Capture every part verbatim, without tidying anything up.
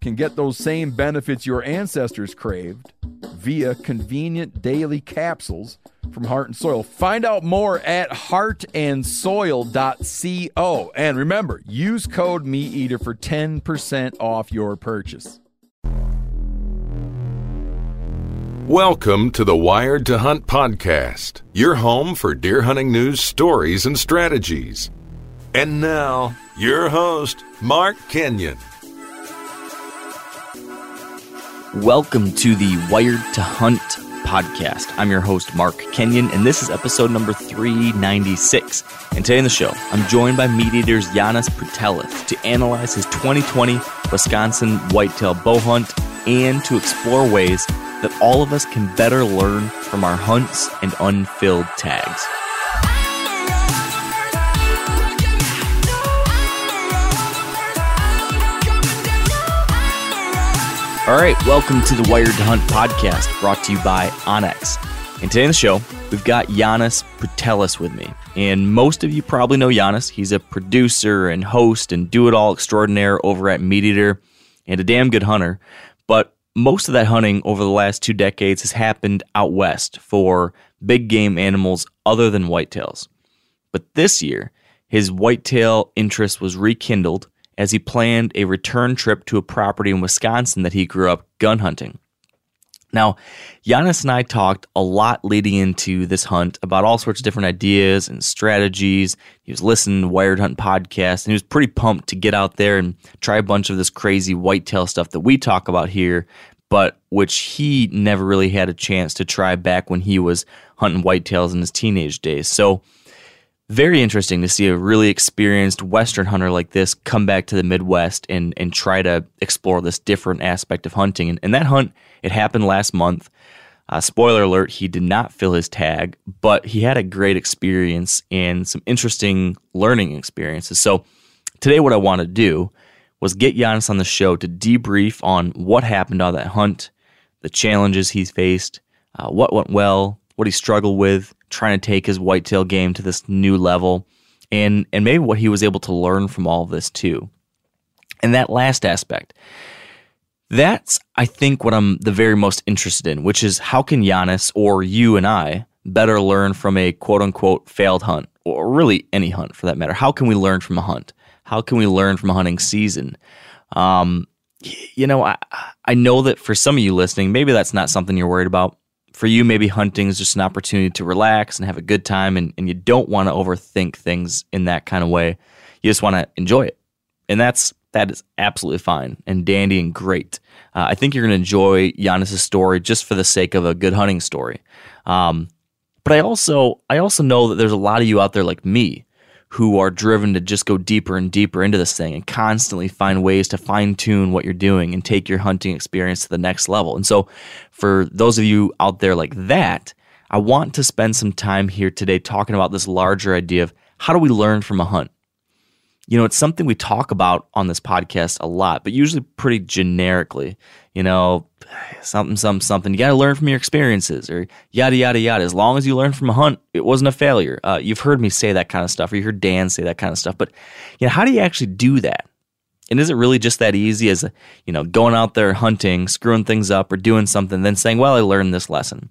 can get those same benefits your ancestors craved via convenient daily capsules from Heart and Soil. Find out more at heart and soil dot co. And remember, use code MeatEater for ten percent off your purchase. Welcome to the Wired to Hunt podcast, your home for deer hunting news, stories, and strategies. And now, your host, Mark Kenyon. Welcome to the Wired to Hunt podcast. I'm your host, Mark Kenyon, and this is episode number three ninety-six. And today on the show, I'm joined by MeatEater's Yanis Pratelis to analyze his twenty twenty Wisconsin whitetail bow hunt and to explore ways that all of us can better learn from our hunts and unfilled tags. All right, welcome to the Wired to Hunt podcast, brought to you by Onyx. And today on the show, we've got Yanis Pratelis with me. And most of you probably know Yanis. He's a producer and host and do-it-all extraordinaire over at MeatEater and a damn good hunter. But most of that hunting over the last two decades has happened out west for big game animals other than whitetails. But this year, his whitetail interest was rekindled as he planned a return trip to a property in Wisconsin that he grew up gun hunting. Now, Yanis and I talked a lot leading into this hunt about all sorts of different ideas and strategies. He was listening to Wired Hunt podcast, and he was pretty pumped to get out there and try a bunch of this crazy whitetail stuff that we talk about here, but which he never really had a chance to try back when he was hunting whitetails in his teenage days. So very interesting to see a really experienced Western hunter like this come back to the Midwest and and try to explore this different aspect of hunting. And, and that hunt, it happened last month. Uh, spoiler alert, he did not fill his tag, but he had a great experience and some interesting learning experiences. So today what I want to do was get Yanis on the show to debrief on what happened on that hunt, the challenges he's faced, uh, what went well, what he struggled with, trying to take his whitetail game to this new level, and and maybe what he was able to learn from all of this too. And that last aspect, that's, I think, what I'm the very most interested in, which is how can Yanis or you and I better learn from a quote-unquote failed hunt, or really any hunt for that matter. How can we learn from a hunt? How can we learn from a hunting season? Um, you know, I, I know that for some of you listening, maybe that's not something you're worried about. For you, maybe hunting is just an opportunity to relax and have a good time, and, and you don't want to overthink things in that kind of way. You just want to enjoy it. And that's that is absolutely fine and dandy and great. Uh, I think you're going to enjoy Yanis's story just for the sake of a good hunting story. Um, but I also I also know that there's a lot of you out there like me who are driven to just go deeper and deeper into this thing and constantly find ways to fine-tune what you're doing and take your hunting experience to the next level. And so for those of you out there like that, I want to spend some time here today talking about this larger idea of how do we learn from a hunt? You know, it's something we talk about on this podcast a lot, but usually pretty generically. You know, something, something, something. You got to learn from your experiences, or yada, yada, yada. As long as you learn from a hunt, it wasn't a failure. Uh, you've heard me say that kind of stuff, or you heard Dan say that kind of stuff. But, you know, how do you actually do that? And is it really just that easy as, you know, going out there hunting, screwing things up, or doing something, then saying, well, I learned this lesson?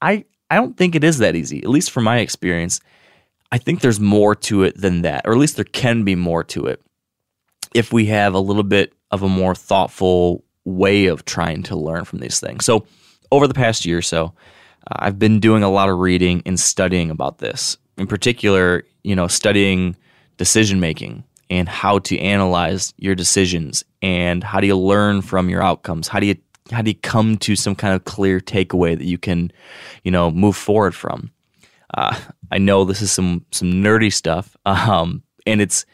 I I don't think it is that easy, at least from my experience. I think there's more to it than that, or at least there can be more to it if we have a little bit of a more thoughtful way of trying to learn from these things. So over the past year or so, uh, I've been doing a lot of reading and studying about this. In particular, you know, studying decision making and how to analyze your decisions and how do you learn from your outcomes? How do you how do you come to some kind of clear takeaway that you can, you know, move forward from? Uh, I know this is some some nerdy stuff, um, and it's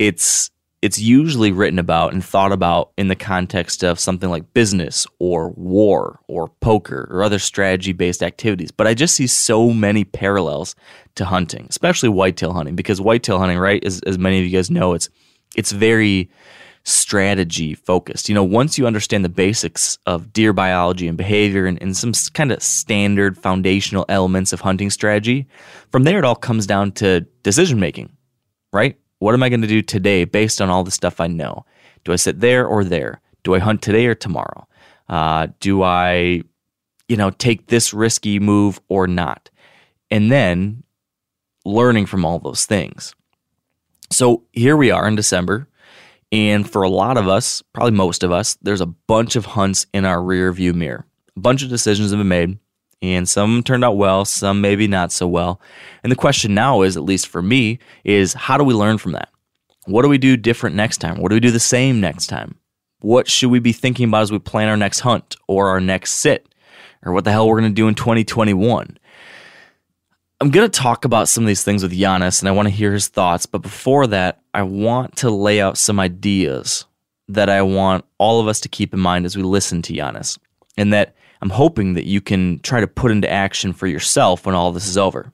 it's it's usually written about and thought about in the context of something like business or war or poker or other strategy-based activities. But I just see so many parallels to hunting, especially whitetail hunting, because whitetail hunting, right, as, as many of you guys know, it's it's very strategy focused. You know, once you understand the basics of deer biology and behavior and, and some kind of standard foundational elements of hunting strategy, from there it all comes down to decision making, right? What am I going to do today based on all the stuff I know? Do I sit there or there? Do I hunt today or tomorrow? Uh, do I, you know, take this risky move or not? And then learning from all those things. So here we are in December. And for a lot of us, probably most of us, there's a bunch of hunts in our rear view mirror. A bunch of decisions have been made, and some turned out well, some maybe not so well. And the question now is, at least for me, is how do we learn from that? What do we do different next time? What do we do the same next time? What should we be thinking about as we plan our next hunt or our next sit or what the hell we're going to do in twenty twenty-one? I'm going to talk about some of these things with Yanis, and I want to hear his thoughts. But before that, I want to lay out some ideas that I want all of us to keep in mind as we listen to Yanis, and that I'm hoping that you can try to put into action for yourself when all this is over.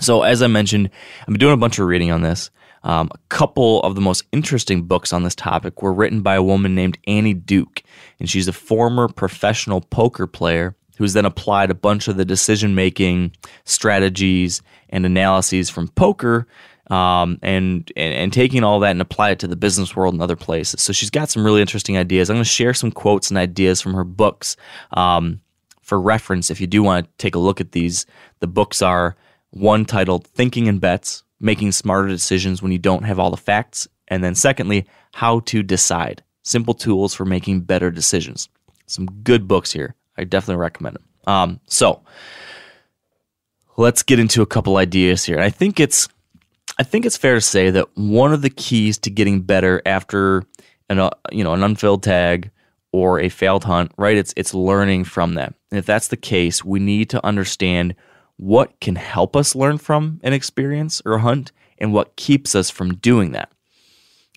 So as I mentioned, I've been doing a bunch of reading on this. Um, a couple of the most interesting books on this topic were written by a woman named Annie Duke, and she's a former professional poker player who's then applied a bunch of the decision-making strategies and analyses from poker um, and, and and taking all that and apply it to the business world and other places. So she's got some really interesting ideas. I'm going to share some quotes and ideas from her books um, for reference. If you do want to take a look at these, the books are one titled Thinking in Bets, Making Smarter Decisions When You Don't Have All the Facts, and then secondly, How to Decide, Simple Tools for Making Better Decisions. Some good books here. I definitely recommend them. Um, so let's get into a couple ideas here. I think it's, I think it's fair to say that one of the keys to getting better after an, uh, you know, an unfilled tag or a failed hunt, right? It's it's learning from that. And if that's the case, we need to understand what can help us learn from an experience or a hunt, and what keeps us from doing that.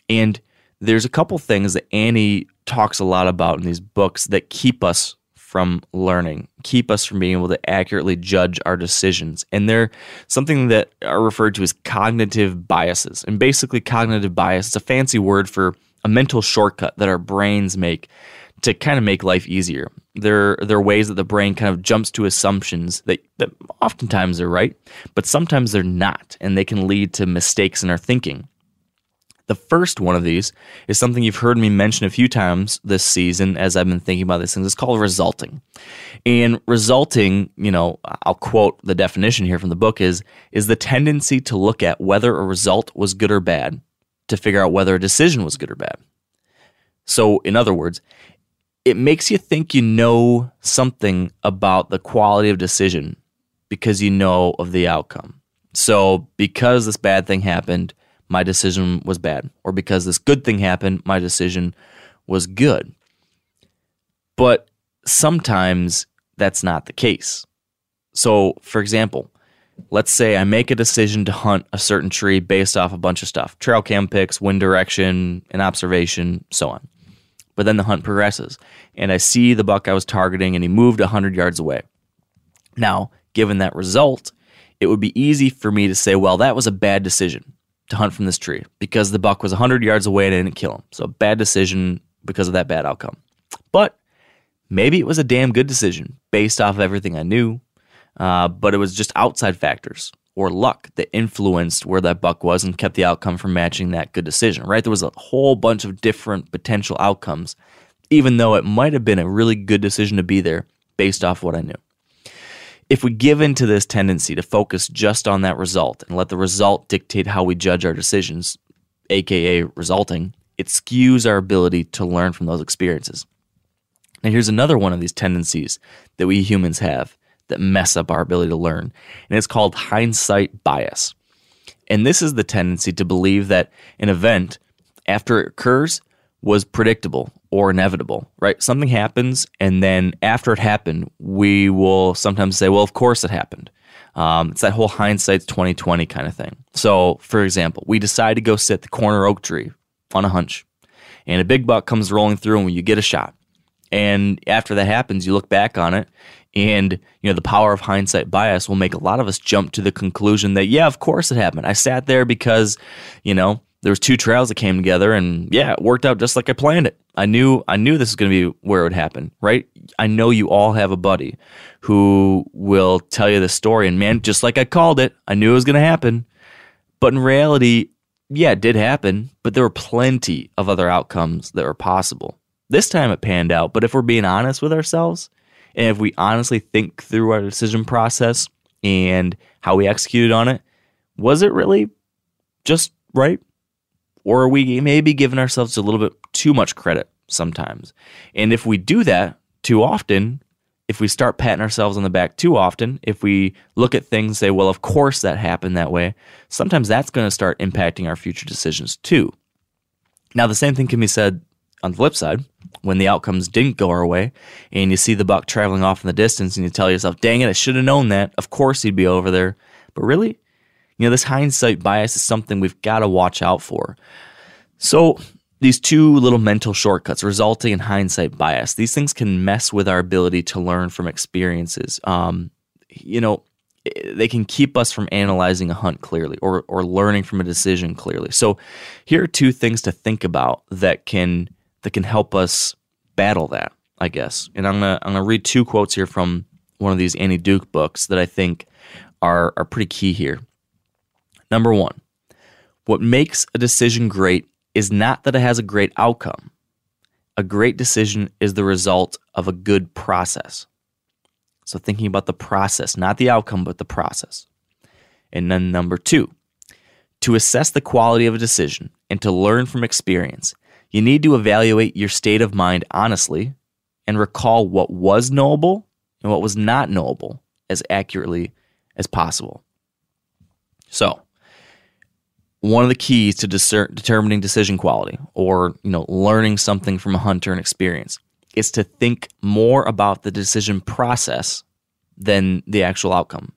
And there's a couple things that Annie talks a lot about in these books that keep us from learning, keep us from being able to accurately judge our decisions. And they're something that are referred to as cognitive biases. And basically cognitive bias is a fancy word for a mental shortcut that our brains make to kind of make life easier. There, there are ways that the brain kind of jumps to assumptions that, that oftentimes are right, but sometimes they're not, and they can lead to mistakes in our thinking. The first one of these is something you've heard me mention a few times this season as I've been thinking about these things. It's called resulting. And resulting, you know, I'll quote the definition here from the book, is, is the tendency to look at whether a result was good or bad to figure out whether a decision was good or bad. So in other words, it makes you think you know something about the quality of decision because you know of the outcome. So because this bad thing happened, my decision was bad, or because this good thing happened, my decision was good. But sometimes that's not the case. So, for example, let's say I make a decision to hunt a certain tree based off a bunch of stuff, trail cam picks, wind direction, an observation, so on. But then the hunt progresses, and I see the buck I was targeting, and he moved one hundred yards away. Now, given that result, it would be easy for me to say, well, that was a bad decision to hunt from this tree because the buck was one hundred yards away and I didn't kill him. So bad decision because of that bad outcome. But maybe it was a damn good decision based off of everything I knew, uh, but it was just outside factors or luck that influenced where that buck was and kept the outcome from matching that good decision, right? There was a whole bunch of different potential outcomes, even though it might have been a really good decision to be there based off what I knew. If we give into this tendency to focus just on that result and let the result dictate how we judge our decisions, aka resulting, it skews our ability to learn from those experiences. And here's another one of these tendencies that we humans have that mess up our ability to learn. And it's called hindsight bias. And this is the tendency to believe that an event, after it occurs, was predictable or inevitable, right? Something happens, and then after it happened, we will sometimes say, well, of course it happened. Um, it's that whole hindsight's twenty twenty kind of thing. So, for example, we decide to go sit the corner oak tree on a hunch, and a big buck comes rolling through, and you get a shot. And after that happens, you look back on it, and you know the power of hindsight bias will make a lot of us jump to the conclusion that, yeah, of course it happened. I sat there because, you know, there was two trails that came together, and yeah, it worked out just like I planned it. I knew I knew this was going to be where it would happen, right? I know you all have a buddy who will tell you the story, and man, just like I called it, I knew it was going to happen. But in reality, yeah, it did happen, but there were plenty of other outcomes that were possible. This time it panned out, but if we're being honest with ourselves, and if we honestly think through our decision process and how we executed on it, was it really just right? Or are we maybe giving ourselves a little bit too much credit sometimes? And if we do that too often, if we start patting ourselves on the back too often, if we look at things and say, well, of course that happened that way, sometimes that's going to start impacting our future decisions too. Now, the same thing can be said on the flip side, when the outcomes didn't go our way and you see the buck traveling off in the distance and you tell yourself, dang it, I should have known that. Of course he'd be over there. But really, you know, this hindsight bias is something we've got to watch out for. So these two little mental shortcuts resulting in hindsight bias, these things can mess with our ability to learn from experiences. Um, you know, they can keep us from analyzing a hunt clearly or or learning from a decision clearly. So here are two things to think about that can that can help us battle that, I guess. And I'm gonna I'm gonna read two quotes here from one of these Annie Duke books that I think are are pretty key here. Number one, what makes a decision great is not that it has a great outcome. A great decision is the result of a good process. So thinking about the process, not the outcome, but the process. And then number two, to assess the quality of a decision and to learn from experience, you need to evaluate your state of mind honestly and recall what was knowable and what was not knowable as accurately as possible. So, one of the keys to discer- determining decision quality or, you know, learning something from a hunter and experience is to think more about the decision process than the actual outcome.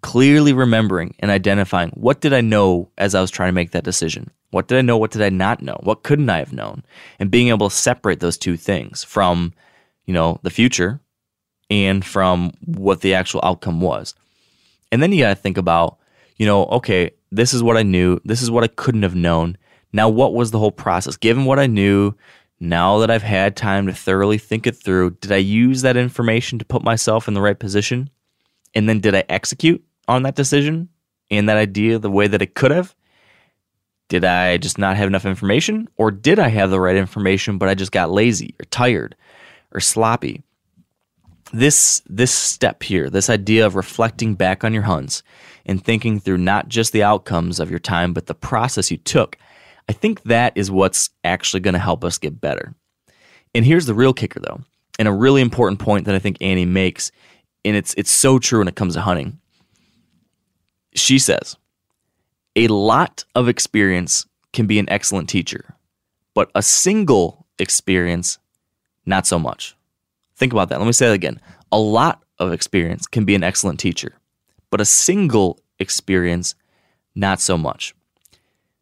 Clearly remembering and identifying what did I know as I was trying to make that decision? What did I know? What did I not know? What couldn't I have known? And being able to separate those two things from, you know, the future and from what the actual outcome was. And then you got to think about, you know, okay, this is what I knew. This is what I couldn't have known. Now, what was the whole process? Given what I knew, now that I've had time to thoroughly think it through, did I use that information to put myself in the right position? And then did I execute on that decision and that idea the way that I could have? Did I just not have enough information? Or did I have the right information, but I just got lazy or tired or sloppy? This this step here, this idea of reflecting back on your hunts and thinking through not just the outcomes of your time, but the process you took, I think that is what's actually going to help us get better. And here's the real kicker, though, and a really important point that I think Annie makes, and it's it's so true when it comes to hunting. She says, a lot of experience can be an excellent teacher, but a single experience, not so much. Think about that. Let me say that again. A lot of experience can be an excellent teacher, but a single experience, not so much.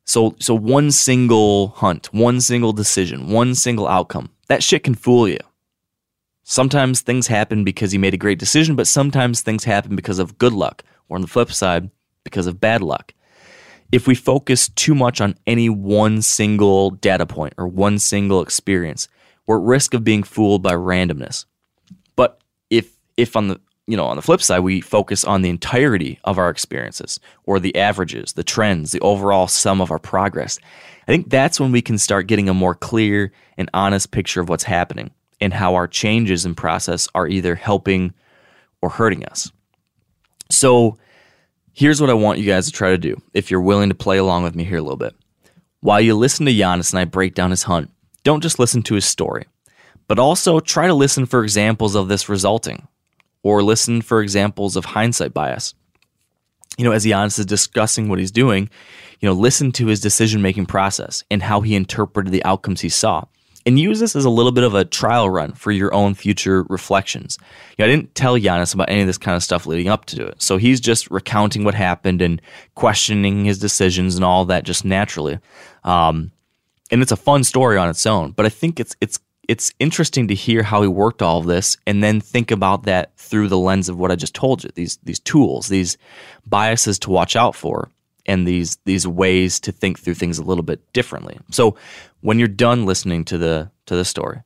So, so one single hunt, one single decision, one single outcome, that shit can fool you. Sometimes things happen because you made a great decision, but sometimes things happen because of good luck, or on the flip side, because of bad luck. If we focus too much on any one single data point or one single experience, we're at risk of being fooled by randomness. But if if on the you know on the flip side, we focus on the entirety of our experiences or the averages, the trends, the overall sum of our progress, I think that's when we can start getting a more clear and honest picture of what's happening and how our changes in process are either helping or hurting us. So here's what I want you guys to try to do, if you're willing to play along with me here a little bit. While you listen to Yanis and I break down his hunt, don't just listen to his story, but also try to listen for examples of this resulting or listen for examples of hindsight bias. You know, as Giannis is discussing what he's doing, you know, listen to his decision-making process and how he interpreted the outcomes he saw. And use this as a little bit of a trial run for your own future reflections. You know, I didn't tell Giannis about any of this kind of stuff leading up to it. So he's just recounting what happened and questioning his decisions and all that just naturally. Um, and it's a fun story on its own. But I think it's it's it's interesting to hear how he worked all of this and then think about that through the lens of what I just told you, these these tools, these biases to watch out for, and these these ways to think through things a little bit differently. So when you're done listening to the to the story,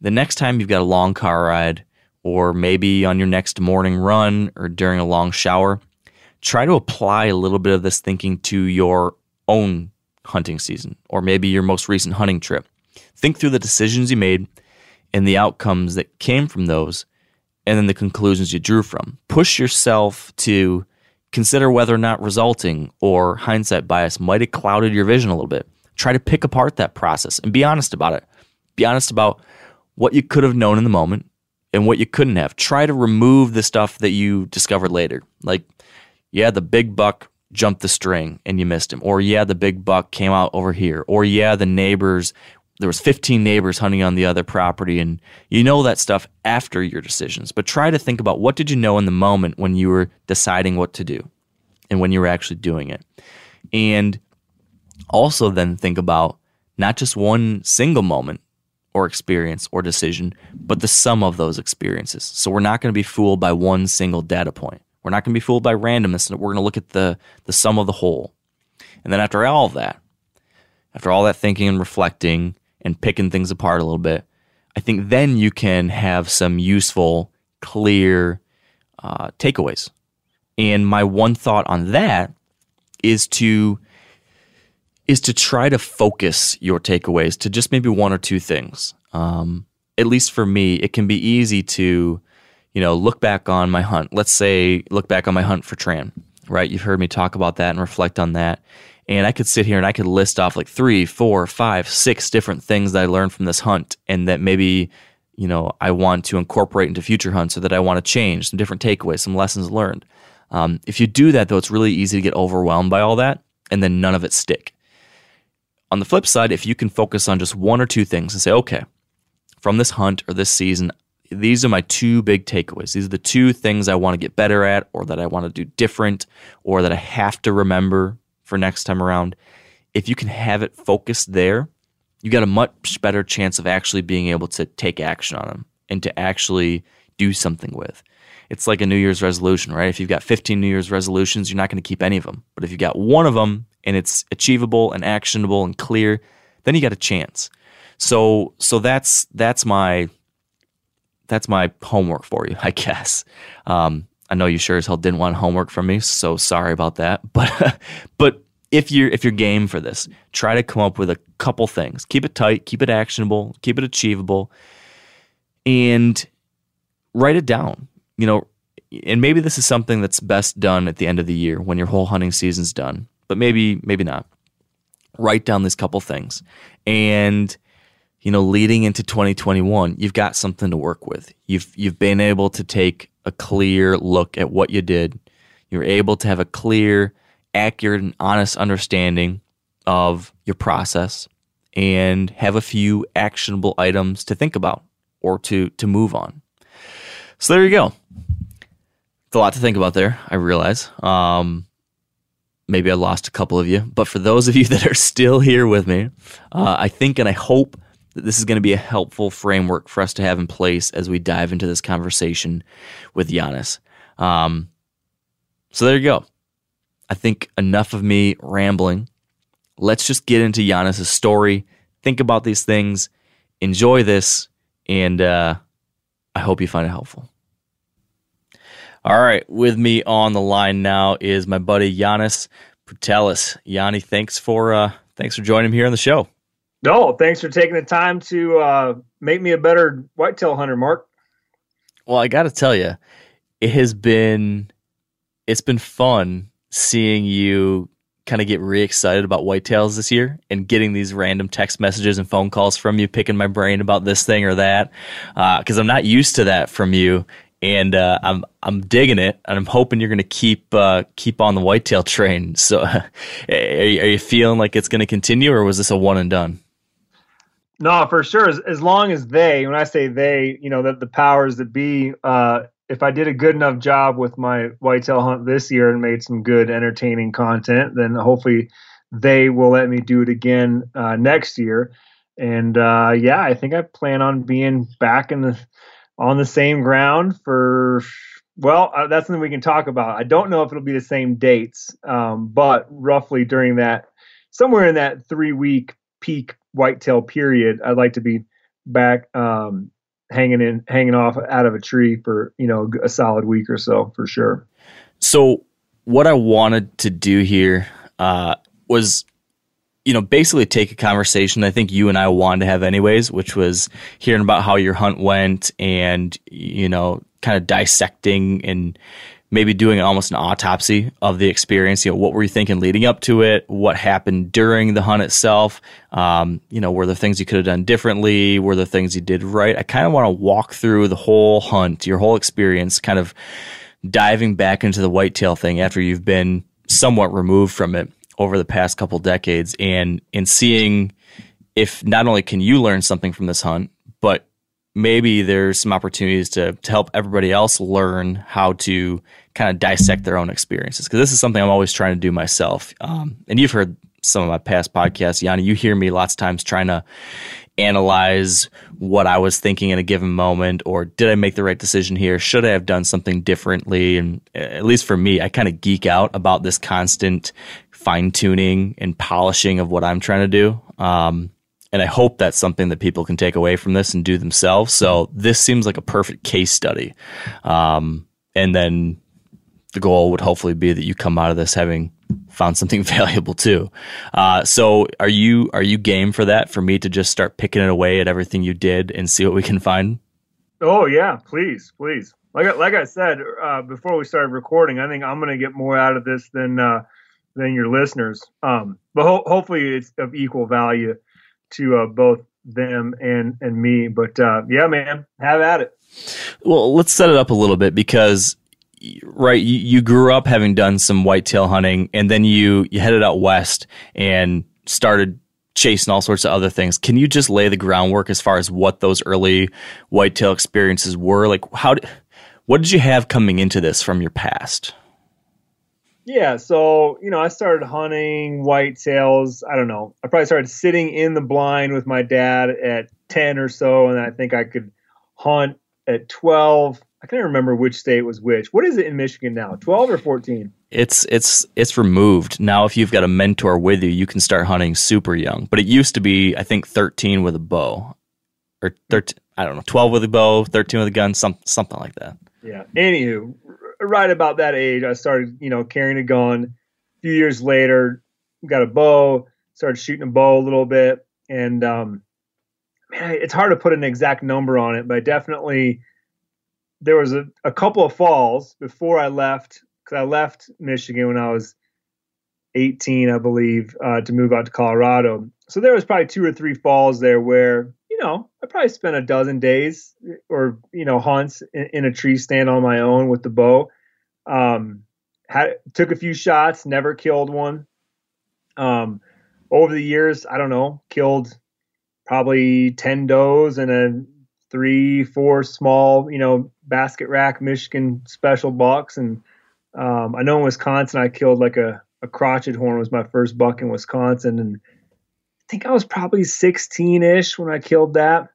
the next time you've got a long car ride, or maybe on your next morning run or during a long shower, try to apply a little bit of this thinking to your own hunting season or maybe your most recent hunting trip. Think through the decisions you made and the outcomes that came from those, and then the conclusions you drew from. Push yourself to consider whether or not resulting or hindsight bias might have clouded your vision a little bit. Try to pick apart that process and be honest about it. Be honest about what you could have known in the moment and what you couldn't have. Try to remove the stuff that you discovered later. Like, yeah, the big buck jumped the string and you missed him. Or, yeah, the big buck came out over here. Or, yeah, the neighbors, there was fifteen neighbors hunting on the other property. And you know that stuff after your decisions. But try to think about, what did you know in the moment when you were deciding what to do and when you were actually doing it? And also then think about not just one single moment or experience or decision, but the sum of those experiences. So we're not going to be fooled by one single data point. We're not going to be fooled by randomness. We're going to look at the, the sum of the whole. And then after all that, after all that thinking and reflecting, and picking things apart a little bit, I think then you can have some useful, clear uh, takeaways. And my one thought on that is to is to try to focus your takeaways to just maybe one or two things. Um, at least for me, it can be easy to, you know, look back on my hunt. Let's say look back on my hunt for Tran, right? You've heard me talk about that and reflect on that. And I could sit here and I could list off like three, four, five, six different things that I learned from this hunt, and that maybe, you know, I want to incorporate into future hunts, or that I want to change, some different takeaways, some lessons learned. Um, if you do that, though, it's really easy to get overwhelmed by all that, and then none of it stick. On the flip side, if you can focus on just one or two things and say, okay, from this hunt or this season, these are my two big takeaways. These are the two things I want to get better at, or that I want to do different, or that I have to remember for next time around. If you can have it focused there, you got a much better chance of actually being able to take action on them and to actually do something with. It's like a New Year's resolution, right? If you've got fifteen New Year's resolutions, you're not going to keep any of them. But if you've got one of them and it's achievable and actionable and clear, then you got a chance. So, so that's that's my that's my homework for you, I guess. Um, I know you sure as hell didn't want homework from me, so sorry about that. But but if you're if you're game for this, try to come up with a couple things. Keep it tight, keep it actionable, keep it achievable, and write it down. You know, and maybe this is something that's best done at the end of the year when your whole hunting season's done. But maybe maybe not. Write down these couple things, and you know, leading into twenty twenty-one, you've got something to work with. You've you've been able to take a clear look at what you did. You're able to have a clear, accurate, and honest understanding of your process, and have a few actionable items to think about or to to move on. So there you go. It's a lot to think about there, I realize. Um, maybe I lost a couple of you, but for those of you that are still here with me, uh, I think and I hope that this is going to be a helpful framework for us to have in place as we dive into this conversation with Giannis. Um, so there you go. I think enough of me rambling. Let's just get into Giannis's story. Think about these things. Enjoy this. And uh, I hope you find it helpful. All right. With me on the line now is my buddy Yanis Pratelis. Yanni, thanks for, uh, thanks for joining me here on the show. No, thanks for taking the time to uh, make me a better whitetail hunter, Mark. Well, I got to tell you, it has been it's been fun seeing you kind of get re-excited about whitetails this year, and getting these random text messages and phone calls from you, picking my brain about this thing or that, because uh, I'm not used to that from you. and uh, I'm I'm digging it, and I'm hoping you're going to keep uh, keep on the whitetail train. So, uh, are, are you feeling like it's going to continue, or was this a one and done? No, for sure. As, as long as they, when I say they, you know, the, the powers that be, uh, if I did a good enough job with my whitetail hunt this year and made some good, entertaining content, then hopefully they will let me do it again uh, next year. And uh, yeah, I think I plan on being back in the on the same ground for. Well, uh, that's something we can talk about. I don't know if it'll be the same dates, um, but roughly during that, somewhere in that three week peak whitetail period, I'd like to be back um, hanging in, hanging off out of a tree for, you know, a solid week or so for sure. So what I wanted to do here uh, was, you know, basically take a conversation I think you and I wanted to have anyways, which was hearing about how your hunt went and, you know, kind of dissecting and maybe doing almost an autopsy of the experience. You know, what were you thinking leading up to it? What happened during the hunt itself? Um, you know, were there things you could have done differently? Were there things you did right? I kind of want to walk through the whole hunt, your whole experience, kind of diving back into the whitetail thing after you've been somewhat removed from it over the past couple decades, and and seeing if not only can you learn something from this hunt, but maybe there's some opportunities to, to help everybody else learn how to kind of dissect their own experiences. Because this is something I'm always trying to do myself. Um, and you've heard some of my past podcasts, Yanni, you hear me lots of times trying to analyze what I was thinking in a given moment, or did I make the right decision here? Should I have done something differently? And at least for me, I kind of geek out about this constant fine tuning and polishing of what I'm trying to do. Um, and I hope that's something that people can take away from this and do themselves. So this seems like a perfect case study. Um, and then the goal would hopefully be that you come out of this having found something valuable too. Uh, so are you are you game for that, for me to just start picking it away at everything you did and see what we can find? Oh, yeah, please, please. Like I, like I said, uh, before we started recording, I think I'm going to get more out of this than uh, than your listeners. Um, but ho- hopefully it's of equal value to uh, both them and, and me. But uh, yeah, man, have at it. Well, let's set it up a little bit because – right, you, you grew up having done some whitetail hunting, and then you, you headed out west and started chasing all sorts of other things. Can you just lay the groundwork as far as what those early whitetail experiences were? Like, how, did, what did you have coming into this from your past? Yeah, so, you know, I started hunting whitetails, I don't know, I probably started sitting in the blind with my dad at ten or so, and I think I could hunt at twelve. I can't remember which state was which. What is it in Michigan now? Twelve or fourteen? It's it's it's removed now. If you've got a mentor with you, you can start hunting super young. But it used to be, I think, thirteen with a bow, or thirteen. I don't know, twelve with a bow, thirteen with a gun, some something like that. Yeah. Anywho, right about that age, I started, you know, carrying a gun. A few years later, got a bow, started shooting a bow a little bit, and um, man, it's hard to put an exact number on it, but I definitely. There was a, a couple of falls before I left, because I left Michigan when I was eighteen, I believe, uh, to move out to Colorado. So there was probably two or three falls there where, you know, I probably spent a dozen days or, you know, hunts in, in a tree stand on my own with the bow. Um, had, took a few shots, never killed one. Um, over the years, I don't know, killed probably ten does and a three, four small, you know, basket rack Michigan special bucks. And um, I know in Wisconsin, I killed like a, a crotchet horn was my first buck in Wisconsin. And I think I was probably sixteen-ish when I killed that.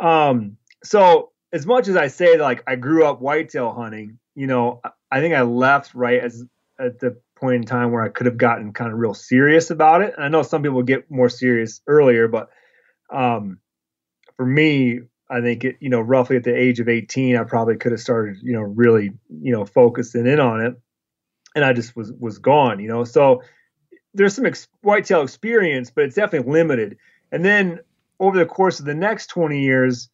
Um, so as much as I say, like, I grew up whitetail hunting, you know, I think I left right as at the point in time where I could have gotten kind of real serious about it. And I know some people get more serious earlier, but um, for me, I think, it, you know, roughly at the age of eighteen, I probably could have started, you know, really, you know, focusing in on it. And I just was, was gone, you know, so there's some ex- whitetail experience, but it's definitely limited. And then over the course of the next twenty years,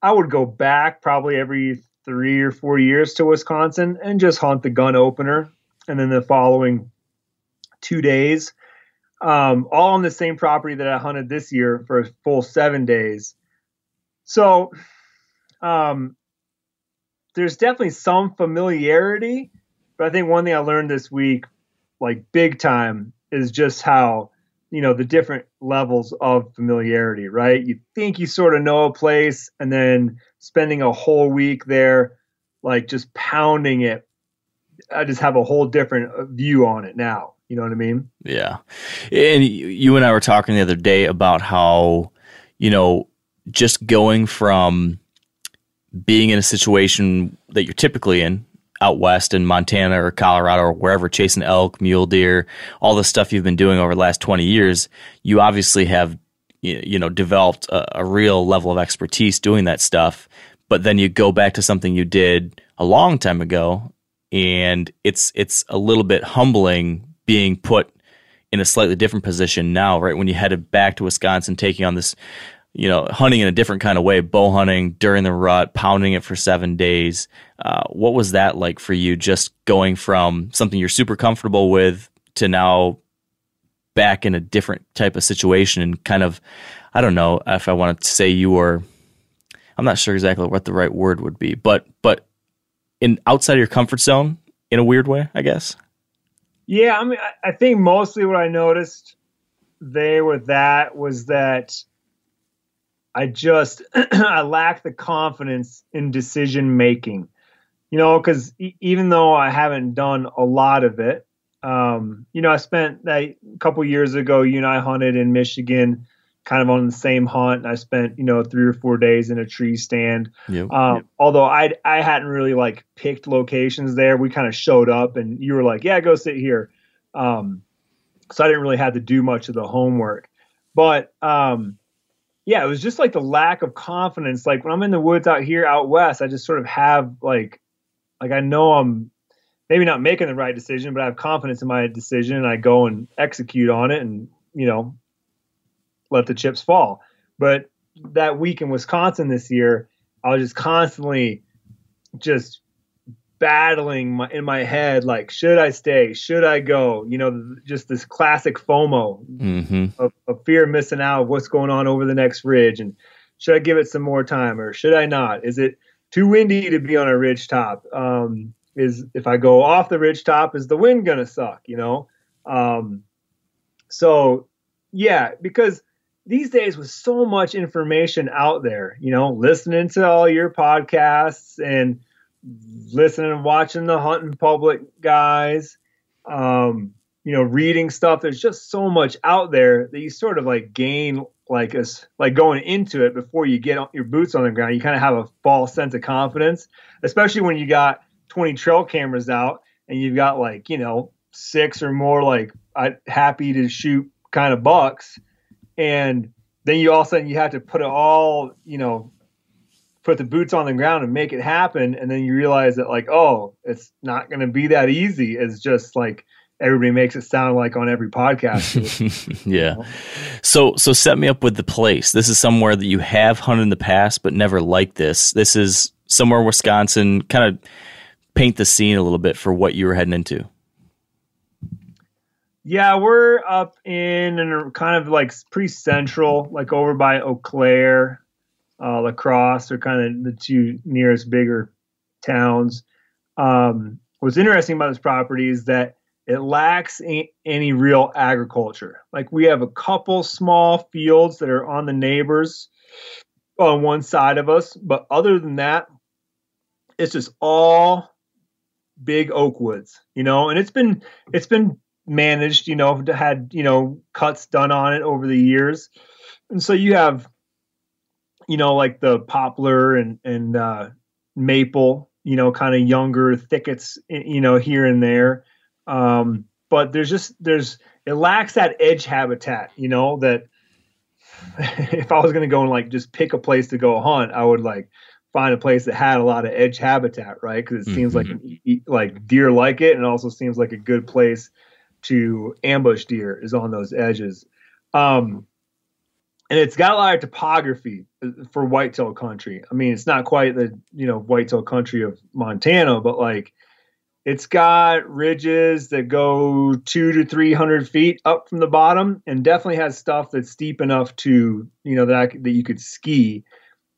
I would go back probably every three or four years to Wisconsin and just hunt the gun opener. And then the following two days, um, all on the same property that I hunted this year for a full seven days. So, um, there's definitely some familiarity, but I think one thing I learned this week, like big time, is just how, you know, the different levels of familiarity, right? You think you sort of know a place, and then spending a whole week there, like just pounding it, I just have a whole different view on it now. You know what I mean? Yeah. And you and I were talking the other day about how, you know, just going from being in a situation that you're typically in out west in Montana or Colorado or wherever, chasing elk, mule deer, all the stuff you've been doing over the last twenty years, you obviously have, you know, developed a, a real level of expertise doing that stuff. But then you go back to something you did a long time ago, and it's it's a little bit humbling being put in a slightly different position now, right? When you headed back to Wisconsin, taking on this, you know, hunting in a different kind of way, bow hunting during the rut, pounding it for seven days. Uh, what was that like for you, just going from something you're super comfortable with to now back in a different type of situation? And kind of, I don't know if I wanted to say you were, I'm not sure exactly what the right word would be, but, but in outside of your comfort zone in a weird way, I guess. Yeah, I mean, I think mostly what I noticed there with that was that I just, I lack the confidence in decision making, you know, because e- even though I haven't done a lot of it, um, you know, I spent that a couple years ago, you and I hunted in Michigan, kind of on the same hunt. And I spent, you know, three or four days in a tree stand. Yep, um, yep. Although I I hadn't really like picked locations there. We kind of showed up and you were like, yeah, go sit here. Um, so I didn't really have to do much of the homework, but um, yeah, it was just like the lack of confidence. Like when I'm in the woods out here, out west, I just sort of have like, like I know I'm maybe not making the right decision, but I have confidence in my decision and I go and execute on it and, you know, let the chips fall. But that week in Wisconsin this year, I was just constantly just battling my, in my head, like, should I stay? Should I go? You know, just this classic FOMO mm-hmm. of, of fear of missing out of what's going on over the next ridge. And should I give it some more time or should I not? Is it too windy to be on a ridge top? Um, is if I go off the ridge top, is the wind going to suck? You know? Um, so yeah, because these days with so much information out there, you know, listening to all your podcasts and listening and watching the Hunting Public guys, um, you know, reading stuff. There's just so much out there that you sort of like gain like a, like going into it before you get your boots on the ground. You kind of have a false sense of confidence, especially when you got twenty trail cameras out and you've got like, you know, six or more like I, happy to shoot kind of bucks. And then you all of a sudden you have to put it all, you know, put the boots on the ground and make it happen. And then you realize that like, oh, it's not going to be that easy. It's just like everybody makes it sound like on every podcast. Yeah. You know? So, so set me up with the place. This is somewhere that you have hunted in the past, but never like this. This is somewhere in Wisconsin. Kind of paint the scene a little bit for what you were heading into. Yeah, we're up in and kind of like pretty central, like over by Eau Claire, uh, La Crosse are kind of the two nearest bigger towns. Um, what's interesting about this property is that it lacks a- any real agriculture. Like we have a couple small fields that are on the neighbors on one side of us. But other than that, it's just all big oak woods, you know, and it's been it's been managed, you know, had, you know, cuts done on it over the years. And so you have, you know, like the poplar and, and, uh, maple, you know, kind of younger thickets, you know, here and there. Um, but there's just, there's, it lacks that edge habitat, you know, that if I was going to go and like, just pick a place to go hunt, I would like find a place that had a lot of edge habitat, right? Cause it mm-hmm. seems like, like deer like it. And also seems like a good place to ambush deer is on those edges. Um, and it's got a lot of topography for whitetail country. I mean, it's not quite the, you know, whitetail country of Montana, but like it's got ridges that go two to three hundred feet up from the bottom and definitely has stuff that's steep enough to, you know, that, I, that you could ski.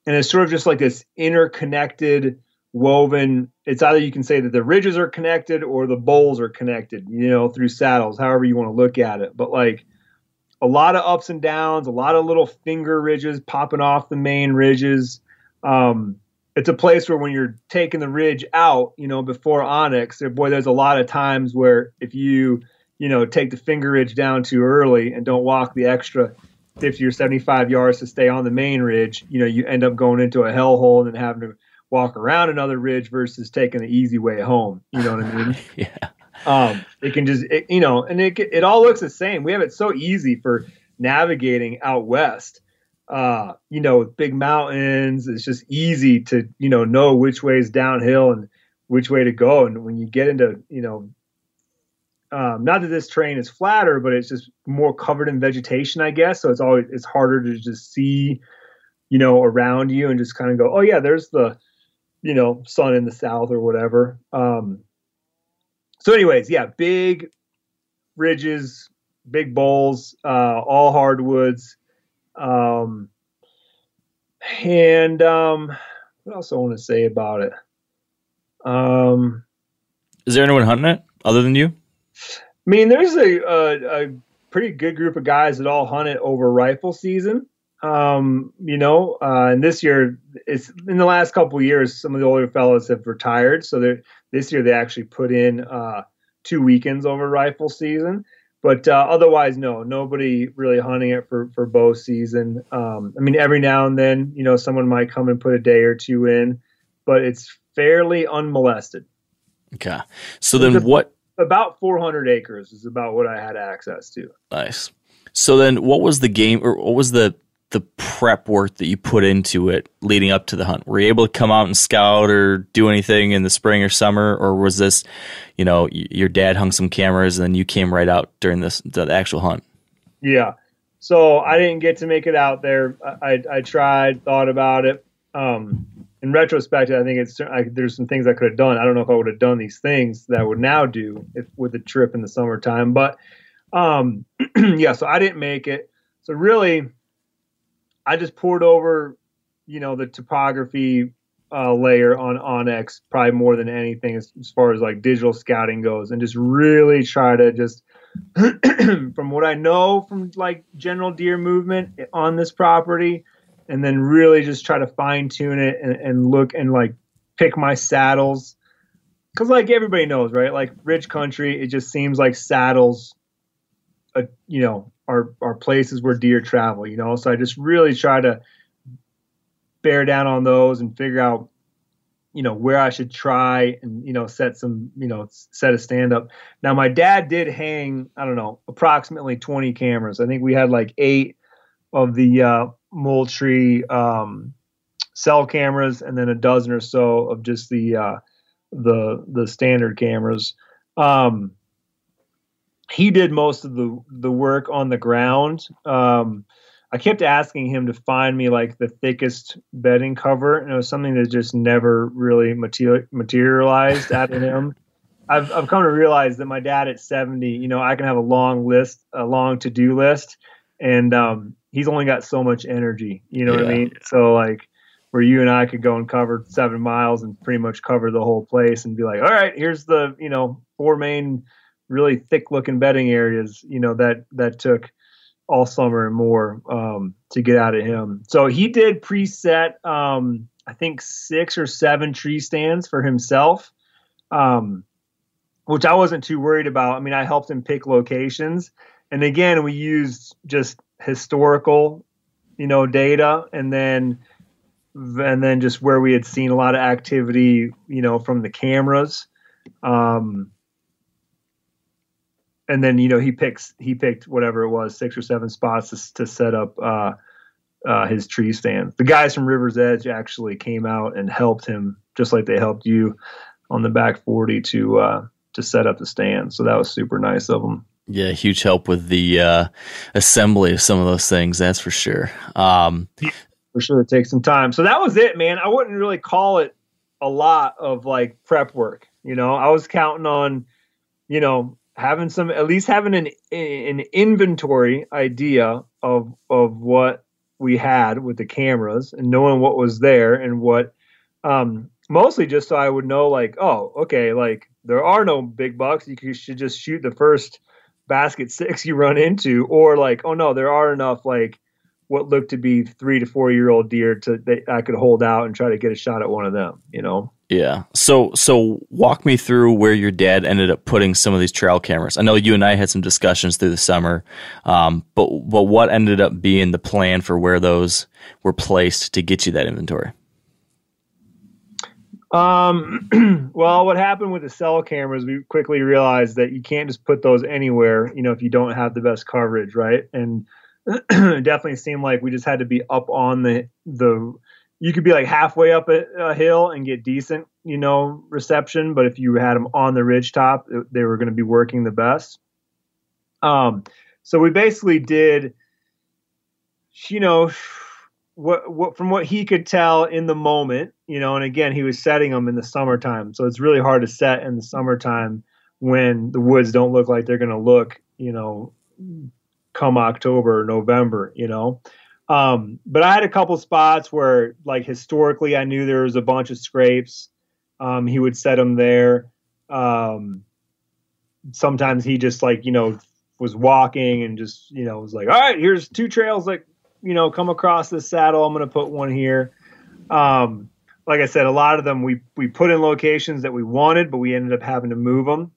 And it's sort of just like this interconnected woven. It's either you can say that the ridges are connected or the bowls are connected, you know, through saddles, however you want to look at it. But like a lot of ups and downs, a lot of little finger ridges popping off the main ridges. Um, it's a place where when you're taking the ridge out, you know, before Onyx, boy, there's a lot of times where if you, you know, take the finger ridge down too early and don't walk the extra fifty or seventy-five yards to stay on the main ridge, you know, you end up going into a hellhole and having to walk around another ridge versus taking the easy way home. You know what I mean? Yeah. Um, it can just, it, you know, and it, it all looks the same. We have it so easy for navigating out west, uh, you know, with big mountains. It's just easy to, you know, know which way is downhill and which way to go. And when you get into, you know, Um, not that this terrain is flatter, but it's just more covered in vegetation, I guess. So it's always, it's harder to just see, you know, around you and just kind of go, oh yeah, there's the, you know, sun in the south or whatever. Um, so anyways, yeah, big ridges, big bowls, uh, all hardwoods. Um, and, um, what else I want to say about it? Um, is there anyone hunting it other than you? I mean, there's a, a, a pretty good group of guys that all hunt it over rifle season, um, you know, uh, and this year, it's in the last couple of years, some of the older fellows have retired. So this year they actually put in uh, two weekends over rifle season. But uh, otherwise, no, nobody really hunting it for, for bow season. Um, I mean, every now and then, you know, someone might come and put a day or two in, but it's fairly unmolested. Okay. So then what? About four hundred acres is about what I had access to. Nice. So then what was the game or what was the, the prep work that you put into it leading up to the hunt? Were you able to come out and scout or do anything in the spring or summer? Or was this, you know, your dad hung some cameras and then you came right out during this, the actual hunt? Yeah. So I didn't get to make it out there. I, I tried, thought about it. Um, In retrospect, I think it's I, there's some things I could have done. I don't know if I would have done these things that I would now do if, with a trip in the summertime. But, um, yeah, so I didn't make it. So really, I just poured over, you know, the topography uh, layer on Onyx probably more than anything as, as far as, like, digital scouting goes, and just really try to just from what I know from, like, general deer movement on this property – and then really just try to fine tune it and, and look and like pick my saddles. Cause like everybody knows, right? Like rich country, it just seems like saddles, uh, you know, are, are places where deer travel, you know? So I just really try to bear down on those and figure out, you know, where I should try and, you know, set some, you know, set a stand up. Now my dad did hang, I don't know, approximately twenty cameras. I think we had like eight of the, uh, Moultrie um, cell cameras, and then a dozen or so of just the uh, the the standard cameras. Um, he did most of the the work on the ground. Um, I kept asking him to find me like the thickest bedding cover, and it was something that just never really materi- materialized out of him. I've I've come to realize that my dad at seventy, you know, I can have a long list, a long to do list, and um, he's only got so much energy, you know yeah. what I mean? So like where you and I could go and cover seven miles and pretty much cover the whole place and be like, all right, here's the, you know, four main really thick looking bedding areas, you know, that, that took all summer and more, um, to get out of him. So he did preset, um, I think six or seven tree stands for himself, um, which I wasn't too worried about. I mean, I helped him pick locations, and again, we used just historical, you know, data, and then, and then just where we had seen a lot of activity, you know, from the cameras. Um, and then, you know, he picks, he picked whatever it was, six or seven spots to, to set up, uh, uh, his tree stand. The guys from River's Edge actually came out and helped him just like they helped you on the back forty to, uh, to set up the stand. So that was super nice of them. Yeah, huge help with the uh, assembly of some of those things. That's for sure. Um, for sure, it takes some time. So that was it, man. I wouldn't really call it a lot of like prep work. You know, I was counting on, you know, having some, at least having an an inventory idea of of what we had with the cameras and knowing what was there and what. Um, mostly just so I would know, like, oh, okay, like there are no big bucks. You should just shoot the first basket six you run into, or like, oh no, there are enough like what looked to be three to four year old deer to that I could hold out and try to get a shot at one of them, you know? Yeah. So, so walk me through where your dad ended up putting some of these trail cameras. I know you and I had some discussions through the summer, um, but, but what ended up being the plan for where those were placed to get you that inventory? Um, well, what happened with the cell cameras, we quickly realized that you can't just put those anywhere, you know, if you don't have the best coverage, right? And it definitely seemed like we just had to be up on the, the, you could be like halfway up a, a hill and get decent, you know, reception. But if you had them on the ridge top, it, they were going to be working the best. Um, so we basically did, you know, what, what, from what he could tell in the moment, you know, and again, he was setting them in the summertime. So it's really hard to set in the summertime when the woods don't look like they're going to look, you know, come October or November, you know? Um, but I had a couple spots where like historically I knew there was a bunch of scrapes. Um, he would set them there. Um, sometimes he just like, you know, was walking and just, you know, was like, all right, here's two trails that, you know, come across this saddle. I'm going to put one here. Um, like I said, a lot of them we, we put in locations that we wanted, but we ended up having to move them.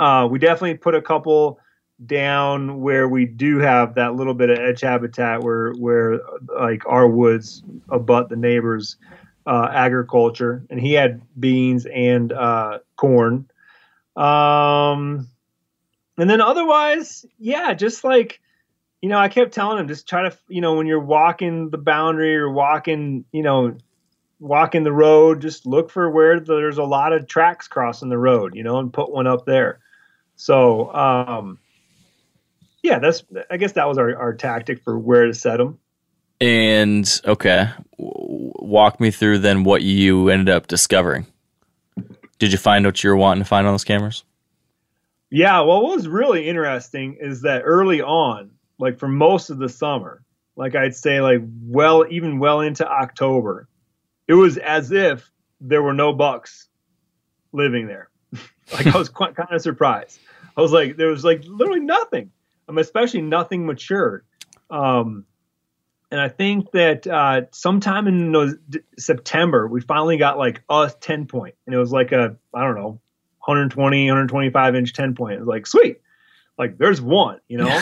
Uh, we definitely put a couple down where we do have that little bit of edge habitat where, where like our woods abut the neighbor's uh, agriculture, and he had beans and uh, corn. Um, and then otherwise, yeah, just like, you know, I kept telling him, just try to, you know, when you're walking the boundary or walking, you know, walking the road, just look for where there's a lot of tracks crossing the road, you know, and put one up there. So, um, yeah, that's, I guess that was our, our tactic for where to set them. And okay. Walk me through then what you ended up discovering. Did you find what you were wanting to find on those cameras? Yeah. Well, what was really interesting is that early on, like for most of the summer, like I'd say like, well, even well into October, it was as if there were no bucks living there. Like I was quite, kind of surprised. I was like, there was like literally nothing, um, especially nothing matured. Um, and I think that uh, sometime in those, d- September, we finally got like a ten point, and it was like a, I don't know, one twenty, one twenty-five inch ten point. It was like, sweet. Like there's one, you know.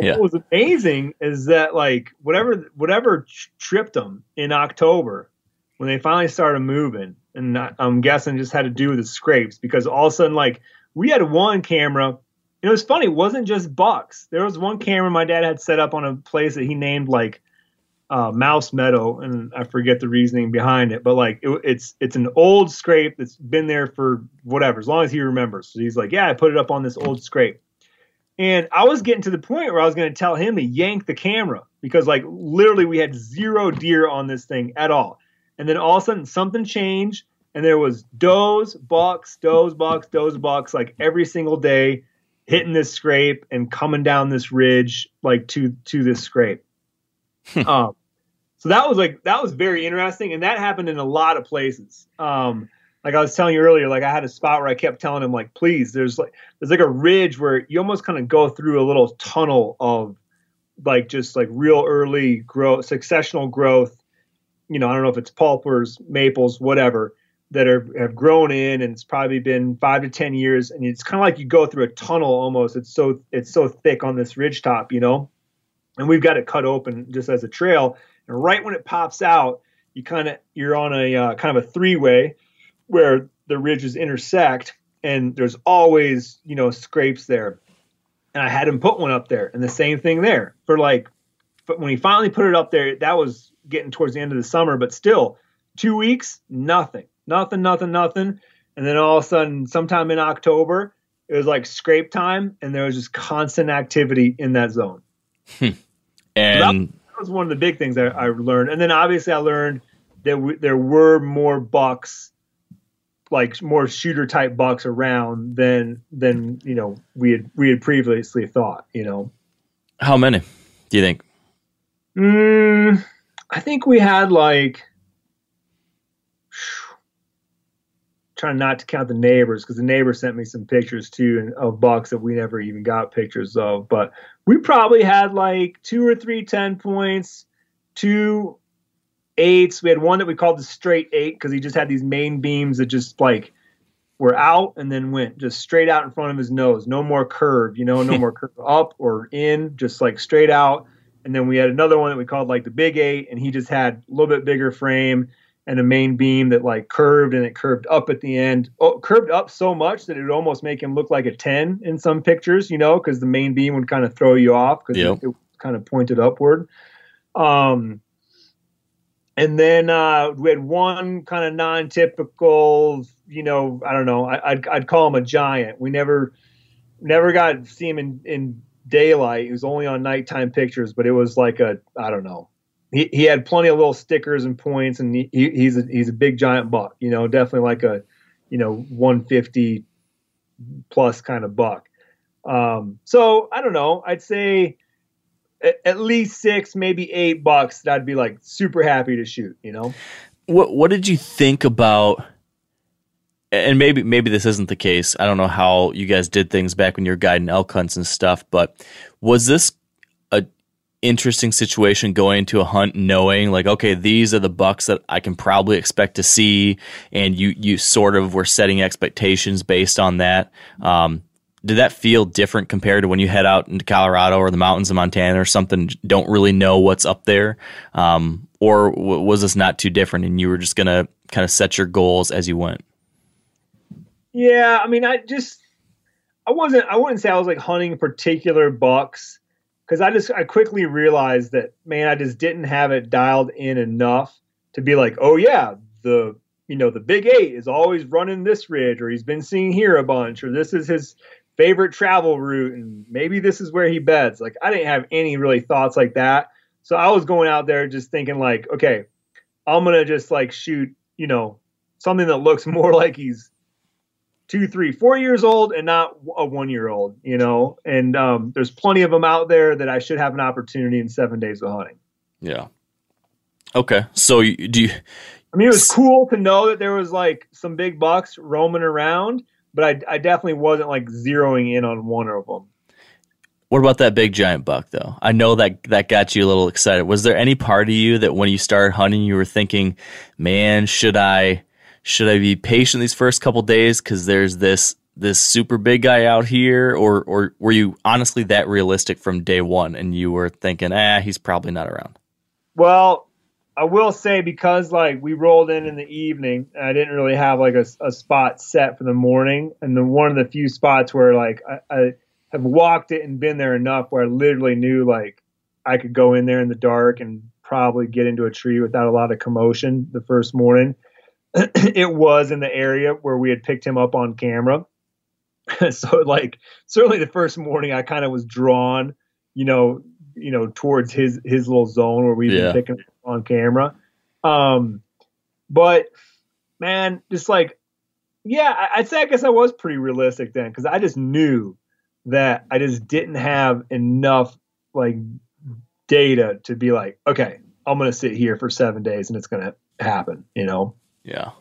Yeah. What was amazing is that like whatever whatever tripped them in October when they finally started moving, and I'm guessing just had to do with the scrapes, because all of a sudden like we had one camera, and it was funny, it wasn't just bucks. There was one camera my dad had set up on a place that he named like uh, Mouse Meadow, and I forget the reasoning behind it, but like it, it's it's an old scrape that's been there for whatever, as long as he remembers. So he's like, yeah, I put it up on this old scrape. And I was getting to the point where I was going to tell him to yank the camera, because like literally we had zero deer on this thing at all. And then all of a sudden something changed, and there was does, bucks, does, bucks, does, bucks, like every single day hitting this scrape and coming down this ridge, like to, to this scrape. um, so that was like, that was very interesting. And that happened in a lot of places. Um, Like I was telling you earlier, like I had a spot where I kept telling him, like, please, there's like there's like a ridge where you almost kind of go through a little tunnel of like just like real early growth, successional growth. You know, I don't know if it's pulpers, maples, whatever, that are have grown in, and it's probably been five to ten years, and it's kind of like you go through a tunnel almost. It's so it's so thick on this ridge top, you know, and we've got it cut open just as a trail. And right when it pops out, you kind of you're on a uh, kind of a three-way where the ridges intersect, and there's always, you know, scrapes there. And I had him put one up there, and the same thing there for like, but when he finally put it up there, that was getting towards the end of the summer, but still two weeks, nothing, nothing, nothing, nothing. And then all of a sudden, sometime in October, it was like scrape time, and there was just constant activity in that zone. and so that was one of the big things I, I learned. And then obviously I learned that we, there were more bucks, like more shooter type bucks around than, than, you know, we had, we had previously thought, you know. How many do you think? Mm, I think we had like, trying not to count the neighbors, because the neighbors sent me some pictures too of bucks that we never even got pictures of. But we probably had like two or three ten points, two eights. We had one that we called the straight eight because he just had these main beams that just like were out and then went just straight out in front of his nose. No more curve, you know, no more curve up or in, just like straight out. And then we had another one that we called like the big eight, and he just had a little bit bigger frame and a main beam that like curved, and it curved up at the end. Oh, curved up so much that it would almost make him look like a ten in some pictures, you know, because the main beam would kind of throw you off because yep. it, it kind of pointed upward. Um, and then uh, we had one kind of non-typical, you know, I don't know, I, I'd, I'd call him a giant. We never never got to see him in, in daylight. It was only on nighttime pictures, but it was like a, I don't know. He, he had plenty of little stickers and points, and he, he's a, he's a big giant buck, you know, definitely like a, you know, one fifty plus kind of buck. Um, so I don't know, I'd say at, at least six, maybe eight bucks that I'd be like super happy to shoot, you know? What, what did you think about, and maybe, maybe this isn't the case, I don't know how you guys did things back when you were guiding elk hunts and stuff, but was this interesting situation going into a hunt knowing like, okay, these are the bucks that I can probably expect to see, and you you sort of were setting expectations based on that? Um, did that feel different compared to when you head out into Colorado or the mountains of Montana or something, don't really know what's up there? Um, or w- was this not too different and you were just going to kind of set your goals as you went? Yeah, I mean, I just, I wasn't, I wouldn't say I was like hunting particular bucks, because I just I quickly realized that, man, I just didn't have it dialed in enough to be like, oh yeah, the you know the big eight is always running this ridge, or he's been seen here a bunch, or this is his favorite travel route, and maybe this is where he beds. Like, I didn't have any really thoughts like that, so I was going out there just thinking like, okay, I'm gonna just like shoot you know something that looks more like he's two, three, four years old and not a one-year-old, you know, and um, there's plenty of them out there that I should have an opportunity in seven days of hunting. Yeah. Okay. So you, do you, I mean, it was cool to know that there was like some big bucks roaming around, but I, I definitely wasn't like zeroing in on one of them. What about that big giant buck though? I know that that got you a little excited. Was there any part of you that when you started hunting, you were thinking, man, should I, Should I be patient these first couple days because there's this this super big guy out here? Or or were you honestly that realistic from day one and you were thinking, ah, he's probably not around? Well, I will say, because like we rolled in in the evening, and I didn't really have like a, a spot set for the morning. And the one of the few spots where like I, I have walked it and been there enough where I literally knew like I could go in there in the dark and probably get into a tree without a lot of commotion the first morning. It was in the area where we had picked him up on camera. So like, certainly the first morning I kind of was drawn, you know, you know, towards his, his little zone where we've yeah. been picking him up on camera. Um, but man, just like, yeah, I, I'd say, I guess I was pretty realistic then, cause I just knew that I just didn't have enough like data to be like, okay, I'm going to sit here for seven days and it's going to happen, you know? Yeah.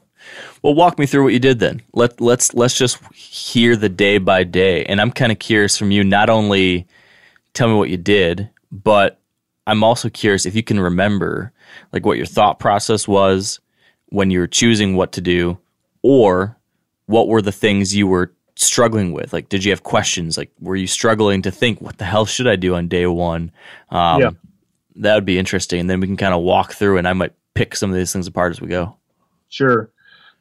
Well, walk me through what you did then. Let let's let's just hear the day by day. And I'm kind of curious from you, not only tell me what you did, but I'm also curious if you can remember like what your thought process was when you were choosing what to do, or what were the things you were struggling with? Like, did you have questions? Like, were you struggling to think, what the hell should I do on day one? Um, yeah. That would be interesting. And then we can kind of walk through and I might pick some of these things apart as we go. Sure.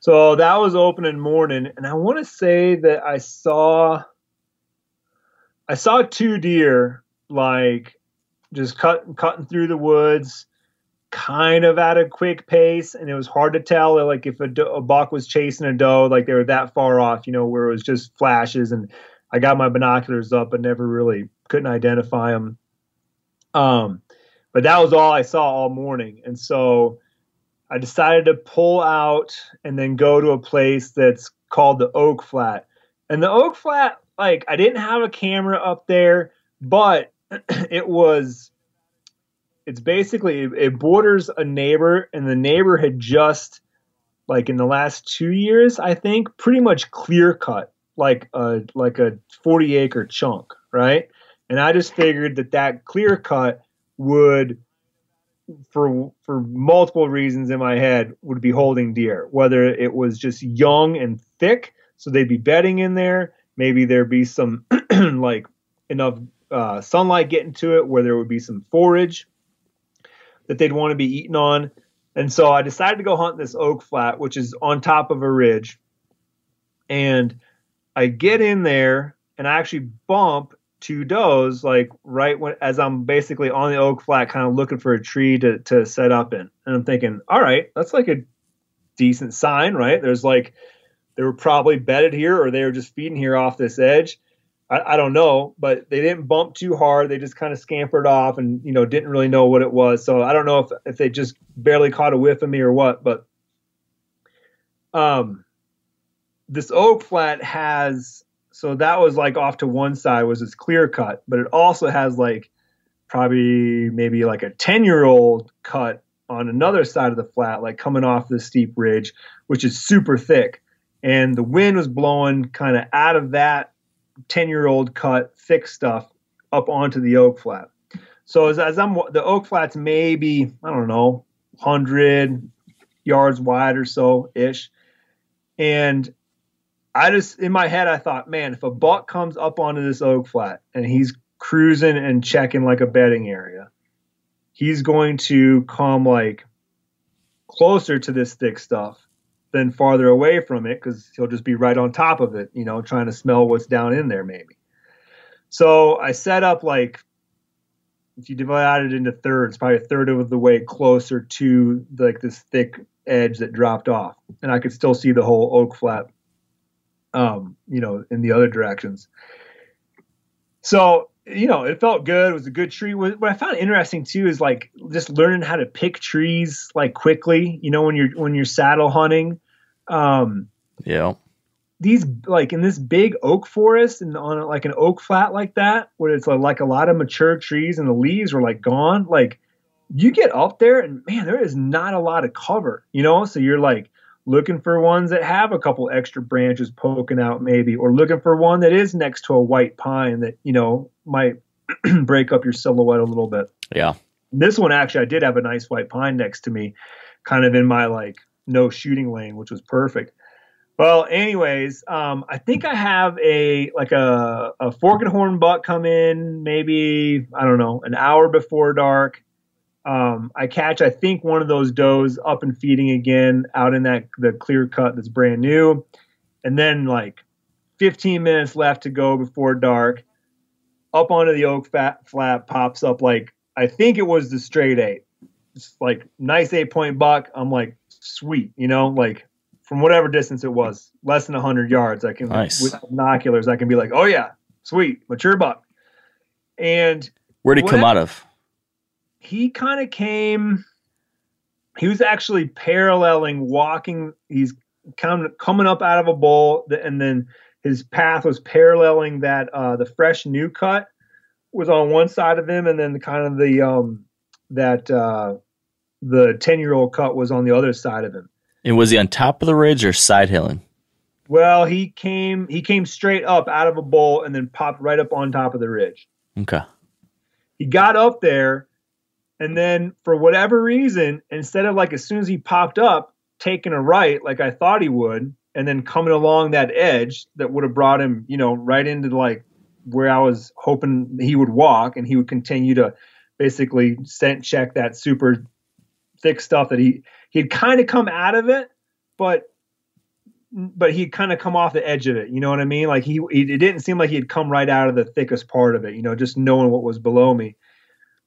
So that was opening morning, and I want to say that I saw, I saw two deer like just cut, cutting through the woods, kind of at a quick pace, and it was hard to tell like if a, do- a buck was chasing a doe, like they were that far off, you know, where it was just flashes. And I got my binoculars up, but never really couldn't identify them. Um, but that was all I saw all morning, and so I decided to pull out and then go to a place that's called the Oak Flat. And the Oak Flat, like, I didn't have a camera up there, but it was, it's basically, it borders a neighbor, and the neighbor had just like in the last two years, I think, pretty much clear cut, like a like a forty acre chunk, right? And I just figured that that clear cut would, for for multiple reasons in my head, would be holding deer. Whether it was just young and thick, so they'd be bedding in there. Maybe there'd be some like enough uh, sunlight getting to it where there would be some forage that they'd want to be eating on. And so I decided to go hunt this oak flat, which is on top of a ridge. And I get in there and I actually bump two does, like right when, as I'm basically on the oak flat, kind of looking for a tree to, to set up in. And I'm thinking, all right, that's like a decent sign, right? There's like, they were probably bedded here or they were just feeding here off this edge. I, I don't know, but they didn't bump too hard. They just kind of scampered off and, you know, didn't really know what it was. So I don't know if, if they just barely caught a whiff of me or what, but um, this oak flat has, so that was like off to one side was this clear cut, but it also has like probably maybe like a ten year old cut on another side of the flat, like coming off the steep ridge, which is super thick. And the wind was blowing kind of out of that ten year old cut thick stuff up onto the oak flat. So as, as I'm, the oak flat's maybe, I don't know, one hundred yards wide or so ish. And I just, in my head, I thought, man, if a buck comes up onto this oak flat and he's cruising and checking like a bedding area, he's going to come like closer to this thick stuff than farther away from it, because he'll just be right on top of it, you know, trying to smell what's down in there maybe. So I set up like, if you divide it into thirds, probably a third of the way closer to like this thick edge that dropped off. And I could still see the whole oak flat, um, you know, in the other directions. So, you know, it felt good. It was a good tree. What I found interesting too is like just learning how to pick trees like quickly, you know, when you're, when you're saddle hunting. Um, yeah. These like in this big oak forest and on like an oak flat like that, where it's like a lot of mature trees and the leaves were like gone. Like you get up there and man, there is not a lot of cover, you know? So you're like looking for ones that have a couple extra branches poking out maybe, or looking for one that is next to a white pine that, you know, might break up your silhouette a little bit. Yeah. This one, actually, I did have a nice white pine next to me, kind of in my like no shooting lane, which was perfect. Well, anyways, um, I think I have a, like a, a fork and horn buck come in maybe, I don't know, an hour before dark. Um, I catch, I think, one of those does up and feeding again out in that the clear cut that's brand new. And then like fifteen minutes left to go before dark, up onto the oak fat flat pops up. Like, I think it was the straight eight. It's like nice eight point buck. I'm like, sweet, you know, like from whatever distance it was, less than a hundred yards. I can, nice. With binoculars, I can be like, oh yeah, sweet, mature buck. And where'd he come out of? He kind of came, he was actually paralleling walking. He's come, coming up out of a bowl, and then his path was paralleling that, uh, the fresh new cut was on one side of him. And then the kind of the, um, that, uh, the ten year old cut was on the other side of him. And was he on top of the ridge or side hilling? Well, he came, he came straight up out of a bowl and then popped right up on top of the ridge. Okay. He got up there. And then for whatever reason, instead of like as soon as he popped up, taking a right like I thought he would, and then coming along that edge that would have brought him, you know, right into like where I was hoping he would walk, and he would continue to basically scent check that super thick stuff that he he'd kind of come out of it, but but he'd kind of come off the edge of it. You know what I mean? Like he it didn't seem like he had come right out of the thickest part of it, you know, just knowing what was below me.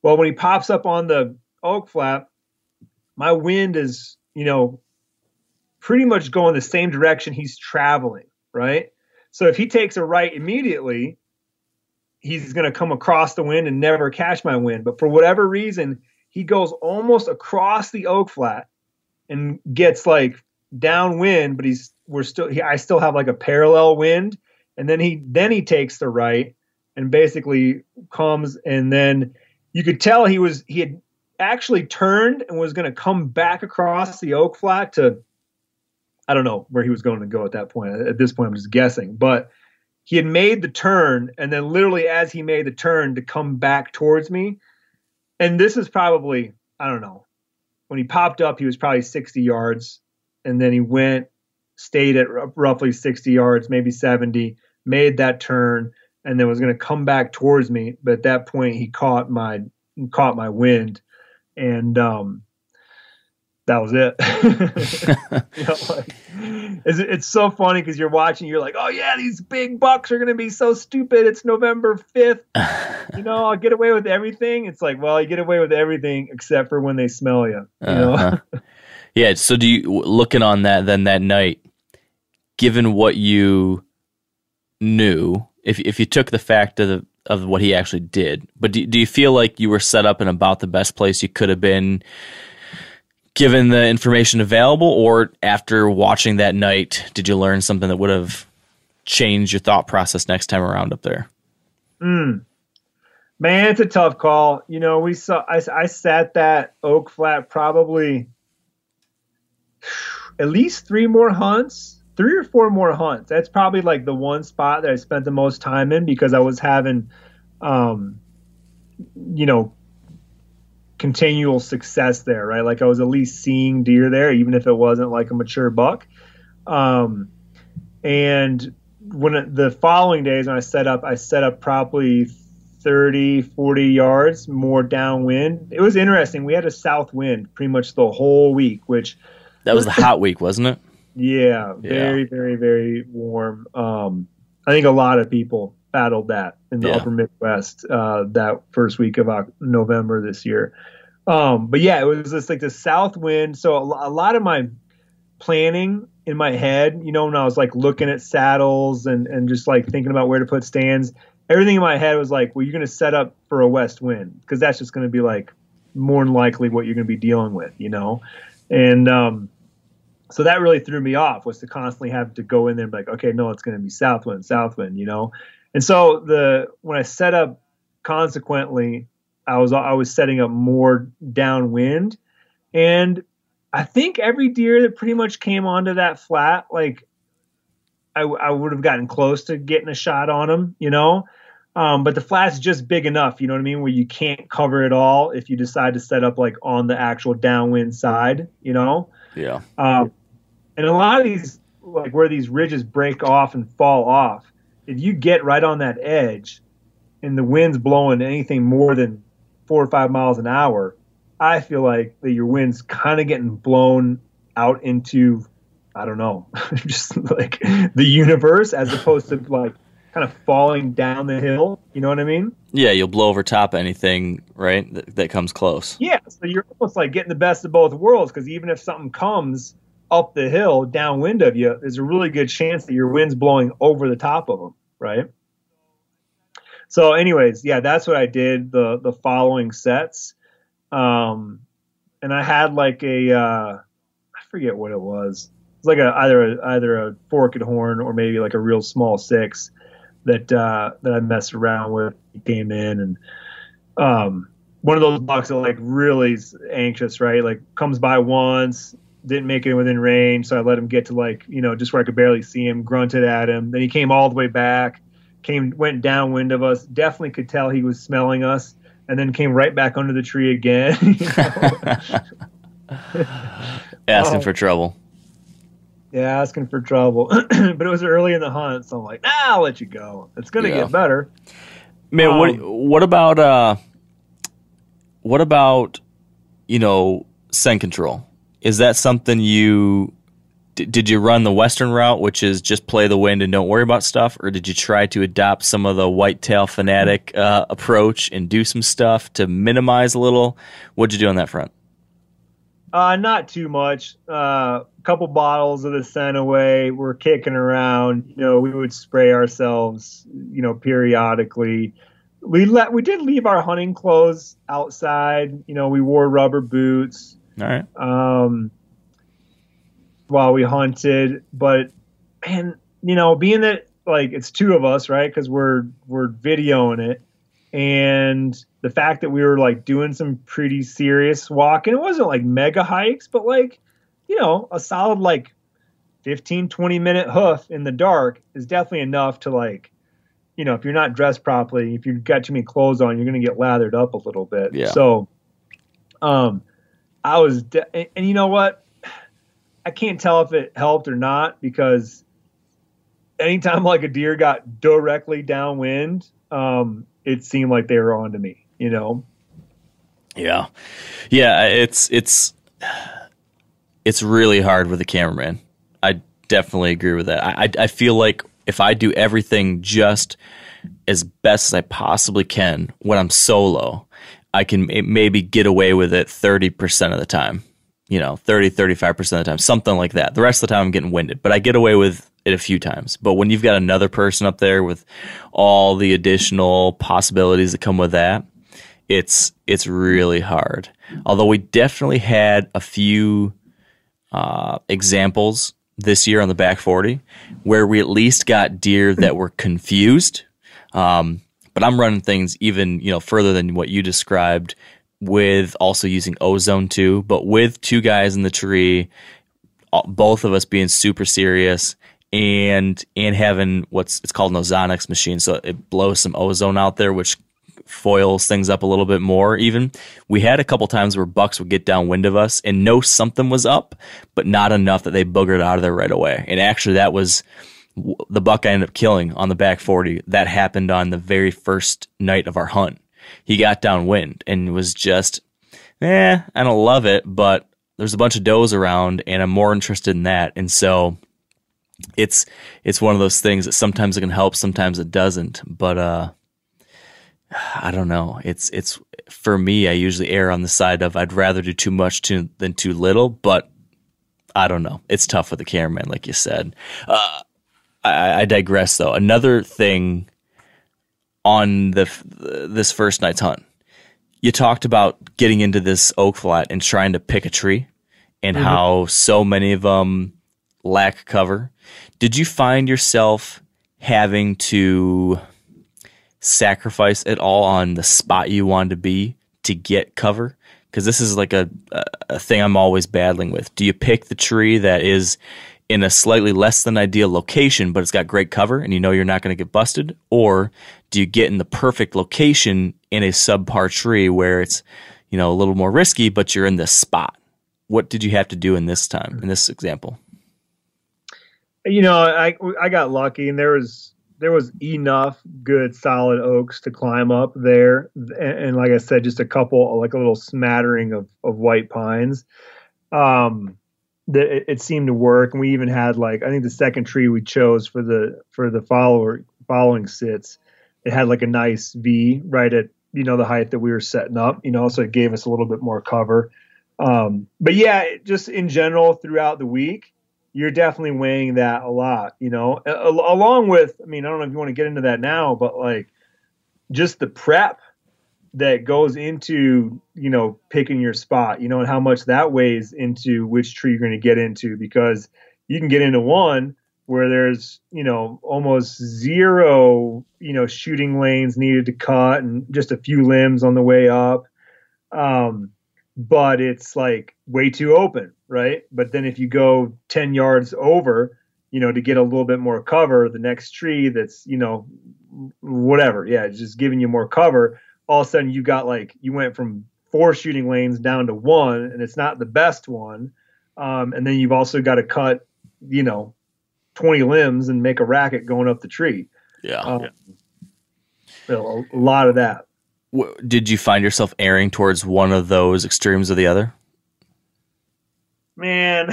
Well, when he pops up on the oak flat, my wind is, you know, pretty much going the same direction he's traveling, right? So if he takes a right immediately, he's going to come across the wind and never catch my wind. But for whatever reason, he goes almost across the oak flat and gets like downwind, but he's we're still he, I still have like a parallel wind, and then he then he takes the right and basically comes, and then you could tell he was he had actually turned and was going to come back across the oak flat to I don't know where he was going to go at that point. At this point, I'm just guessing. But he had made the turn, and then literally as he made the turn to come back towards me, and this is probably, I don't know, when he popped up, he was probably sixty yards, and then he went, stayed at r- roughly sixty yards, maybe seventy, made that turn, and then was going to come back towards me. But at that point, he caught my caught my wind, and um, that was it. You know, like, it's, it's so funny because you're watching, you're like, oh yeah, these big bucks are going to be so stupid. It's November fifth. You know, I'll get away with everything. It's like, well, you get away with everything except for when they smell you. You uh-huh. know? Yeah. So do you, looking on that, then that night, given what you knew, if if you took the fact of the, of what he actually did, but do, do you feel like you were set up in about the best place you could have been given the information available, or after watching that night, did you learn something that would have changed your thought process next time around up there? Mm. Man, it's a tough call. You know, we saw, I, I sat that oak flat probably at least three more hunts, three or four more hunts. That's probably like the one spot that I spent the most time in because I was having, um, you know, continual success there, right? Like I was at least seeing deer there, even if it wasn't like a mature buck. Um, and when it, the following days when I set up, I set up probably thirty, forty yards more downwind. It was interesting. We had a south wind pretty much the whole week, which that was the hot week, wasn't it? Yeah. Very, yeah. very, very warm. Um, I think a lot of people battled that in the yeah. upper Midwest uh, that first week of November this year. Um, but yeah, it was just like the south wind. So a, a lot of my planning in my head, you know, when I was like looking at saddles and, and just like thinking about where to put stands, everything in my head was like, well, you're going to set up for a west wind because that's just going to be like more than likely what you're going to be dealing with, you know? And um, so that really threw me off was to constantly have to go in there and be like, okay, no, it's going to be south wind, south wind, you know? And so the when I set up, consequently, I was I was setting up more downwind, and I think every deer that pretty much came onto that flat, like I, I would have gotten close to getting a shot on them, you know. Um, but the flat's just big enough, you know what I mean, where you can't cover it all if you decide to set up like on the actual downwind side, you know. Yeah. Um, and a lot of these, like where these ridges break off and fall off. If you get right on that edge and the wind's blowing anything more than four or five miles an hour, I feel like that your wind's kind of getting blown out into, I don't know, just like the universe as opposed to like kind of falling down the hill. You know what I mean? Yeah, you'll blow over top anything, right, that, that comes close. Yeah, so you're almost like getting the best of both worlds because even if something comes up the hill downwind of you, there's a really good chance that your wind's blowing over the top of them, right? So anyways, yeah, that's what I did the the following sets. Um, and I had like a, uh, I forget what it was. It's like a, either a, either a forked horn or maybe like a real small six that, uh, that I messed around with. He came in and, um, one of those bucks that like really anxious, right? Like comes by once, didn't make it within range, so I let him get to like, you know, just where I could barely see him, grunted at him. Then he came all the way back, came, went downwind of us, definitely could tell he was smelling us, and then came right back under the tree again. you know? Asking um, for trouble. Yeah, asking for trouble. But it was early in the hunt, so I'm like, nah, I'll let you go. It's going to yeah. get better. Man, um, what, what about, uh, what about, you know, scent control? Is that something you did, did you run the Western route, which is just play the wind and don't worry about stuff? Or did you try to adopt some of the whitetail fanatic uh, approach and do some stuff to minimize a little? What'd you do on that front? Uh, not too much. A uh, couple bottles of the scent away. We're kicking around. You know, we would spray ourselves, you know, periodically. We let, we did leave our hunting clothes outside. You know, we wore rubber boots. All right. Um, while we hunted, but man, you know, being that like it's two of us, right? Because we're we're videoing it, and the fact that we were like doing some pretty serious walking, it wasn't like mega hikes, but like you know, a solid like fifteen, twenty minute hoof in the dark is definitely enough to, like, you know, if you're not dressed properly, if you've got too many clothes on, you're going to get lathered up a little bit. Yeah. So, um, I was, de- and, and you know what? I can't tell if it helped or not, because anytime like a deer got directly downwind, um, it seemed like they were on to me, you know? Yeah. Yeah. It's, it's, it's really hard with a cameraman. I definitely agree with that. I, I, I feel like if I do everything just as best as I possibly can when I'm solo, I can maybe get away with it thirty percent of the time, you know, thirty, thirty-five percent of the time, something like that. The rest of the time I'm getting winded, but I get away with it a few times. But when you've got another person up there with all the additional possibilities that come with that, it's, it's really hard. Although we definitely had a few uh, examples this year on the back forty where we at least got deer that were confused. Um, but I'm running things even, you know, further than what you described, with also using ozone too, but with two guys in the tree, both of us being super serious and, and having what's it's called an Ozonics machine. So it blows some ozone out there, which foils things up a little bit more. Even we had a couple times where bucks would get downwind of us and know something was up, but not enough that they boogered out of there right away. And actually that was the buck I ended up killing on the back forty. That happened on the very first night of our hunt. He got downwind and was just, eh, I don't love it, but there's a bunch of does around and I'm more interested in that. And so it's, it's one of those things that sometimes it can help, sometimes it doesn't. But, uh, I don't know. It's, it's for me, I usually err on the side of I'd rather do too much to, than too little, but I don't know. It's tough with the cameraman, like you said. Uh, I, I digress though. Another thing on the, this first night's hunt, you talked about getting into this oak flat and trying to pick a tree and mm-hmm. how so many of them lack cover. Did you find yourself having to sacrifice at all on the spot you wanted to be to get cover? Because this is like a, a thing I'm always battling with. Do you pick the tree that is in a slightly less than ideal location, but it's got great cover and you know you're not going to get busted? Or do you get in the perfect location in a subpar tree where it's, you know, a little more risky, but you're in this spot? What did you have to do in this time, in this example? You know, I, I got lucky, and there was, there was enough good solid oaks to climb up there. And, and like I said, just a couple, like a little smattering of, of white pines. Um, that it, it seemed to work. And we even had, like, I think the second tree we chose for the, for the follower following sits, it had like a nice V right at, you know, the height that we were setting up, you know, so it gave us a little bit more cover. Um, but yeah, just in general throughout the week, you're definitely weighing that a lot, you know, along with, I mean, I don't know if you want to get into that now, but like just the prep that goes into, you know, picking your spot, you know, and how much that weighs into which tree you're going to get into, because you can get into one where there's, you know, almost zero, you know, shooting lanes needed to cut and just a few limbs on the way up. Um, but it's like way too open, right? But then if you go ten yards over, you know, to get a little bit more cover, the next tree that's, you know, whatever, yeah, it's just giving you more cover, all of a sudden you got like, you went from four shooting lanes down to one, and it's not the best one. Um, and then you've also got to cut, you know, twenty limbs and make a racket going up the tree. Yeah. Um, yeah. So a lot of that. Did you find yourself erring towards one of those extremes or the other? Man,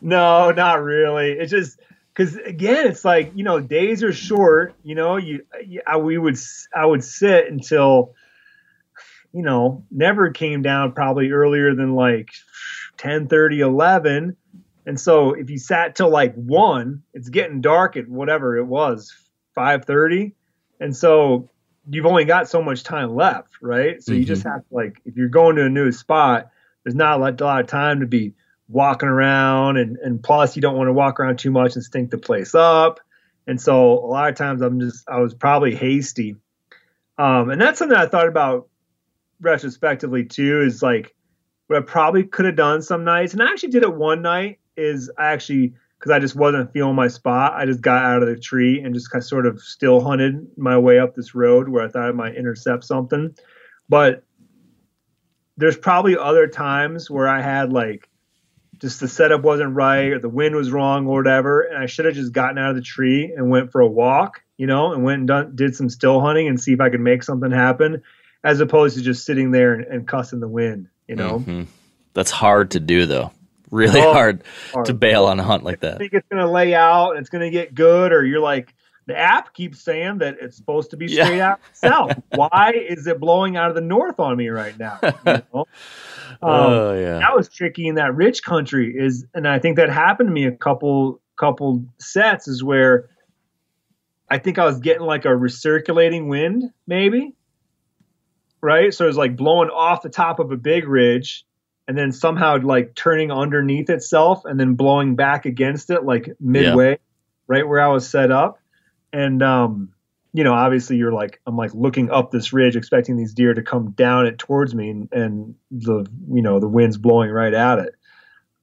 no, not really. It's just because, again, it's like, you know, days are short. You know, you, I, we would, I would sit until, you know, never came down probably earlier than like ten thirty, eleven. And so if you sat till like one, it's getting dark at whatever it was, five thirty. And so you've only got so much time left, right? So mm-hmm. you just have to, like, if you're going to a new spot, there's not a lot of time to be walking around, and, and plus you don't want to walk around too much and stink the place up. And so a lot of times I'm just, I was probably hasty. Um, and that's something I thought about retrospectively too, is like what I probably could have done some nights. And I actually did it one night. is I actually, because I just wasn't feeling my spot, I just got out of the tree and just kind of sort of still hunted my way up this road where I thought I might intercept something. But there's probably other times where I had like just the setup wasn't right or the wind was wrong or whatever, and I should have just gotten out of the tree and went for a walk, you know, and went and done, did some still hunting and see if I could make something happen, as opposed to just sitting there and, and cussing the wind, you know. Mm-hmm. That's hard to do, though. Really oh, hard, hard to bail on a hunt like that. I think it's going to lay out and it's going to get good, or you're like, the app keeps saying that it's supposed to be straight yeah. out south. Why is it blowing out of the north on me right now? You know? um, oh, yeah. That was tricky in that rich country, is, and I think that happened to me a couple couple sets, is where I think I was getting like a recirculating wind maybe, right? So it was like blowing off the top of a big ridge, and then somehow like turning underneath itself and then blowing back against it like midway, yeah. right where I was set up. And, um, you know, obviously you're like, I'm like looking up this ridge expecting these deer to come down it towards me, and, and the, you know, the wind's blowing right at it.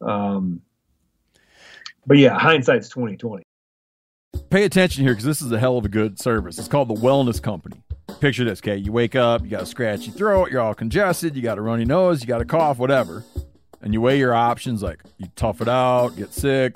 Um, but yeah, hindsight's twenty twenty. Pay attention here, because this is a hell of a good service. It's called the Wellness Company. Picture this, okay? You wake up, you got a scratchy throat, you're all congested, you got a runny nose, you got a cough, whatever. And you weigh your options, like you tough it out, get sick,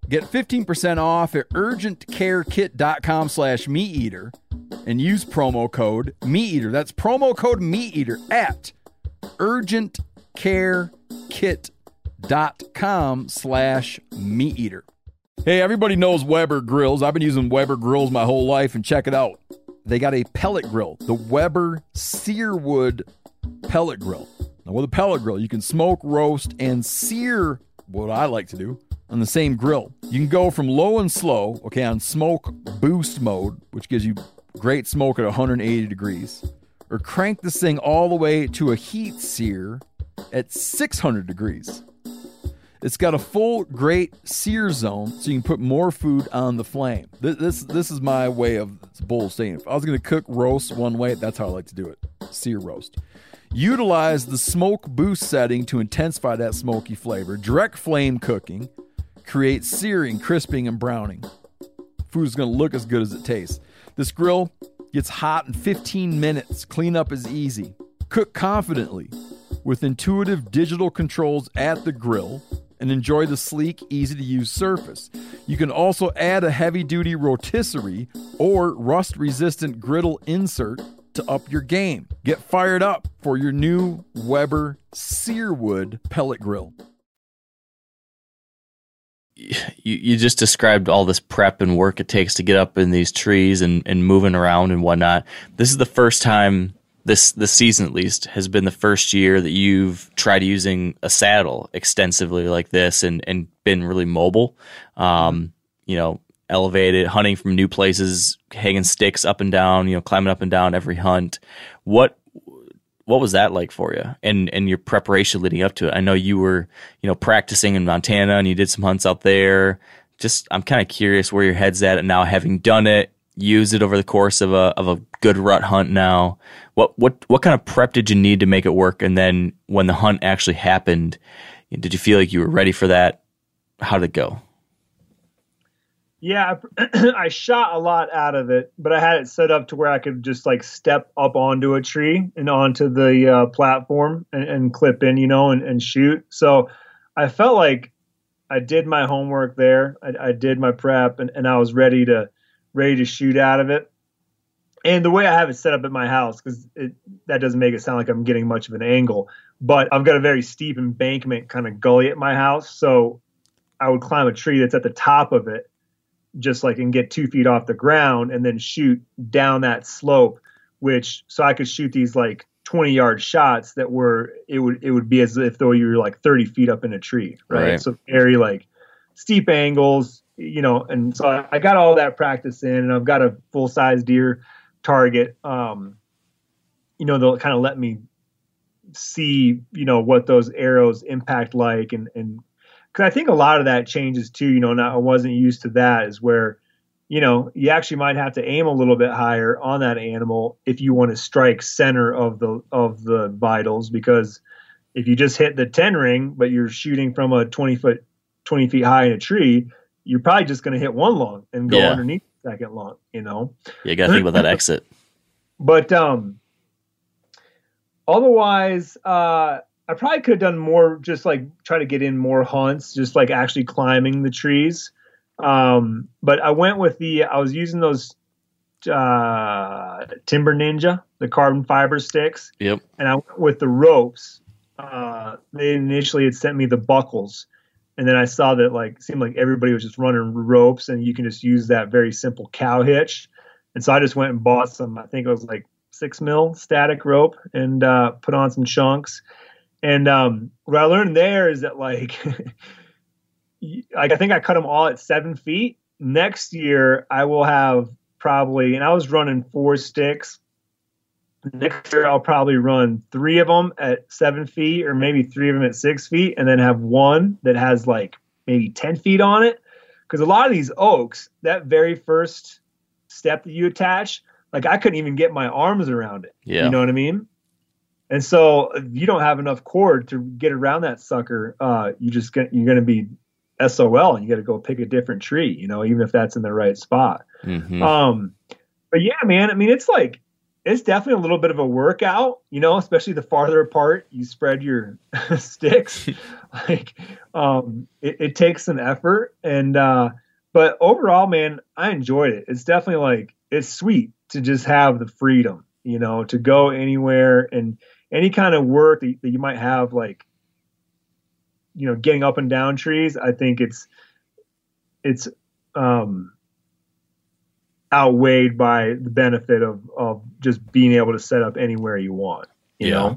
Get fifteen percent off at urgentcarekit.com slash MeatEater and use promo code MeatEater. That's promo code MeatEater at urgentcarekit.com slash MeatEater. Hey, everybody knows Weber grills. I've been using Weber grills my whole life, and check it out. They got a pellet grill, the Weber Searwood pellet grill. Now, with a pellet grill, you can smoke, roast, and sear, what I like to do, on the same grill. You can go from low and slow, okay, on smoke boost mode, which gives you great smoke at one hundred eighty degrees, or crank this thing all the way to a heat sear at six hundred degrees. It's got a full great sear zone, so you can put more food on the flame. This this, this is my way of bold saying. If I was going to cook roast one way, that's how I like to do it. Sear roast. Utilize the smoke boost setting to intensify that smoky flavor. Direct flame cooking creates searing, crisping, and browning. Food's going to look as good as it tastes. This grill gets hot in fifteen minutes. Cleanup is easy. Cook confidently with intuitive digital controls at the grill, and enjoy the sleek, easy-to-use surface. You can also add a heavy-duty rotisserie or rust-resistant griddle insert to up your game. Get fired up for your new Weber Searwood pellet grill. You, you just described all this prep and work it takes to get up in these trees and, and moving around and whatnot. This is the first time... This this season, at least, has been the first year that you've tried using a saddle extensively like this and, and been really mobile, um, you know, elevated, hunting from new places, hanging sticks up and down, you know, climbing up and down every hunt. What what was that like for you and, and your preparation leading up to it? I know you were, you know, practicing in Montana and you did some hunts out there. Just I'm kind of curious where your head's at, and now having done it, use it over the course of a of a good rut hunt now. What what what kind of prep did you need to make it work? And then when the hunt actually happened, did you feel like you were ready for that? How did it go? Yeah, I, I shot a lot out of it, but I had it set up to where I could just like step up onto a tree and onto the uh, platform and, and clip in, you know, and, and shoot. So I felt like I did my homework there. I, I did my prep, and, and I was ready to ready to shoot out of it. And the way I have it set up at my house, because that doesn't make it sound like I'm getting much of an angle, but I've got a very steep embankment kind of gully at my house. So I would climb a tree that's at the top of it, just like, and get two feet off the ground and then shoot down that slope, which, so I could shoot these like twenty yard shots that were, it would, it would be as if though you were like thirty feet up in a tree. Right. right. So very like steep angles, you know, and so I, I got all that practice in, and I've got a full size deer target. Um, you know, they'll kind of let me see, you know, what those arrows impact like, and, and, because I think a lot of that changes too, you know, and I wasn't used to that, is where, you know, you actually might have to aim a little bit higher on that animal if you want to strike center of the of the vitals, because if you just hit the ten ring, but you're shooting from a twenty foot, twenty feet high in a tree, you're probably just going to hit one lung and go yeah. underneath the second lung, you know? Yeah, you got to think about that exit. But um, otherwise, uh, I probably could have done more, just like try to get in more hunts, just like actually climbing the trees. Um, but I went with the, I was using those uh, Timber Ninja, the carbon fiber sticks. Yep. And I went with the ropes. Uh, they initially had sent me the buckles. And then I saw that like, it seemed like everybody was just running ropes, and you can just use that very simple cow hitch. And so I just went and bought some, I think it was like six mil static rope, and uh, put on some chunks. And um, what I learned there is that, like, like I think I cut them all at seven feet. Next year, I will have probably, and I was running four sticks. Next year, I'll probably run three of them at seven feet, or maybe three of them at six feet, and then have one that has like maybe ten feet on it. Because a lot of these oaks, that very first step that you attach, like I couldn't even get my arms around it. Yeah. You know what I mean? And so you don't have enough cord to get around that sucker. Uh, you just get, you're going to be S O L, and you got to go pick a different tree, you know, even if that's in the right spot. Mm-hmm. Um, but yeah, man, I mean, it's like, it's definitely a little bit of a workout, you know, especially the farther apart you spread your sticks, like, um, it, it takes some effort. And, uh, but overall, man, I enjoyed it. It's definitely like, it's sweet to just have the freedom, you know, to go anywhere. And any kind of work that, that you might have, like, you know, getting up and down trees, I think it's it's um, outweighed by the benefit of, of just being able to set up anywhere you want, you yeah.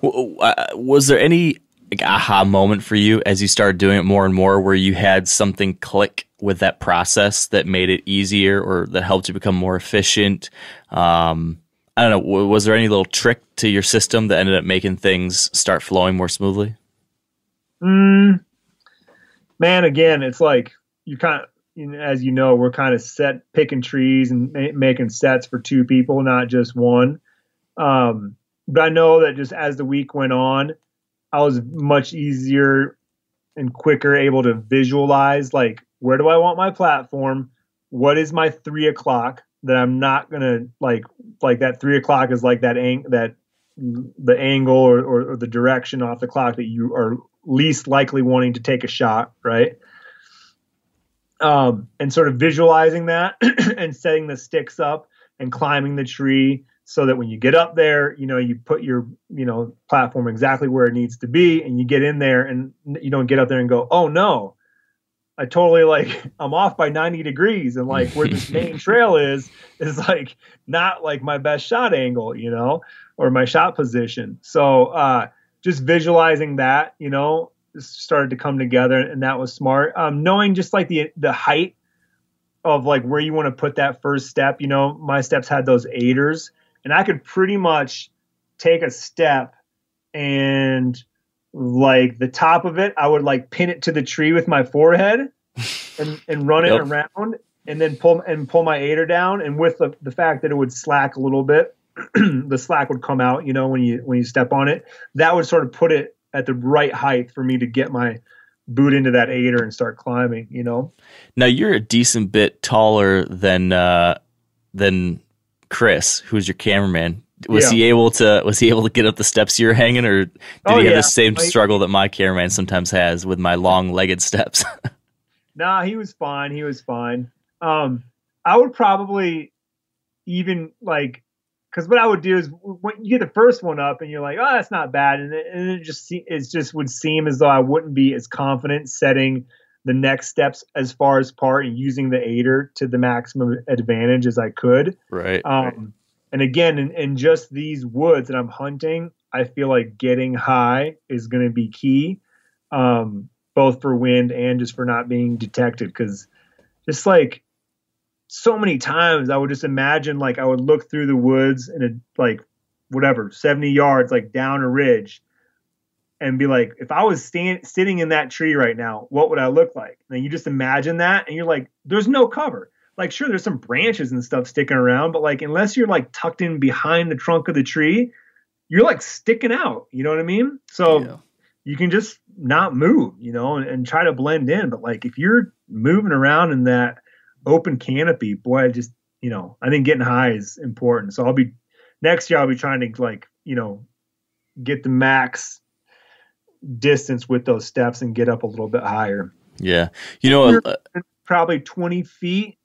know? Was there any like, aha moment for you as you started doing it more and more, where you had something click with that process that made it easier, or that helped you become more efficient? Um I don't know, was there any little trick to your system that ended up making things start flowing more smoothly? Mm, man, again, it's like you kind of, you know, as you know, we're kind of set picking trees and ma making sets for two people, not just one. Um, but I know that just as the week went on, I was much easier and quicker able to visualize, like, where do I want my platform? What is my three o'clock? That I'm not gonna like like that three o'clock is like that ang that the angle or, or, or the direction off the clock that you are least likely wanting to take a shot, right? Um, and sort of visualizing that and setting the sticks up and climbing the tree so that when you get up there, you know, you put your you know platform exactly where it needs to be, and you get in there, and you don't get up there and go, oh no, I totally like I'm off by ninety degrees, and like where this main trail is, is like not like my best shot angle, you know, or my shot position. So, uh, just visualizing that, you know, started to come together, and that was smart. Um, knowing just like the, the height of like where you want to put that first step, you know, my steps had those eighters, and I could pretty much take a step and like the top of it, I would like pin it to the tree with my forehead and, and run it yep. around, and then pull and pull my aider down. And with the, the fact that it would slack a little bit, the slack would come out, you know, when you, when you step on it, that would sort of put it at the right height for me to get my boot into that aider and start climbing, you know? Now you're a decent bit taller than, uh, than Chris, who's your cameraman. was yeah. he able to was he able to get up the steps you were hanging, or did oh, he have yeah. the same like, struggle that my cameraman sometimes has with my long-legged steps? Nah, he was fine. He was fine. Um, I would probably even like, because what I would do is when you get the first one up and you're like, oh, that's not bad, and it, and it just it just would seem as though I wouldn't be as confident setting the next steps as far as part and using the aider to the maximum advantage as I could. Right. Um, right. And again, in, in just these woods that I'm hunting, I feel like getting high is going to be key, um, both for wind and just for not being detected. Because just like so many times I would just imagine like I would look through the woods and like whatever, seventy yards, like down a ridge, and be like, if I was stand, sitting in that tree right now, what would I look like? And you just imagine that, and you're like, there's no cover. Like, sure, there's some branches and stuff sticking around, but like, unless you're like tucked in behind the trunk of the tree, you're like sticking out. You know what I mean? So yeah. you can just not move, you know, and, and try to blend in. But like, if you're moving around in that open canopy, boy, I just, you know, I think getting high is important. So I'll be, next year I'll be trying to like, you know, get the max distance with those steps and get up a little bit higher. Yeah. You know, uh, probably twenty feet,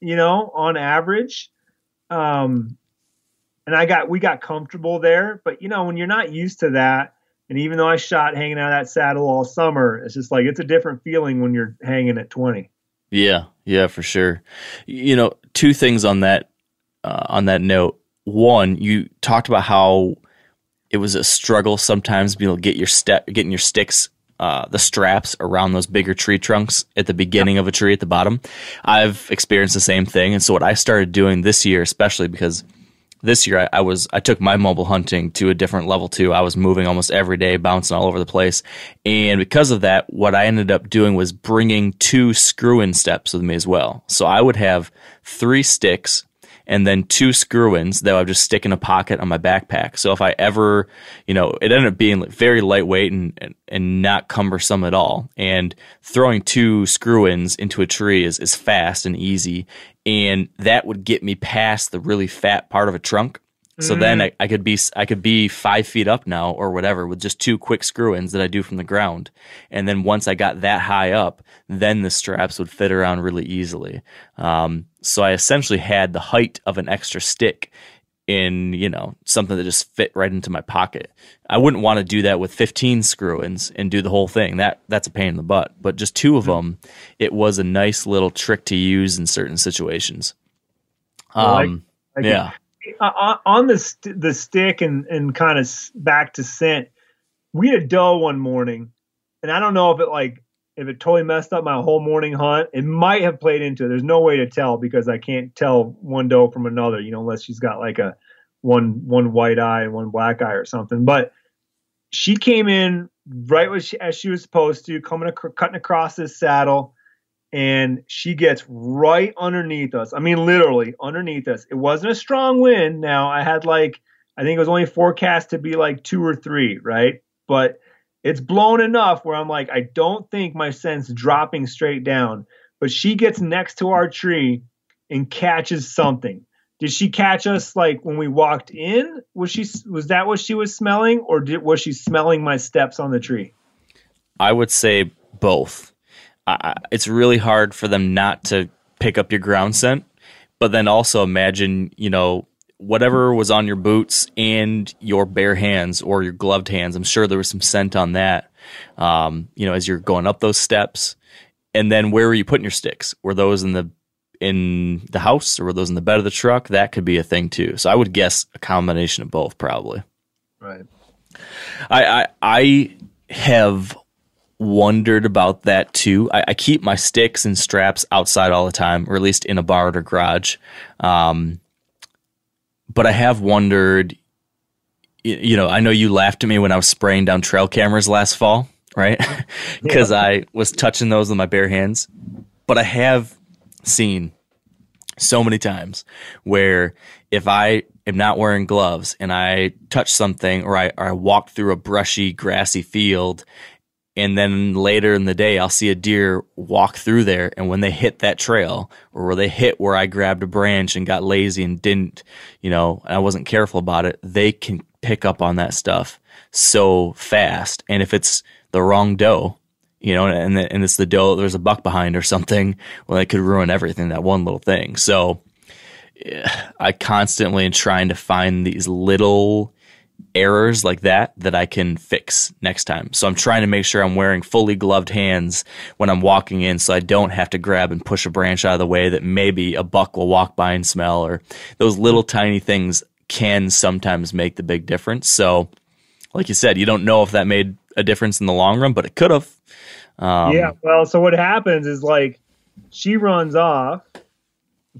you know, on average. Um, and I got, we got comfortable there, but you know, when you're not used to that, and even though I shot hanging out of that saddle all summer, it's just like, it's a different feeling when you're hanging at twenty. Yeah. Yeah, for sure. You know, two things on that, uh, on that note. One, you talked about how it was a struggle sometimes being able to get your step, getting your sticks, uh, the straps around those bigger tree trunks at the beginning yeah. of a tree at the bottom. I've experienced the same thing, and so what I started doing this year, especially because this year I, I was I took my mobile hunting to a different level too. I was moving almost every day, bouncing all over the place, and because of that, what I ended up doing was bringing two screw-in steps with me as well. So I would have three sticks and then two screw-ins that I would just stick in a pocket on my backpack. So if I ever, you know, it ended up being very lightweight and, and, and not cumbersome at all. And throwing two screw-ins into a tree is, is fast and easy. And that would get me past the really fat part of a trunk. So mm. then I, I could be I could be five feet up now or whatever with just two quick screw-ins that I do from the ground. And then once I got that high up, then the straps would fit around really easily. Um, so I essentially had the height of an extra stick in, you know, something that just fit right into my pocket. I wouldn't want to do that with fifteen screw-ins and do the whole thing. That that's a pain in the butt. But just two of mm. them, it was a nice little trick to use in certain situations. Um, I, I can- yeah. Uh, on the st- the stick and, and kind of back to scent, we had a doe one morning, and I don't know if it like if it totally messed up my whole morning hunt. It might have played into it. There's no way to tell because I can't tell one doe from another, you know, unless she's got like a one one white eye and one black eye or something. But she came in right as she, as she was supposed to, coming ac- cutting across this saddle. And she gets right underneath us. I mean, literally underneath us. It wasn't a strong wind. Now I had like, I think it was only forecast to be like two or three, right? But it's blown enough where I'm like, I don't think my scent's dropping straight down. But she gets next to our tree and catches something. Did she catch us like when we walked in? Was she was that what she was smelling, or did, was she smelling my steps on the tree? I would say both. I, it's really hard for them not to pick up your ground scent, but then also imagine, you know, whatever was on your boots and your bare hands or your gloved hands. I'm sure there was some scent on that, um, you know, as you're going up those steps. And then where were you putting your sticks? Were those in the in the house, or were those in the bed of the truck? That could be a thing too. So I would guess a combination of both, probably. Right. I I, I have. wondered about that too. I, I keep my sticks and straps outside all the time, or at least in a barn or garage. Um, but I have wondered, you, you know, I know you laughed at me when I was spraying down trail cameras last fall, right? Because yeah. I was touching those with my bare hands. But I have seen so many times where if I am not wearing gloves and I touch something, or I, or I walk through a brushy, grassy field And then later in the day, I'll see a deer walk through there. And when they hit that trail, or where they hit where I grabbed a branch and got lazy and didn't, you know, I wasn't careful about it, they can pick up on that stuff so fast. And if it's the wrong doe, you know, and and it's the doe, there's a buck behind or something, well, it could ruin everything, that one little thing. So I constantly am trying to find these little errors like that that I can fix next time. So I'm trying to make sure I'm wearing fully gloved hands when I'm walking in, so I don't have to grab and push a branch out of the way that maybe a buck will walk by and smell, or those little tiny things can sometimes make the big difference. So like you said, you don't know if that made a difference in the long run, but it could have. Um, yeah. Well, so what happens is, like, she runs off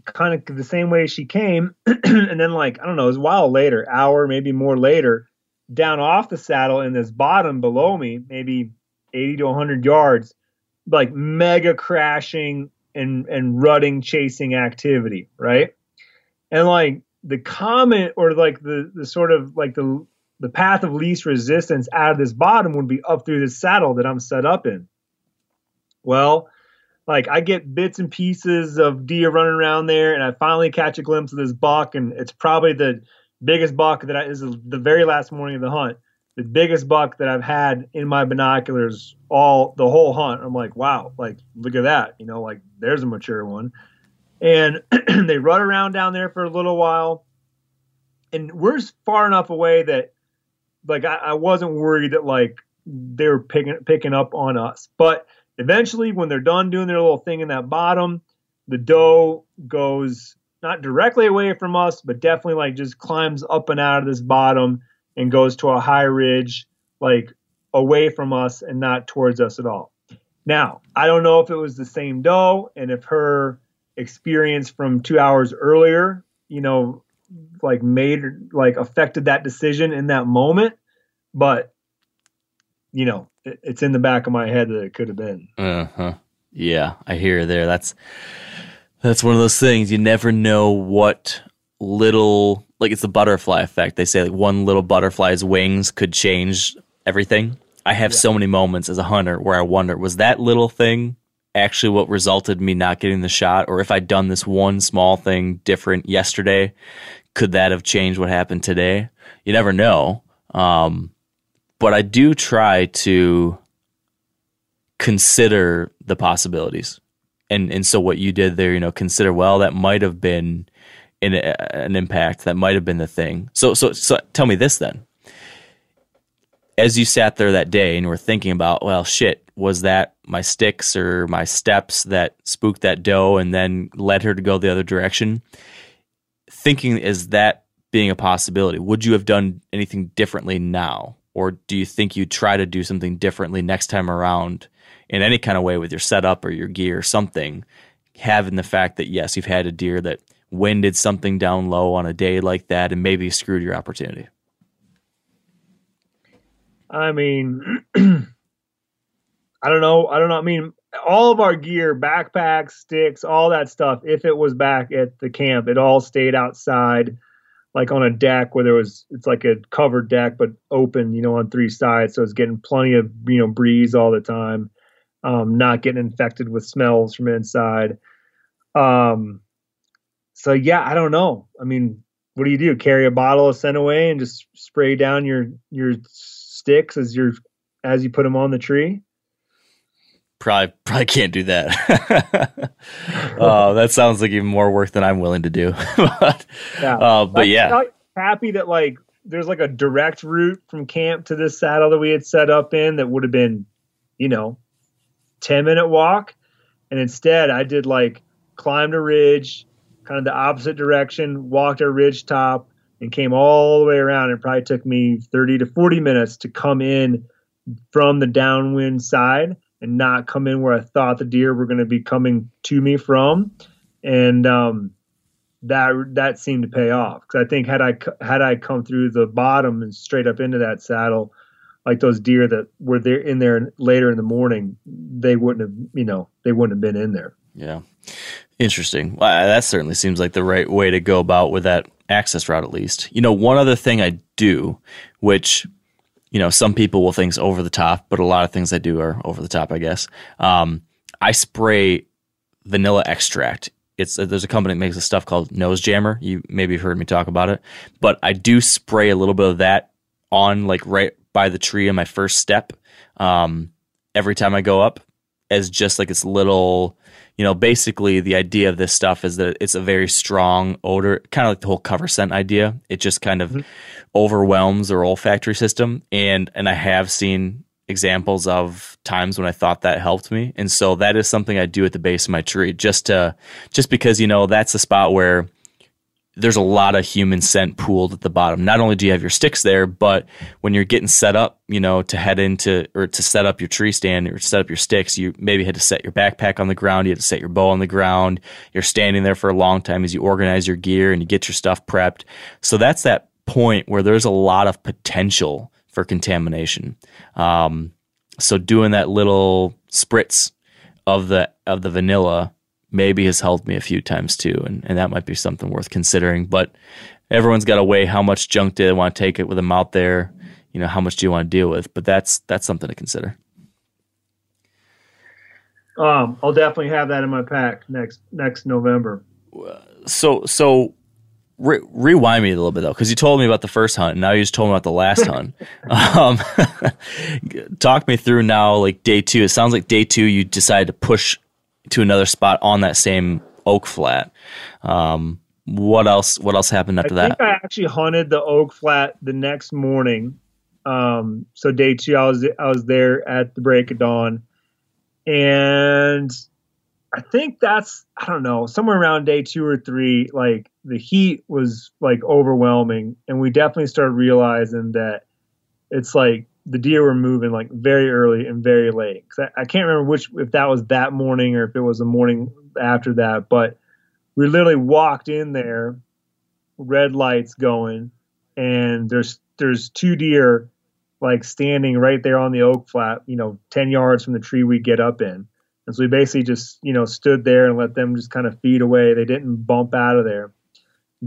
kind of the same way she came. And then, like, I don't know, it was a while later, hour, maybe more later, down off the saddle in this bottom below me, maybe eighty to a hundred yards, like mega crashing and, and rutting chasing activity. Right. And like the comment, or like the, the sort of like the, the path of least resistance out of this bottom would be up through this saddle that I'm set up in. Well, like, I get bits and pieces of deer running around there, and I finally catch a glimpse of this buck, and it's probably the biggest buck that I, is the very last morning of the hunt, the biggest buck that I've had in my binoculars all the whole hunt. I'm like, wow, like, look at that. You know, like, there's a mature one. And they run around down there for a little while, and we're far enough away that, like, I, I wasn't worried that, like, they were picking, picking up on us. But eventually, when they're done doing their little thing in that bottom, the doe goes not directly away from us, but definitely, like, just climbs up and out of this bottom and goes to a high ridge, like, away from us and not towards us at all. Now, I don't know if it was the same doe, and if her experience from two hours earlier, you know, like, made, like, affected that decision in that moment, but, you know, it's in the back of my head that it could have been. Uh-huh. Yeah, I hear there. That's that's one of those things. You never know what little, like, it's the butterfly effect. They say, like, one little butterfly's wings could change everything. I have yeah. so many moments as a hunter where I wonder, was that little thing actually what resulted in me not getting the shot? Or if I'd done this one small thing different yesterday, could that have changed what happened today? You never know. Um But I do try to consider the possibilities. And and so what you did there, you know, consider, well, that might have been an, an impact. That might have been the thing. So, so so tell me this then. As you sat there that day and were thinking about, well, shit, was that my sticks or my steps that spooked that doe and then led her to go the other direction? Thinking, is that being a possibility? Would you have done anything differently now? Or do you think you try to do something differently next time around in any kind of way with your setup or your gear or something, having the fact that, yes, you've had a deer that winded something down low on a day like that and maybe screwed your opportunity? I mean, I don't know. I don't know. I mean, all of our gear, backpacks, sticks, all that stuff, if it was back at the camp, it all stayed outside, like on a deck where there was, it's like a covered deck, but open, you know, on three sides. So it's getting plenty of, you know, breeze all the time. Um, not getting infected with smells from inside. Um, so yeah, I don't know. I mean, what do you do? Carry a bottle of scent away and just spray down your, your sticks as you're, as you put them on the tree? Probably, probably can't do that. Oh, that sounds like even more work than I'm willing to do. but yeah, uh, but I'm yeah. happy that, like, there's like a direct route from camp to this saddle that we had set up in that would have been, you know, ten minute walk. And instead I did, like, climbed a ridge, kind of the opposite direction, walked a ridge top and came all the way around. It probably took me thirty to forty minutes to come in from the downwind side and not come in where I thought the deer were going to be coming to me from. And um, that that seemed to pay off. Because I think had I had I come through the bottom and straight up into that saddle, like those deer that were there in there later in the morning, they wouldn't have, you know, they wouldn't have been in there. Yeah. Interesting. Well, that certainly seems like the right way to go about with that access route, at least. You know, one other thing I do, which you know, some people will think it's over the top, but a lot of things I do are over the top, I guess. Um, I spray vanilla extract. It's uh, there's a company that makes this stuff called Nose Jammer. You maybe have heard me talk about it, but I do spray a little bit of that on, like, right by the tree on my first step. Um, every time I go up, as just like this little, you know, basically the idea of this stuff is that it's a very strong odor, kind of like the whole cover scent idea. It just kind of mm-hmm. overwhelms our olfactory system. And, and I have seen examples of times when I thought that helped me. And so that is something I do at the base of my tree, just to, just because, you know, that's a spot where there's a lot of human scent pooled at the bottom. Not only do you have your sticks there, but when you're getting set up, you know, to head into or to set up your tree stand or set up your sticks, you maybe had to set your backpack on the ground. You had to set your bow on the ground. You're standing there for a long time as you organize your gear and you get your stuff prepped. So that's that point where there's a lot of potential for contamination. Um, so doing that little spritz of the of the vanilla maybe has helped me a few times too, and, and that might be something worth considering. But everyone's got to weigh how much junk do they want to take it with them out there, you know, how much do you want to deal with? But that's that's something to consider. Um, I'll definitely have that in my pack next next November. So so re- rewind me a little bit though, because you told me about the first hunt, and now you just told me about the last hunt. Um, talk me through now, like day two. It sounds like day two you decided to push to another spot on that same oak flat. Um, what else? What else happened after I think that? I actually hunted the oak flat the next morning. Um, so day two, I was I was there at the break of dawn, and I think that's I don't know somewhere around day two or three. Like the heat was like overwhelming, and we definitely started realizing that it's like the deer were moving like very early and very late. Cause I, I can't remember which, if that was that morning or if it was the morning after that, but we literally walked in there, red lights going, and there's, there's two deer like standing right there on the oak flat, you know, ten yards from the tree we get up in. And so we basically just, you know, stood there and let them just kind of feed away. They didn't bump out of there,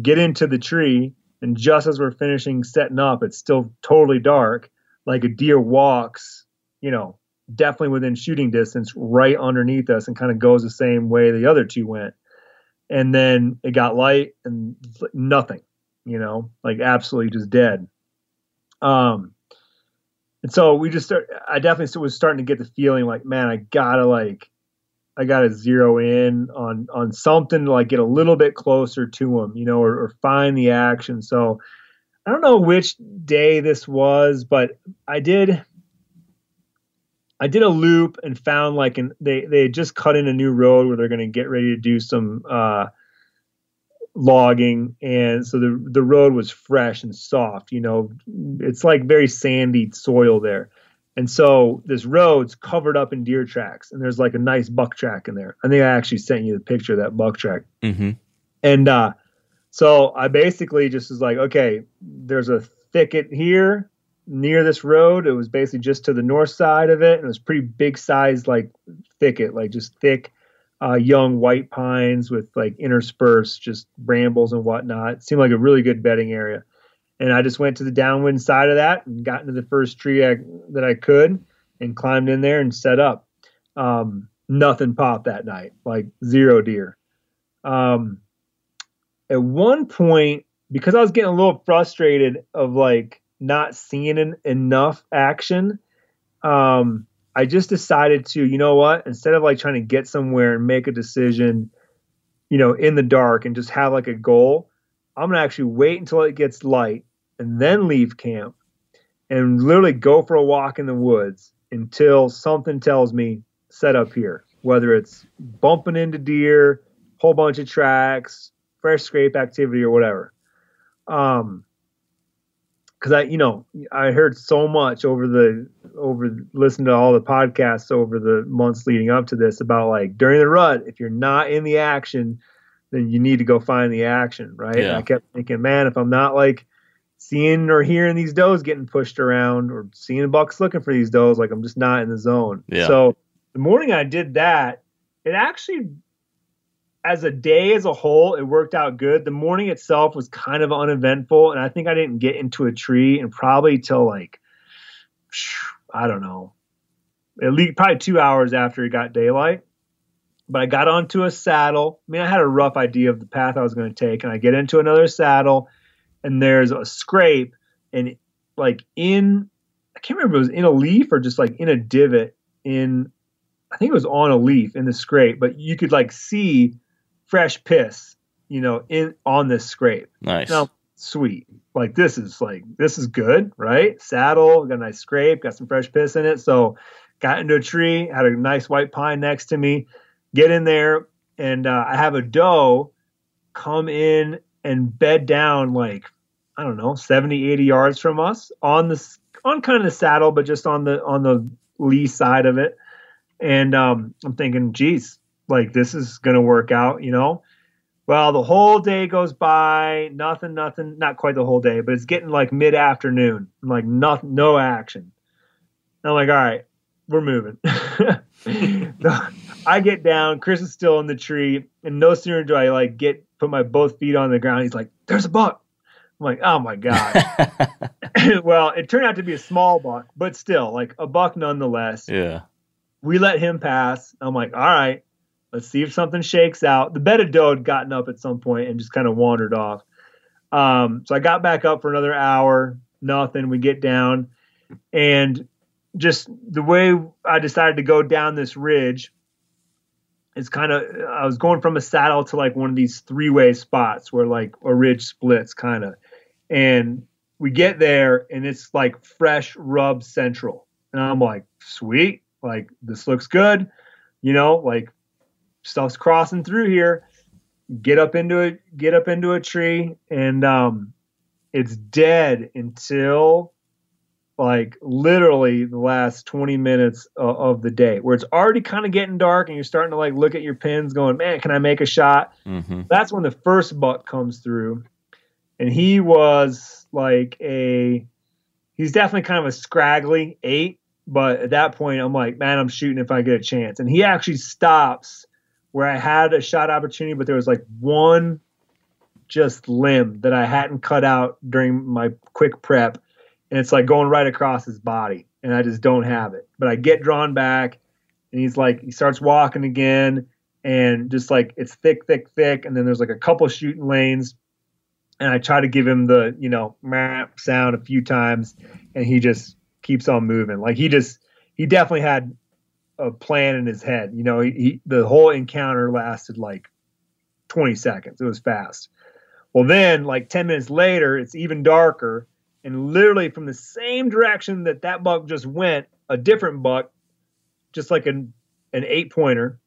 get into the tree. And just as we're finishing setting up, it's still totally dark. Like a deer walks, you know, definitely within shooting distance right underneath us and kind of goes the same way the other two went. And then it got light and nothing, you know, like absolutely just dead. Um, and so we just start, I definitely was starting to get the feeling like, man, I gotta like, I gotta zero in on, on something to like get a little bit closer to them, you know, or, or find the action. So I don't know which day this was, but I did, I did a loop and found like an, they, they had just cut in a new road where they're going to get ready to do some, uh, logging. And so the, the road was fresh and soft, you know, it's like very sandy soil there. And so this road's covered up in deer tracks, and there's like a nice buck track in there. I think I actually sent you the picture of that buck track. Mm-hmm. And, uh, so I basically just was like, okay, there's a thicket here near this road. It was basically just to the north side of it. And it was pretty big sized, like thicket, like just thick, uh, young white pines with like interspersed, just brambles and whatnot. It seemed like a really good bedding area. And I just went to the downwind side of that and got into the first tree I, that I could and climbed in there and set up. Um, nothing popped that night, like zero deer. Um, At one point, because I was getting a little frustrated of like not seeing en- enough action, um, I just decided to, you know what, instead of like trying to get somewhere and make a decision, you know, in the dark and just have like a goal, I'm gonna actually wait until it gets light and then leave camp and literally go for a walk in the woods until something tells me set up here, whether it's bumping into deer, whole bunch of tracks, fresh scrape activity or whatever. Um, cause I, you know, I heard so much over the, over listening to all the podcasts over the months leading up to this about like during the rut, if you're not in the action, then you need to go find the action. Right. Yeah. And I kept thinking, man, if I'm not like seeing or hearing these does getting pushed around or seeing bucks looking for these does, like I'm just not in the zone. Yeah. So the morning I did that, it actually, as a day as a whole, it worked out good. The morning itself was kind of uneventful, and I think I didn't get into a tree and probably till like I don't know, at least probably two hours after it got daylight. But I got onto a saddle. I mean, I had a rough idea of the path I was going to take, and I get into another saddle, and there's a scrape, and like in, I can't remember if it was in a leaf or just like in a divot in, I think it was on a leaf in the scrape, but you could like see fresh piss, you know, in on this scrape. Nice. Now, sweet. Like this is like, this is good, right? Saddle, got a nice scrape, got some fresh piss in it. So got into a tree, had a nice white pine next to me. Get in there, and uh, I have a doe come in and bed down like, I don't know, seventy, eighty yards from us on the on kind of the saddle, but just on the on the lee side of it. And um, I'm thinking, geez, like this is going to work out, you know? Well, the whole day goes by, nothing, nothing, not quite the whole day, but it's getting like mid-afternoon. I'm like, nothing, no action. And I'm like, all right, we're moving. I get down, Chris is still in the tree, and no sooner do I like get put my both feet on the ground, he's like, there's a buck. I'm like, oh my God. Well, it turned out to be a small buck, but still, like a buck nonetheless. Yeah. We let him pass. I'm like, all right, let's see if something shakes out. The bedded doe had gotten up at some point and just kind of wandered off. Um, so I got back up for another hour, nothing. We get down, and just the way I decided to go down this ridge, it's kind of, I was going from a saddle to like one of these three-way spots where like a ridge splits kind of. And we get there and it's like fresh rub central. And I'm like, sweet, like this looks good. You know, like stuff's crossing through here. Get up into it, get up into a tree. And um, it's dead until like literally the last twenty minutes of the day where it's already kind of getting dark and you're starting to like look at your pins going, man, can I make a shot? Mm-hmm. That's when the first buck comes through, and he was like a, he's definitely kind of a scraggly eight. But at that point I'm like, man, I'm shooting if I get a chance. And he actually stops where I had a shot opportunity, but there was like one just limb that I hadn't cut out during my quick prep. And it's like going right across his body, and I just don't have it. But I get drawn back, and he's like, he starts walking again, and just like it's thick, thick, thick. And then there's like a couple shooting lanes, and I try to give him the, you know, map sound a few times, and he just keeps on moving. Like he just, he definitely had a plan in his head. You know, he, he the whole encounter lasted like twenty seconds. It was fast. Well, then like ten minutes later, it's even darker. And literally from the same direction that that buck just went, a different buck, just like an, an eight-pointer,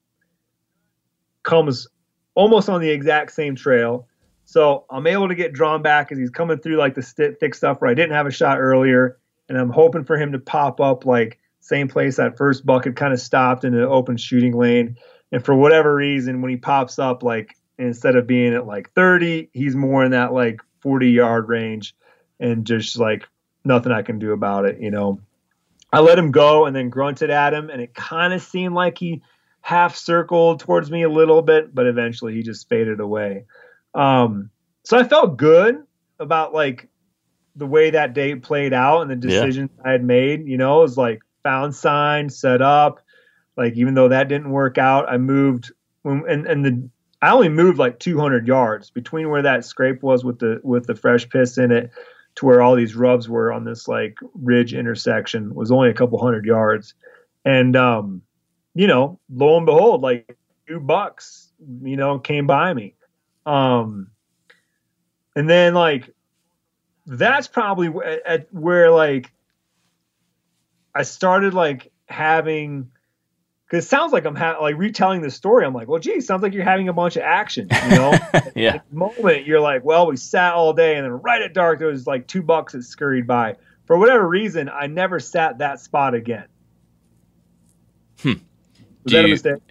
comes almost on the exact same trail. So I'm able to get drawn back as he's coming through like the st- thick stuff where I didn't have a shot earlier. And I'm hoping for him to pop up like same place that first buck had kind of stopped in an open shooting lane. And for whatever reason, when he pops up, like instead of being at like thirty, he's more in that like forty-yard range. And just like nothing I can do about it, you know. I let him go and then grunted at him, and it kind of seemed like he half circled towards me a little bit, but eventually he just faded away. Um, so I felt good about like the way that day played out and the decisions yeah. I had made, you know. It was like found sign, set up. Like even though that didn't work out, I moved when, and and the I only moved like two hundred yards between where that scrape was with the with the fresh piss in it. To where all these rubs were on this like ridge intersection was only a couple hundred yards. And, um, you know, lo and behold, like two bucks, you know, came by me. Um, and then like, that's probably w- at where like I started like having, cause it sounds like I'm ha- like retelling this story. I'm like, well, gee, sounds like you're having a bunch of action, you know? Yeah. At the moment you're like, well, we sat all day, and then right at dark, there was like two bucks that scurried by. For whatever reason, I never sat that spot again. Hmm. Was that a mistake?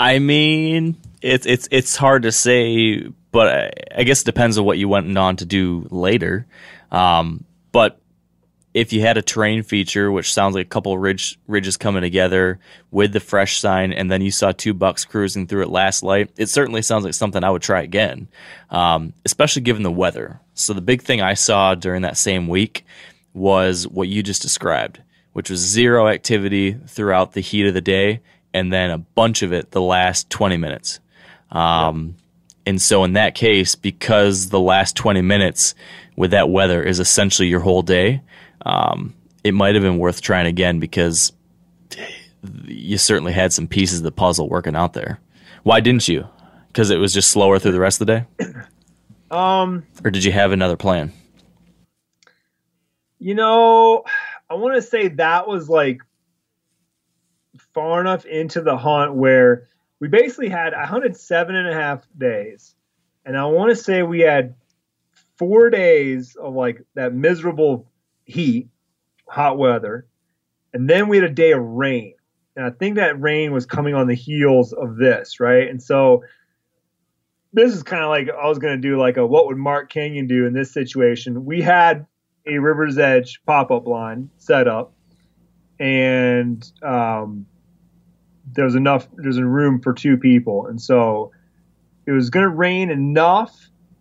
I mean, it's, it's, it's hard to say, but I, I guess it depends on what you went on to do later. Um, but if you had a terrain feature, which sounds like a couple of ridge, ridges coming together with the fresh sign, and then you saw two bucks cruising through at last light, it certainly sounds like something I would try again, um, especially given the weather. So the big thing I saw during that same week was what you just described, which was zero activity throughout the heat of the day and then a bunch of it the last twenty minutes. Um, and so in that case, because the last twenty minutes with that weather is essentially your whole day, um, it might have been worth trying again because you certainly had some pieces of the puzzle working out there. Why didn't you? Because it was just slower through the rest of the day? Um, or did you have another plan? You know, I want to say that was like far enough into the hunt where we basically had, I hunted seven and a half days. And I want to say we had four days of like that miserable heat, hot weather. And then we had a day of rain. And I think that rain was coming on the heels of this, right? And so this is kind of like I was going to do like a what would Mark Canyon do in this situation. We had a River's Edge pop-up line set up, and um, there was enough – there's a room for two people. And so it was going to rain enough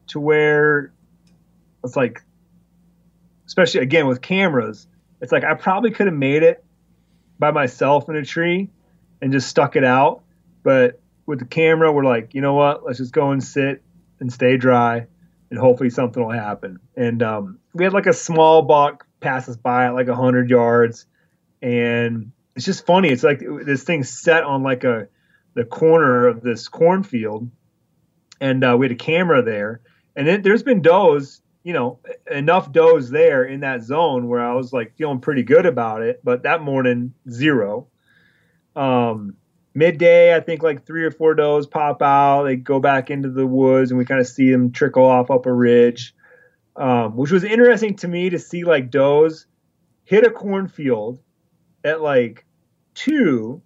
to where it's like – especially, again, with cameras, it's like I probably could have made it by myself in a tree and just stuck it out. But with the camera, we're like, you know what, let's just go and sit and stay dry and hopefully something will happen. And um, we had like a small buck pass us by at like a hundred yards. And it's just funny. It's like this thing set on like a, the corner of this cornfield. And uh, we had a camera there, and it, there's been does, you know, enough does there in that zone where I was like feeling pretty good about it. But that morning, zero. Um, midday, I think like three or four does pop out. They go back into the woods, and we kind of see them trickle off up a ridge, um, which was interesting to me to see like does hit a cornfield at like two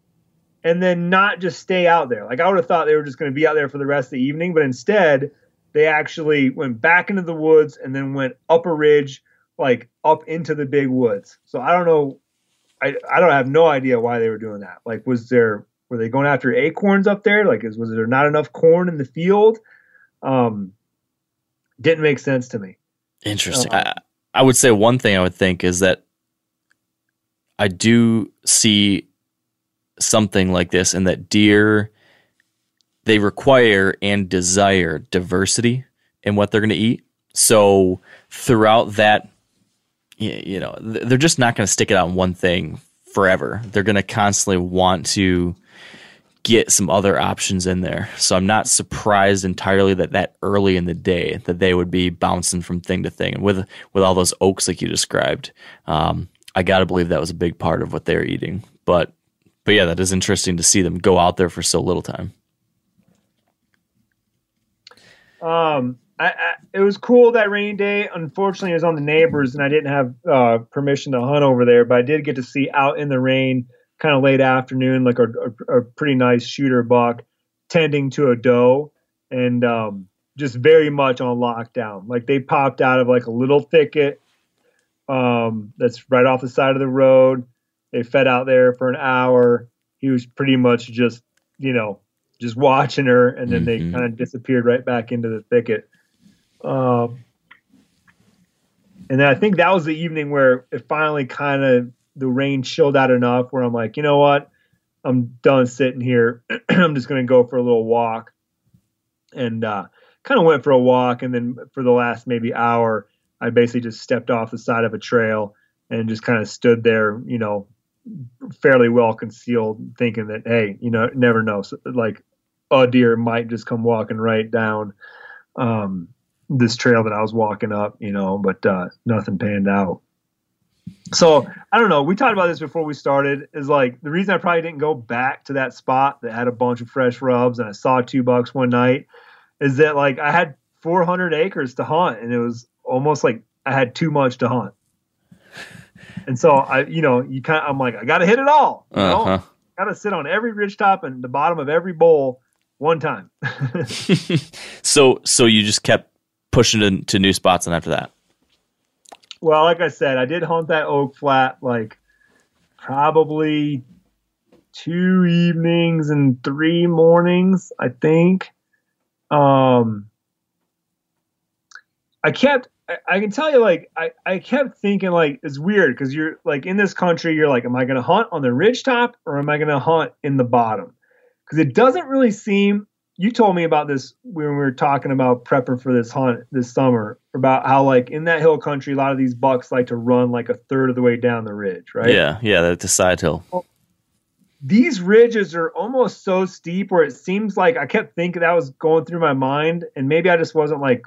and then not just stay out there. Like I would have thought they were just going to be out there for the rest of the evening, but instead they actually went back into the woods and then went up a ridge, like up into the big woods. So I don't know. I, I don't I have no idea why they were doing that. Like, was there, were they going after acorns up there? Like, is, was there not enough corn in the field? Um, didn't make sense to me. Interesting. Uh, I, I would say one thing I would think is that I do see something like this in that deer, they require and desire diversity in what they're going to eat. So throughout that, you know, they're just not going to stick it on one thing forever. They're going to constantly want to get some other options in there. So I'm not surprised entirely that that early in the day that they would be bouncing from thing to thing. And with, with all those oaks like you described, um, I got to believe that was a big part of what they're eating. But, but yeah, that is interesting to see them go out there for so little time. Um, I, I, it was cool that rainy day. Unfortunately, it was on the neighbors and I didn't have, uh, permission to hunt over there, but I did get to see out in the rain kind of late afternoon, like a, a, a pretty nice shooter buck tending to a doe and, um, just very much on lockdown. Like they popped out of like a little thicket, um, that's right off the side of the road. They fed out there for an hour. He was pretty much just, you know, just watching her, and then they mm-hmm. kind of disappeared right back into the thicket. Um, and then I think that was the evening where it finally kind of the rain chilled out enough where I'm like, you know what? I'm done sitting here. I'm just going to go for a little walk. And uh, kind of went for a walk, and then for the last maybe hour, I basically just stepped off the side of a trail and just kind of stood there, you know, fairly well concealed, thinking that, hey, you know, never know. So, like, a deer might just come walking right down um, this trail that I was walking up, you know, but uh, nothing panned out. So I don't know. We talked about this before we started is like the reason I probably didn't go back to that spot that had a bunch of fresh rubs and I saw two bucks one night is that like I had four hundred acres to hunt and it was almost like I had too much to hunt. And so I, you know, you kind of, I'm like, I got to hit it all. You know? Uh-huh. Got to sit on every ridgetop and the bottom of every bowl one time. so, so you just kept pushing into new spots. And after that, well, like I said, I did hunt that oak flat, like probably two evenings and three mornings, I think. Um, I kept, I can tell you, like, I, I kept thinking, like, it's weird because you're, like, in this country, you're like, am I going to hunt on the ridgetop or am I going to hunt in the bottom? Because it doesn't really seem, you told me about this when we were talking about prepping for this hunt this summer, about how, like, in that hill country, a lot of these bucks like to run, like, a third of the way down the ridge, right? Yeah, yeah, that's a side hill. Well, these ridges are almost so steep where it seems like, I kept thinking that was going through my mind, and maybe I just wasn't, like,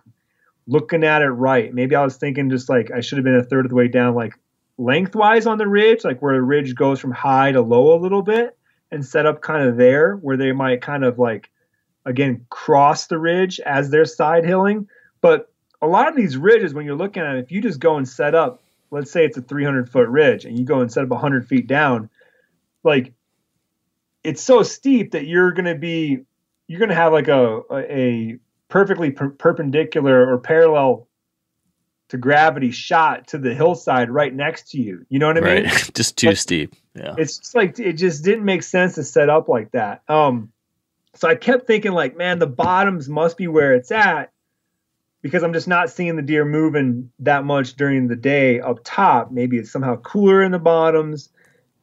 looking at it right. Maybe I was thinking just like I should have been a third of the way down, like lengthwise on the ridge, like where the ridge goes from high to low a little bit, and set up kind of there where they might kind of like, again, cross the ridge as they're side hilling. But a lot of these ridges, when you're looking at it, if you just go and set up, let's say it's a three hundred foot ridge and you go and set up one hundred feet down, like it's so steep that you're going to be, you're going to have like a, a, perfectly per- perpendicular or parallel to gravity shot to the hillside right next to you. You know what I right. mean? Just too like, steep. Yeah. It's just like, it just didn't make sense to set up like that. Um, so I kept thinking like, man, the bottoms must be where it's at because I'm just not seeing the deer moving that much during the day up top. Maybe it's somehow cooler in the bottoms,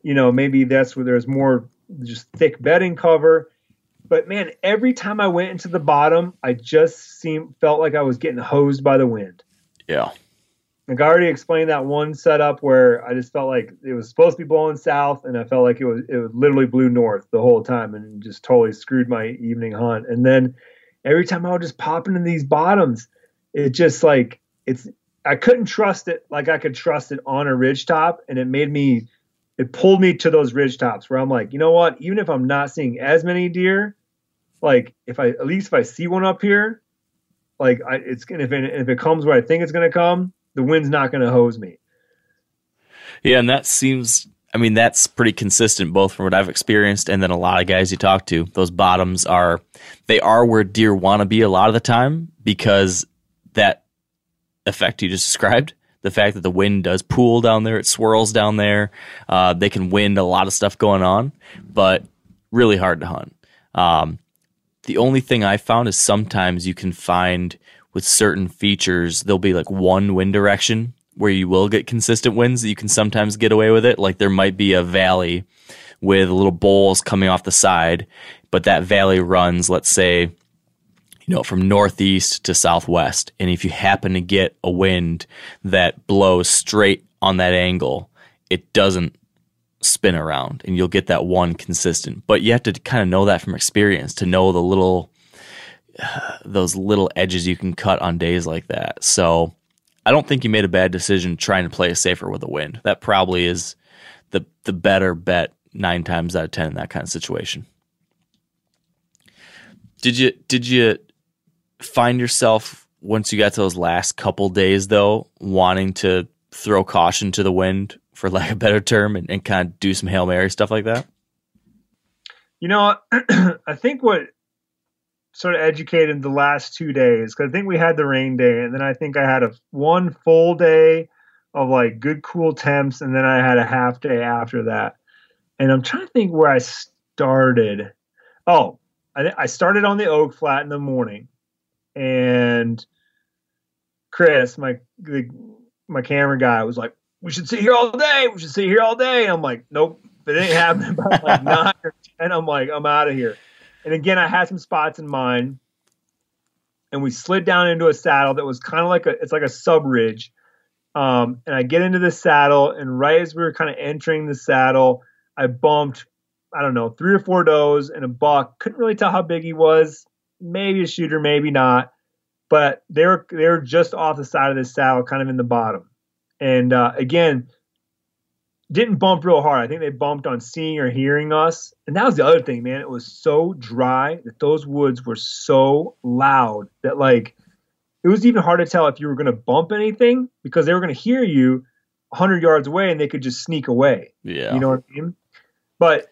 you know, maybe that's where there's more just thick bedding cover. But man, every time I went into the bottom, I just seemed felt like I was getting hosed by the wind. Yeah. Like I already explained that one setup where I just felt like it was supposed to be blowing south, and I felt like it was it was literally blew north the whole time, and just totally screwed my evening hunt. And then every time I would just pop into these bottoms, it just like it's I couldn't trust it like I could trust it on a ridgetop, and it made me it pulled me to those ridgetops where I'm like, you know what? Even if I'm not seeing as many deer. Like if I, at least if I see one up here, like I, it's going to, if it comes where I think it's going to come, the wind's not going to hose me. Yeah. And that seems, I mean, that's pretty consistent both from what I've experienced. And then a lot of guys you talk to, those bottoms are, they are where deer want to be a lot of the time because that effect you just described, the fact that the wind does pool down there, it swirls down there. Uh, they can wind a lot of stuff going on, but really hard to hunt. Um, The only thing I found is sometimes you can find with certain features, there'll be like one wind direction where you will get consistent winds that you can sometimes get away with it. Like there might be a valley with little bowls coming off the side, but that valley runs, let's say, you know, from northeast to southwest. And if you happen to get a wind that blows straight on that angle, it doesn't spin around and you'll get that one consistent, but you have to kind of know that from experience to know the little uh, those little edges you can cut on days like that. So I don't think you made a bad decision trying to play safer with the wind. That probably is the the better bet nine times out of ten in that kind of situation. Did you did you find yourself once you got to those last couple days though wanting to throw caution to the wind, for lack of a better term, and, and kind of do some Hail Mary stuff like that? You know, I think what sort of educated the last two days, because I think we had the rain day, and then I think I had a one full day of like good cool temps, and then I had a half day after that. And I'm trying to think where I started. Oh, I, I started on the Oak Flat in the morning, and Chris, my the, my camera guy, was like, we should sit here all day. We should sit here all day. And I'm like, nope, it ain't happening by like nine or ten. I'm like, I'm out of here. And again, I had some spots in mind, and we slid down into a saddle that was kind of like a, it's like a sub ridge. Um, and I get into the saddle, and right as we were kind of entering the saddle, I bumped, I don't know, three or four does and a buck. Couldn't really tell how big he was. Maybe a shooter, maybe not. But they were they were just off the side of this saddle, kind of in the bottom. And uh, again, didn't bump real hard. I think they bumped on seeing or hearing us. And that was the other thing, man. It was so dry that those woods were so loud that like it was even hard to tell if you were going to bump anything because they were going to hear you one hundred yards away and they could just sneak away. Yeah, you know what I mean? But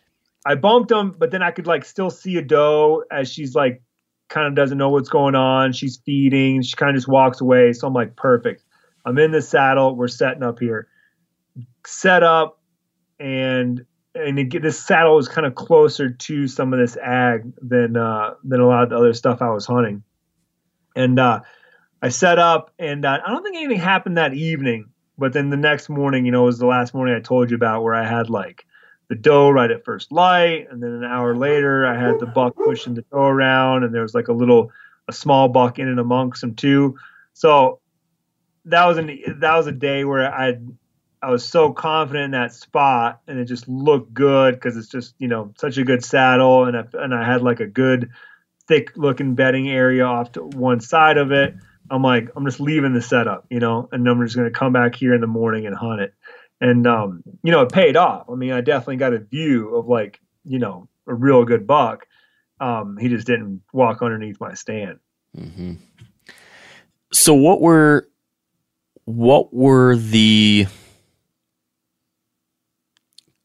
I bumped them, but then I could like still see a doe as she's like kind of doesn't know what's going on. She's feeding. She kind of just walks away. So I'm like, perfect. I'm in the saddle. We're setting up here, set up, and and it, this saddle was kind of closer to some of this ag than uh, than a lot of the other stuff I was hunting. And uh, I set up, and uh, I don't think anything happened that evening. But then the next morning, you know, it was the last morning I told you about where I had like the doe right at first light. And then an hour later, I had the buck pushing the doe around, and there was like a little, a small buck in and amongst them too. So that was an, that was a day where I I was so confident in that spot, and it just looked good because it's just, you know, such a good saddle. And I, and I had like a good thick looking bedding area off to one side of it. I'm like, I'm just leaving the setup, you know, and I'm just going to come back here in the morning and hunt it. And, um, you know, it paid off. I mean, I definitely got a view of like, you know, a real good buck. Um, he just didn't walk underneath my stand. Mm-hmm. So what were, what were the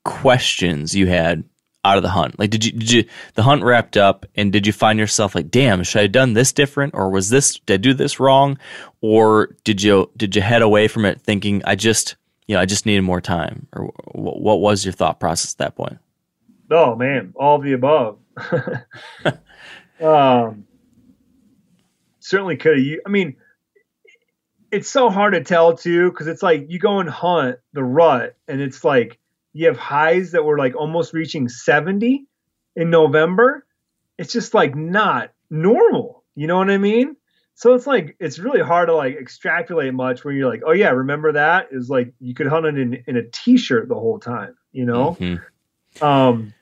questions you had out of the hunt? Like, did you, did you, the hunt wrapped up, and did you find yourself like, damn, should I have done this different? Or was this, did I do this wrong? Or did you, did you head away from it thinking, I just, you know, I just needed more time? Or w- what was your thought process at that point? Oh man, all of the above. um, certainly could have, I mean, it's so hard to tell too, cause it's like you go and hunt the rut, and it's like, you have highs that were like almost reaching seventy in November. It's just like not normal. You know what I mean? So it's like, it's really hard to like extrapolate much when you're like, oh yeah, remember that? Is like, you could hunt it in, in a t-shirt the whole time, you know? Mm-hmm. Um,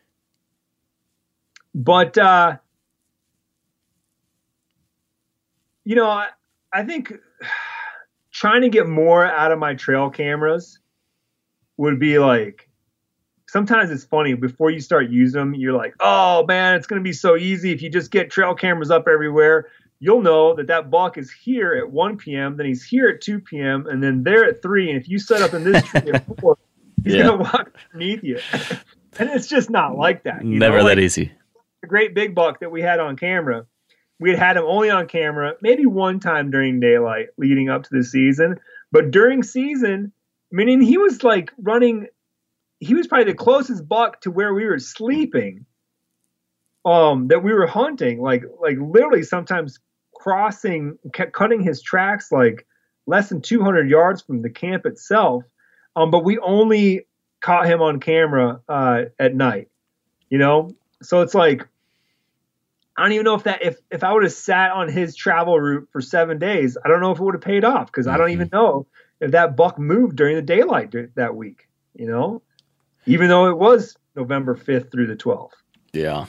but, uh, you know, I, I think trying to get more out of my trail cameras would be like, sometimes it's funny, before you start using them, you're like, oh man, it's going to be so easy. If you just get trail cameras up everywhere, you'll know that that buck is here at one p.m., then he's here at two p.m., and then there at three. And if you set up in this tree at four, he's yeah. going to walk underneath you. And it's just not like that. You Never know? That like, easy. The great big buck that we had on camera, we had had him only on camera maybe one time during daylight leading up to the season. But during season, I mean, he was like running – he was probably the closest buck to where we were sleeping, um, that we were hunting, like, like literally sometimes crossing, cutting his tracks, like less than two hundred yards from the camp itself. Um, but we only caught him on camera, uh, at night, you know? So it's like, I don't even know if that, if, if I would have sat on his travel route for seven days, I don't know if it would have paid off. Cause I don't even know if that buck moved during the daylight that week, you know? Even though it was November fifth through the twelfth. Yeah.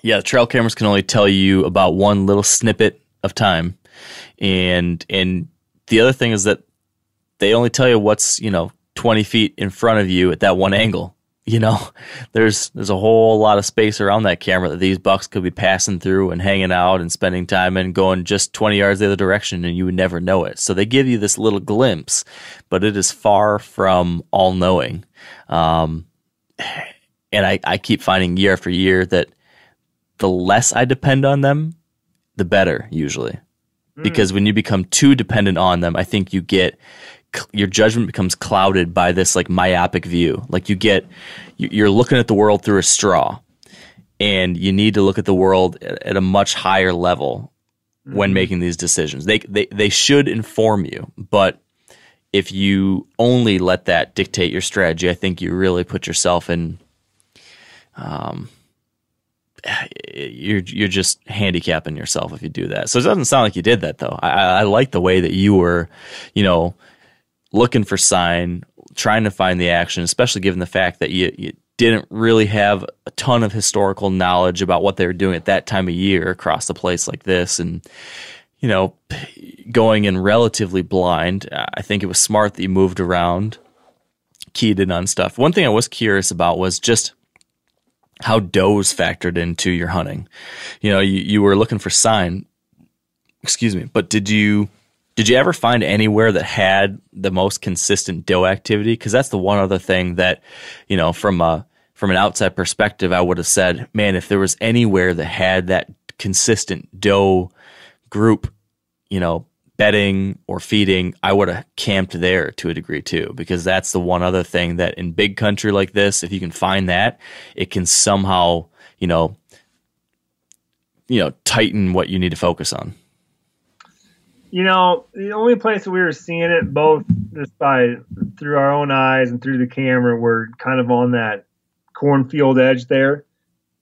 Yeah, the trail cameras can only tell you about one little snippet of time. And and the other thing is that they only tell you what's, you know, twenty feet in front of you at that one angle. You know, there's there's a whole lot of space around that camera that these bucks could be passing through and hanging out and spending time and going just twenty yards the other direction, and you would never know it. So they give you this little glimpse, but it is far from all-knowing. Um, and I, I keep finding year after year that the less I depend on them, the better usually. Mm. Because when you become too dependent on them, I think you get – your judgment becomes clouded by this like myopic view. Like you get, you're looking at the world through a straw, and you need to look at the world at a much higher level when making these decisions. They, they, they should inform you, but if you only let that dictate your strategy, I think you really put yourself in, um, you're, you're just handicapping yourself if you do that. So it doesn't sound like you did that though. I, I like the way that you were, you know, looking for sign, trying to find the action, especially given the fact that you, you didn't really have a ton of historical knowledge about what they were doing at that time of year across the place like this. And, you know, going in relatively blind, I think it was smart that you moved around, keyed in on stuff. One thing I was curious about was just how does factored into your hunting. You know, you, you were looking for sign, excuse me, but did you... Did you ever find anywhere that had the most consistent doe activity? Because that's the one other thing that, you know, from a from an outside perspective, I would have said, man, if there was anywhere that had that consistent doe group, you know, bedding or feeding, I would have camped there to a degree too. Because that's the one other thing that in big country like this, if you can find that, it can somehow, you know, you know, tighten what you need to focus on. you know, the only place that we were seeing it, both just by through our own eyes and through the camera, were kind of on that cornfield edge there.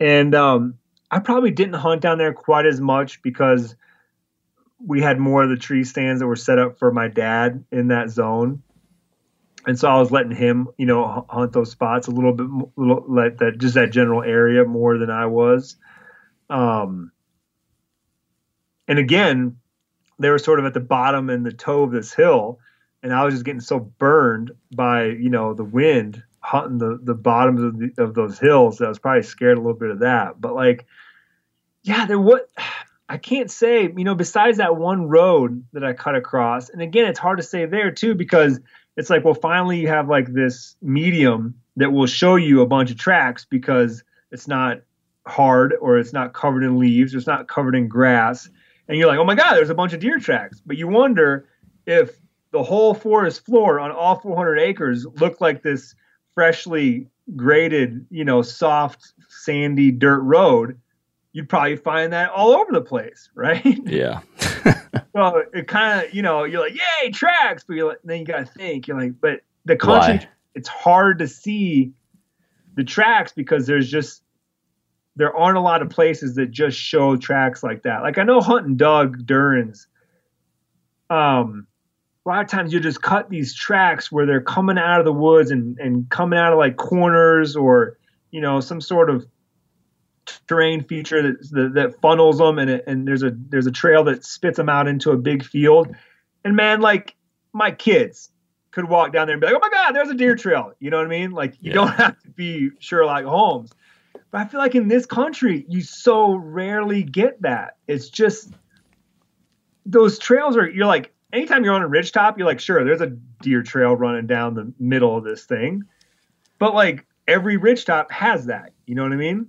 And um, I probably didn't hunt down there quite as much because we had more of the tree stands that were set up for my dad in that zone. And so I was letting him, you know, hunt those spots a little bit, little, like that, just that general area more than I was. Um, and again, they were sort of at the bottom and the toe of this hill, and I was just getting so burned by, you know, the wind hunting the, the bottoms of, the, of those hills that I was probably scared a little bit of that. But like, yeah, there was, I can't say, you know, besides that one road that I cut across, and again, it's hard to say there too, because it's like, well, finally you have like this medium that will show you a bunch of tracks because it's not hard or it's not covered in leaves, or it's not covered in grass. And you're like, oh my God, there's a bunch of deer tracks. But you wonder if the whole forest floor on all four hundred acres looked like this freshly graded, you know, soft, sandy dirt road. You'd probably find that all over the place, right? Yeah. Well, it kind of, you know, you're like, yay, tracks. But you're like, then you got to think, you're like, but the country, why? It's hard to see the tracks because there's just, there aren't a lot of places that just show tracks like that. Like I know hunting Doug Duran's, um, a lot of times you just cut these tracks where they're coming out of the woods and, and coming out of like corners or, you know, some sort of terrain feature that, that, that funnels them. And, it, and there's a, there's a trail that spits them out into a big field. And man, like my kids could walk down there and be like, oh my God, there's a deer trail. You know what I mean? Like you yeah. don't have to be Sherlock Holmes. I feel like in this country, you so rarely get that. It's just those trails are, you're like, anytime you're on a ridgetop, you're like, sure, there's a deer trail running down the middle of this thing. But like every ridgetop has that. You know what I mean?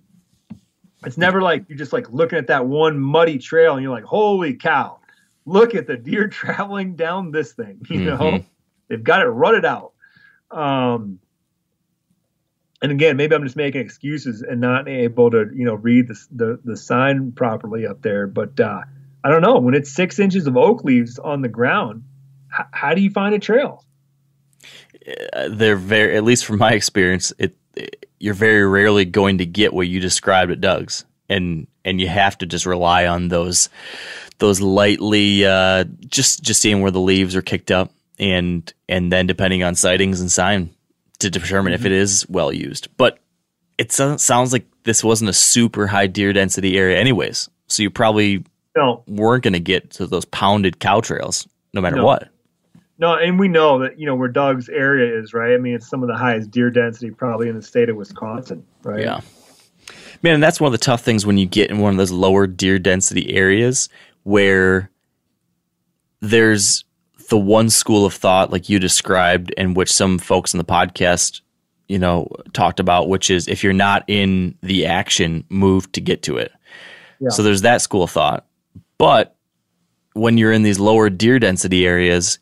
It's never like you're just like looking at that one muddy trail and you're like, holy cow, look at the deer traveling down this thing. You mm-hmm. know, they've got it rutted out. Um, And again, maybe I'm just making excuses and not able to, you know, read the the, the sign properly up there. But uh, I don't know. When it's six inches of oak leaves on the ground, h- how do you find a trail? They're very, at least from my experience, it, it you're very rarely going to get what you described at Doug's, and and you have to just rely on those those lightly uh, just just seeing where the leaves are kicked up, and and then depending on sightings and sign to determine if it is well used. But it sounds like this wasn't a super high deer density area anyways, so you probably no. weren't going to get to those pounded cow trails no matter no. what. No, and we know that, you know, where Doug's area is, right? I mean, it's some of the highest deer density probably in the state of Wisconsin, right? Yeah. Man, and that's one of the tough things when you get in one of those lower deer density areas where there's the one school of thought like you described and which some folks in the podcast, you know, talked about, which is if you're not in the action, move to get to it. Yeah. So there's that school of thought. But when you're in these lower deer density areas,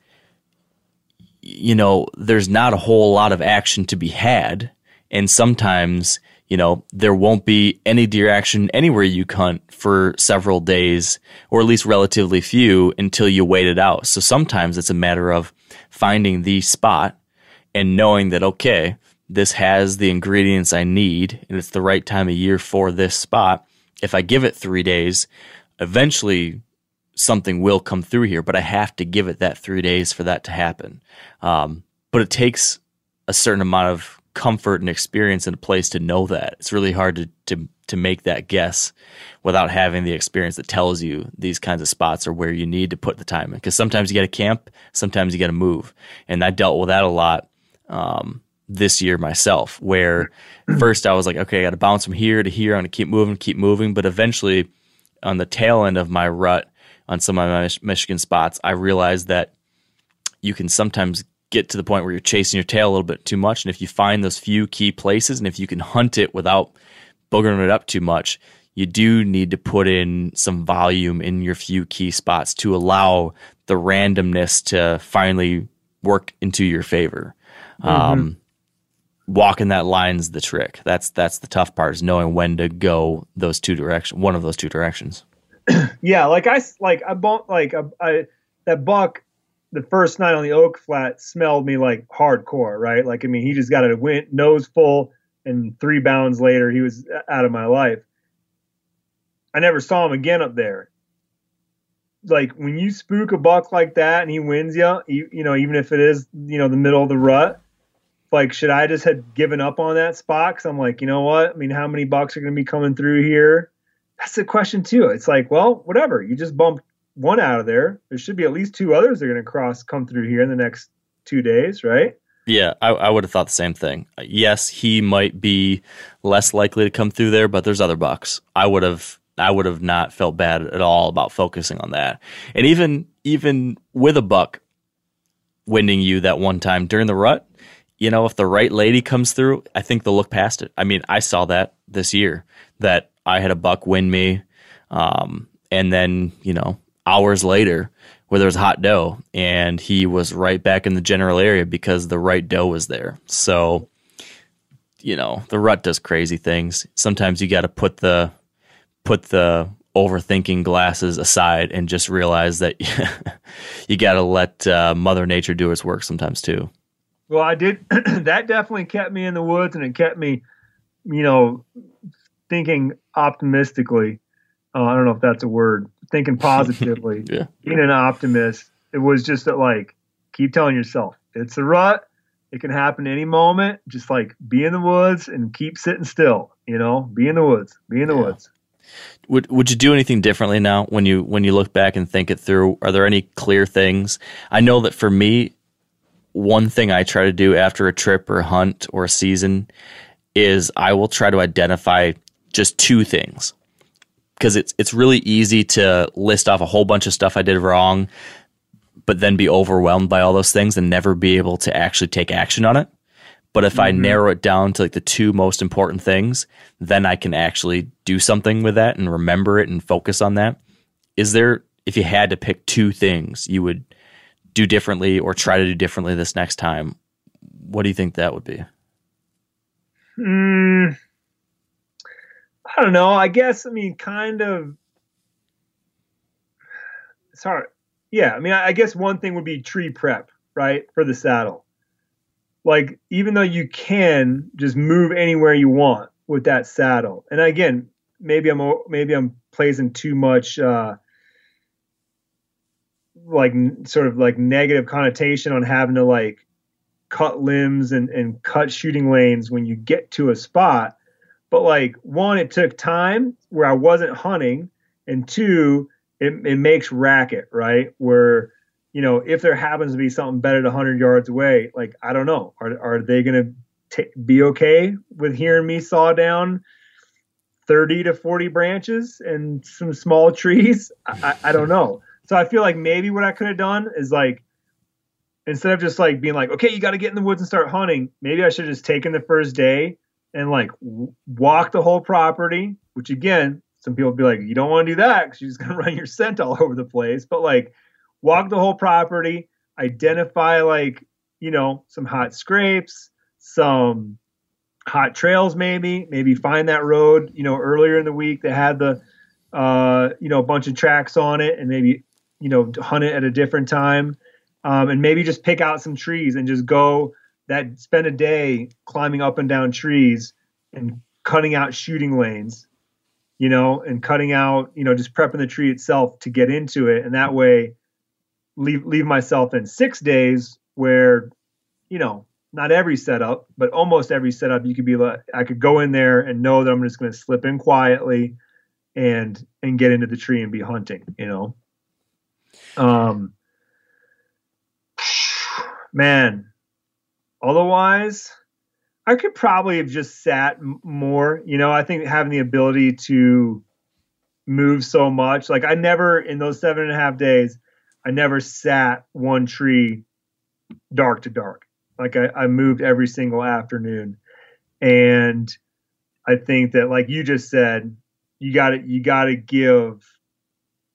you know, there's not a whole lot of action to be had. And sometimes, you know, there won't be any deer action anywhere you hunt for several days, or at least relatively few, until you wait it out. So sometimes it's a matter of finding the spot and knowing that, okay, this has the ingredients I need and it's the right time of year for this spot. If I give it three days, eventually something will come through here, but I have to give it that three days for that to happen. Um, but it takes a certain amount of comfort and experience in a place to know that. It's really hard to, to to make that guess without having the experience that tells you these kinds of spots are where you need to put the time in. Because sometimes you got to camp, sometimes you got to move. And I dealt with that a lot um, this year myself, where first I was like, okay, I got to bounce from here to here. I'm going to keep moving, keep moving. But eventually on the tail end of my rut on some of my Michigan spots, I realized that you can sometimes get to the point where you're chasing your tail a little bit too much. And if you find those few key places and if you can hunt it without boogering it up too much, you do need to put in some volume in your few key spots to allow the randomness to finally work into your favor. Mm-hmm. Um, walking that line's the trick. That's, that's the tough part, is knowing when to go those two directions, one of those two directions. Yeah. Like I, like I, like I, I that buck the first night on the oak flat smelled me like hardcore, right? Like, I mean, he just got a wind, nose full, and three bounds later, he was out of my life. I never saw him again up there. Like, when you spook a buck like that and he wins you, you, you know, even if it is, you know, the middle of the rut, like, should I just have given up on that spot? Because I'm like, you know what? I mean, how many bucks are going to be coming through here? That's the question, too. It's like, well, whatever. You just bumped one out of there. There should be at least two others that are going to cross, come through here in the next two days, right? Yeah, I, I would have thought the same thing. Yes, he might be less likely to come through there, but there's other bucks. I would have... I would have not felt bad at all about focusing on that. And even even with a buck winding you that one time during the rut, you know, if the right lady comes through, I think they'll look past it. I mean, I saw that this year, that I had a buck wind me, um, and then, you know, hours later where there was hot doe, and he was right back in the general area because the right doe was there. So, you know, the rut does crazy things. Sometimes you got to put the... put the overthinking glasses aside and just realize that you got to let uh, Mother Nature do its work sometimes too. Well, I did. That definitely kept me in the woods, and it kept me, you know, thinking optimistically. Uh, I don't know if that's a word, thinking positively, yeah. Being an optimist. It was just that, like, keep telling yourself it's a rut. It can happen any moment. Just like be in the woods and keep sitting still, you know, be in the woods, be in the yeah. woods. Would would you do anything differently now when you when you look back and think it through? Are there any clear things? I know that for me, one thing I try to do after a trip or a hunt or a season is I will try to identify just two things, because it's it's really easy to list off a whole bunch of stuff I did wrong, but then be overwhelmed by all those things and never be able to actually take action on it. But if mm-hmm. I narrow it down to like the two most important things, then I can actually do something with that and remember it and focus on that. Is there, if you had to pick two things you would do differently or try to do differently this next time, what do you think that would be? Mm, I don't know. I guess, I mean, kind of, it's hard. Yeah. I mean, I guess one thing would be tree prep, right? For the saddle. Like, even though you can just move anywhere you want with that saddle. And again, maybe I'm, maybe I'm placing too much, uh, like sort of like negative connotation on having to like cut limbs and, and cut shooting lanes when you get to a spot. But like, one, it took time where I wasn't hunting, and two, it, it makes racket, right? Where, you know, if there happens to be something bedded one hundred yards away, like, I don't know, are are they going to be okay with hearing me saw down thirty to forty branches and some small trees? I, I don't know. So I feel like maybe what I could have done is, like, instead of just like being like, okay, you got to get in the woods and start hunting, maybe I should have just taken the first day and like w- walk the whole property, which again, some people would be like, you don't want to do that because you're just going to run your scent all over the place. But like, walk the whole property, identify, like, you know, some hot scrapes, some hot trails, maybe, maybe find that road, you know, earlier in the week that had the, uh, you know, a bunch of tracks on it, and maybe, you know, hunt it at a different time. Um, and maybe just pick out some trees and just go that, spend a day climbing up and down trees and cutting out shooting lanes, you know, and cutting out, you know, just prepping the tree itself to get into it. And that way, leave leave myself in six days where, you know, not every setup, but almost every setup, you could be like, I could go in there and know that I'm just going to slip in quietly and, and get into the tree and be hunting, you know? Um, man, otherwise I could probably have just sat more, you know. I think having the ability to move so much, like, I never, in those seven and a half days, I never sat one tree dark to dark. Like, I, I moved every single afternoon. And I think that, like you just said, you gotta, you gotta give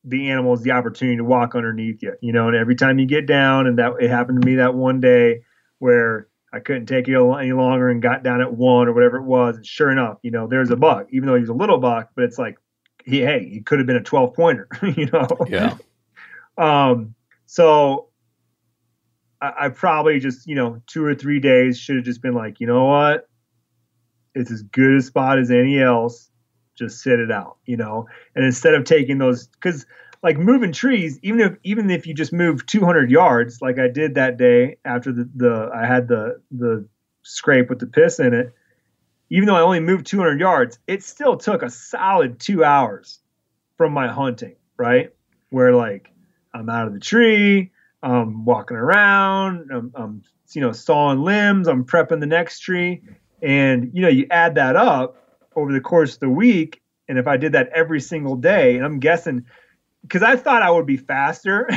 the animals the opportunity to walk underneath you, you know, and every time you get down, and that, it happened to me that one day where I couldn't take it any longer and got down at one or whatever it was. And sure enough, you know, there's a buck, even though he was a little buck, but it's like, he, hey, he could have been a twelve pointer, you know? Yeah. Um, So I, I probably just, you know, two or three days should have just been like, you know what? It's as good a spot as any else. Just sit it out, you know? And instead of taking those, because like moving trees, even if, even if you just move two hundred yards, like I did that day after the, the, I had the, the scrape with the piss in it, even though I only moved two hundred yards, it still took a solid two hours from my hunting, right? Where like I'm out of the tree, I'm walking around, I'm, I'm you know, sawing limbs, I'm prepping the next tree. And, you know, you add that up over the course of the week. And if I did that every single day, and I'm guessing, because I thought I would be faster.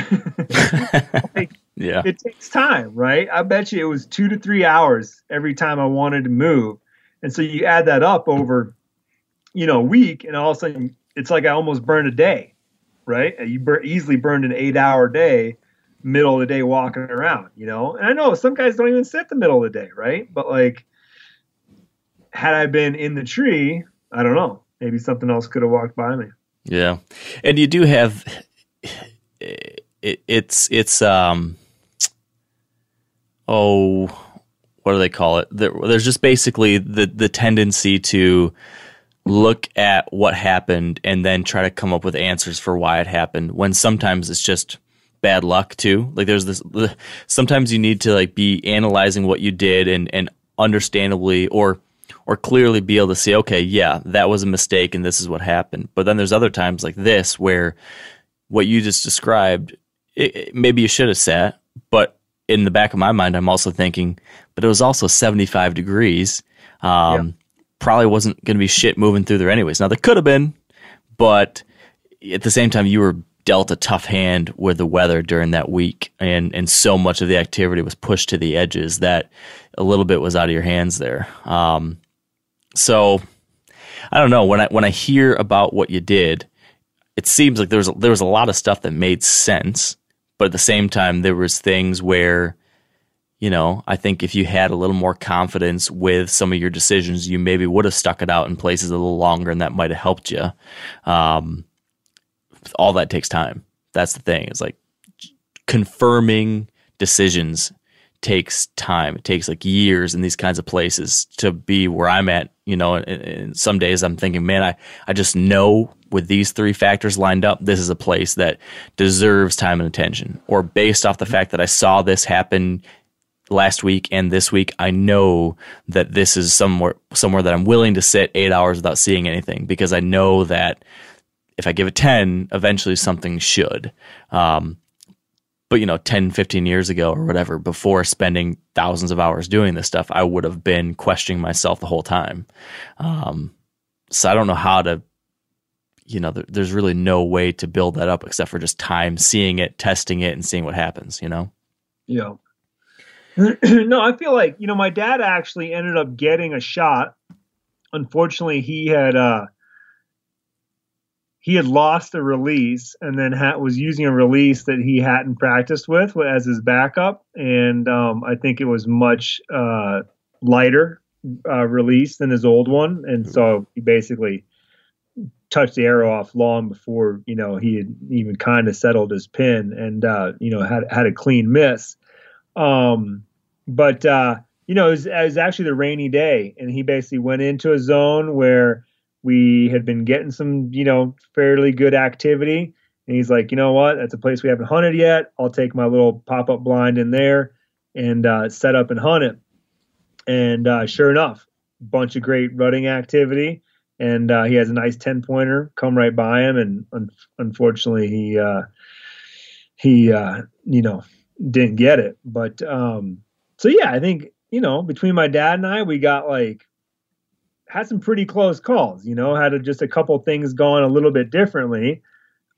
Like, yeah. It takes time, right? I bet you it was two to three hours every time I wanted to move. And so you add that up over, you know, a week, and all of a sudden it's like I almost burned a day, right? You bur- easily burned an eight hour day, middle of the day walking around, you know? And I know some guys don't even sit the middle of the day, right? But like, had I been in the tree, I don't know, maybe something else could have walked by me. Yeah. And you do have, it, it's, it's, um, oh, what do they call it? There, there's just basically the, the tendency to look at what happened and then try to come up with answers for why it happened, when sometimes it's just bad luck too. Like there's this, sometimes you need to like be analyzing what you did and, and understandably or or clearly be able to see, okay, yeah, that was a mistake and this is what happened. But then there's other times like this where what you just described, it, it, maybe you should have sat, but in the back of my mind, I'm also thinking, but it was also seventy-five degrees. Um, yeah. Probably wasn't going to be shit moving through there anyways. Now, there could have been, but at the same time, you were dealt a tough hand with the weather during that week, and and so much of the activity was pushed to the edges that a little bit was out of your hands there. Um, so I don't know, when I when I hear about what you did, it seems like there was, there was a lot of stuff that made sense, but at the same time there was things where, you know, I think if you had a little more confidence with some of your decisions, you maybe would have stuck it out in places a little longer, and that might have helped you. Um, all that takes time. That's the thing. It's like confirming decisions takes time. It takes like years in these kinds of places to be where I'm at, you know, and, and some days I'm thinking, man, I, I just know with these three factors lined up, this is a place that deserves time and attention. Or based off the fact that I saw this happen last week and this week, I know that this is somewhere, somewhere that I'm willing to sit eight hours without seeing anything, because I know that if I give it ten, eventually something should. Um, but, you know, ten, fifteen years ago or whatever, before spending thousands of hours doing this stuff, I would have been questioning myself the whole time. Um, so I don't know how to, you know, there, there's really no way to build that up except for just time, seeing it, testing it, and seeing what happens, you know? Yeah. No, I feel like, you know, my dad actually ended up getting a shot. Unfortunately, he had, uh, he had lost a release, and then ha- was using a release that he hadn't practiced with as his backup. And um, I think it was much uh, lighter uh, release than his old one. And so he basically touched the arrow off long before, you know, he had even kind of settled his pin, and, uh, you know, had, had a clean miss. Um, but, uh, you know, it was, it was actually the rainy day, and he basically went into a zone where we had been getting some, you know, fairly good activity. And he's like, you know what? That's a place we haven't hunted yet. I'll take my little pop-up blind in there and uh, set up and hunt it. And uh, sure enough, bunch of great rutting activity. And uh, he has a nice ten-pointer come right by him. And un- unfortunately, he, uh, he uh, you know, didn't get it. But um, so, yeah, I think, you know, between my dad and I, we got like, had some pretty close calls, you know, had a, just a couple things gone a little bit differently,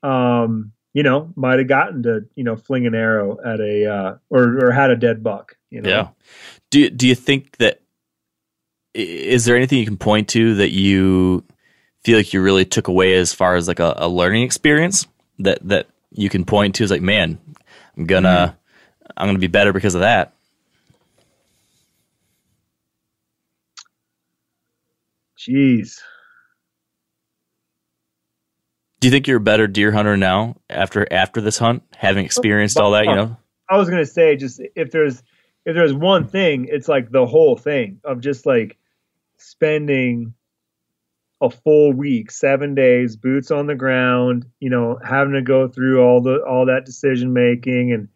um, you know, might have gotten to, you know, fling an arrow at a, uh, or, or had a dead buck, you know? Yeah. Do, do you think that, is there anything you can point to that you feel like you really took away as far as like a, a learning experience that, that you can point to is like, man, I'm gonna, mm-hmm. I'm gonna be better because of that? Jeez. Do you think you're a better deer hunter now after after this hunt, having experienced all that, you know? I was going to say, just if there's if there's one thing, it's like the whole thing of just like spending a full week, seven days, boots on the ground, you know, having to go through all the all that decision making and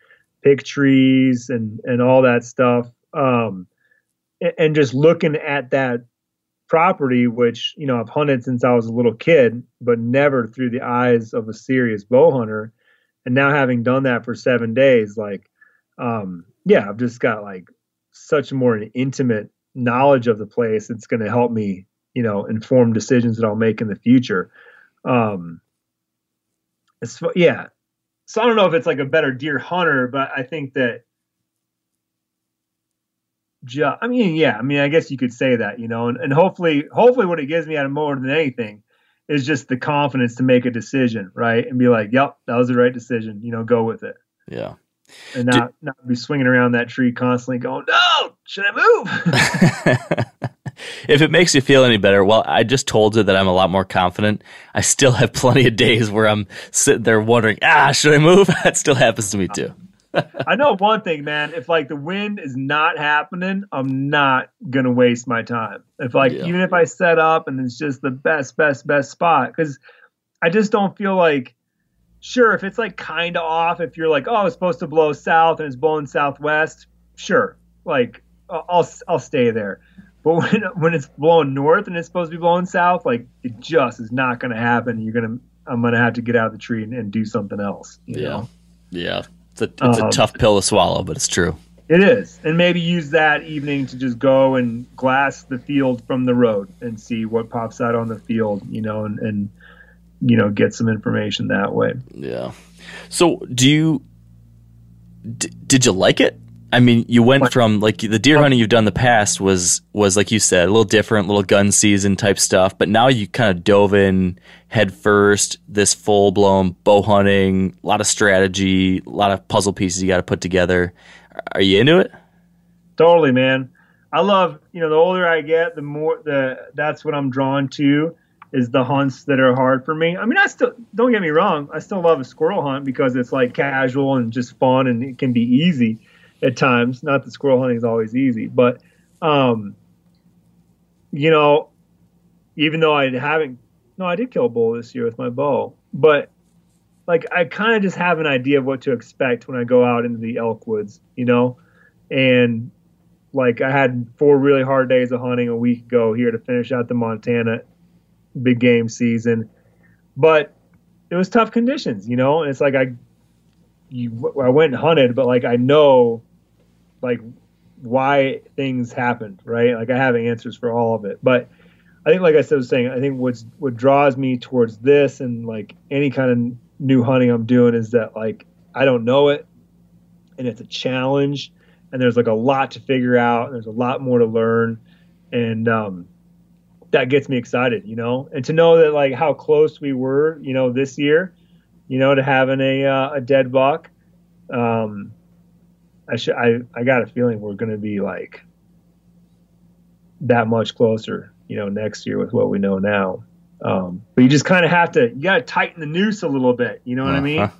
pick trees and and all that stuff, um, and, and just looking at that property, which, you know, I've hunted since I was a little kid, but never through the eyes of a serious bow hunter. And now having done that for seven days, like, um, yeah, I've just got like such more an intimate knowledge of the place. It's going to help me, you know, inform decisions that I'll make in the future. Um, it's, yeah. So I don't know if it's like a better deer hunter, but I think that, I mean, yeah, I mean, I guess you could say that, you know, and, and hopefully, hopefully what it gives me out of more than anything is just the confidence to make a decision, right? And be like, yep, that was the right decision, you know, go with it. Yeah. And not, Did, not be swinging around that tree constantly going, no, should I move? If it makes you feel any better, well, I just told you that I'm a lot more confident. I still have plenty of days where I'm sitting there wondering, ah, should I move? That still happens to me too. I know one thing, man. If like the wind is not happening, I'm not going to waste my time. If like, yeah. even if I set up and it's just the best, best, best spot, because I just don't feel like, sure, if it's like kind of off, if you're like, oh, it's supposed to blow south and it's blowing southwest, sure. Like I'll, I'll stay there. But when, when it's blowing north and it's supposed to be blowing south, like it just is not going to happen. You're going to, I'm going to have to get out of the tree and, and do something else. You yeah. know? Yeah. It's, a, it's um, a tough pill to swallow, but it's true. It is. And maybe use that evening to just go and glass the field from the road and see what pops out on the field, you know, and, and you know, get some information that way. Yeah. So do you d- – did you like it? I mean, you went from like the deer hunting you've done in the past was, was like you said, a little different, little gun season type stuff. But now you kind of dove in head first, this full blown bow hunting, a lot of strategy, a lot of puzzle pieces you got to put together. Are you into it? Totally, man. I love, you know, the older I get, the more the, that's what I'm drawn to is the hunts that are hard for me. I mean, I still, don't get me wrong. I still love a squirrel hunt because it's like casual and just fun and it can be easy. At times, not that squirrel hunting is always easy, but, um, you know, even though I haven't, no, I did kill a bull this year with my bow, but like, I kind of just have an idea of what to expect when I go out into the elk woods, you know? And like, I had four really hard days of hunting a week ago here to finish out the Montana big game season, but it was tough conditions, you know? And it's like, I, You, I went and hunted, but like I know, like why things happened, right? Like I have answers for all of it. But I think, like I said, was saying, I think what's what draws me towards this and like any kind of new hunting I'm doing is that like I don't know it, and it's a challenge, and there's like a lot to figure out, and there's a lot more to learn, and um, that gets me excited, you know. And to know that like how close we were, you know, this year. You know, to having a uh, a dead buck, um, I should I, I got a feeling we're going to be like that much closer, you know, next year with what we know now. Um, but you just kind of have to you got to tighten the noose a little bit. You know what uh-huh. I mean? Like,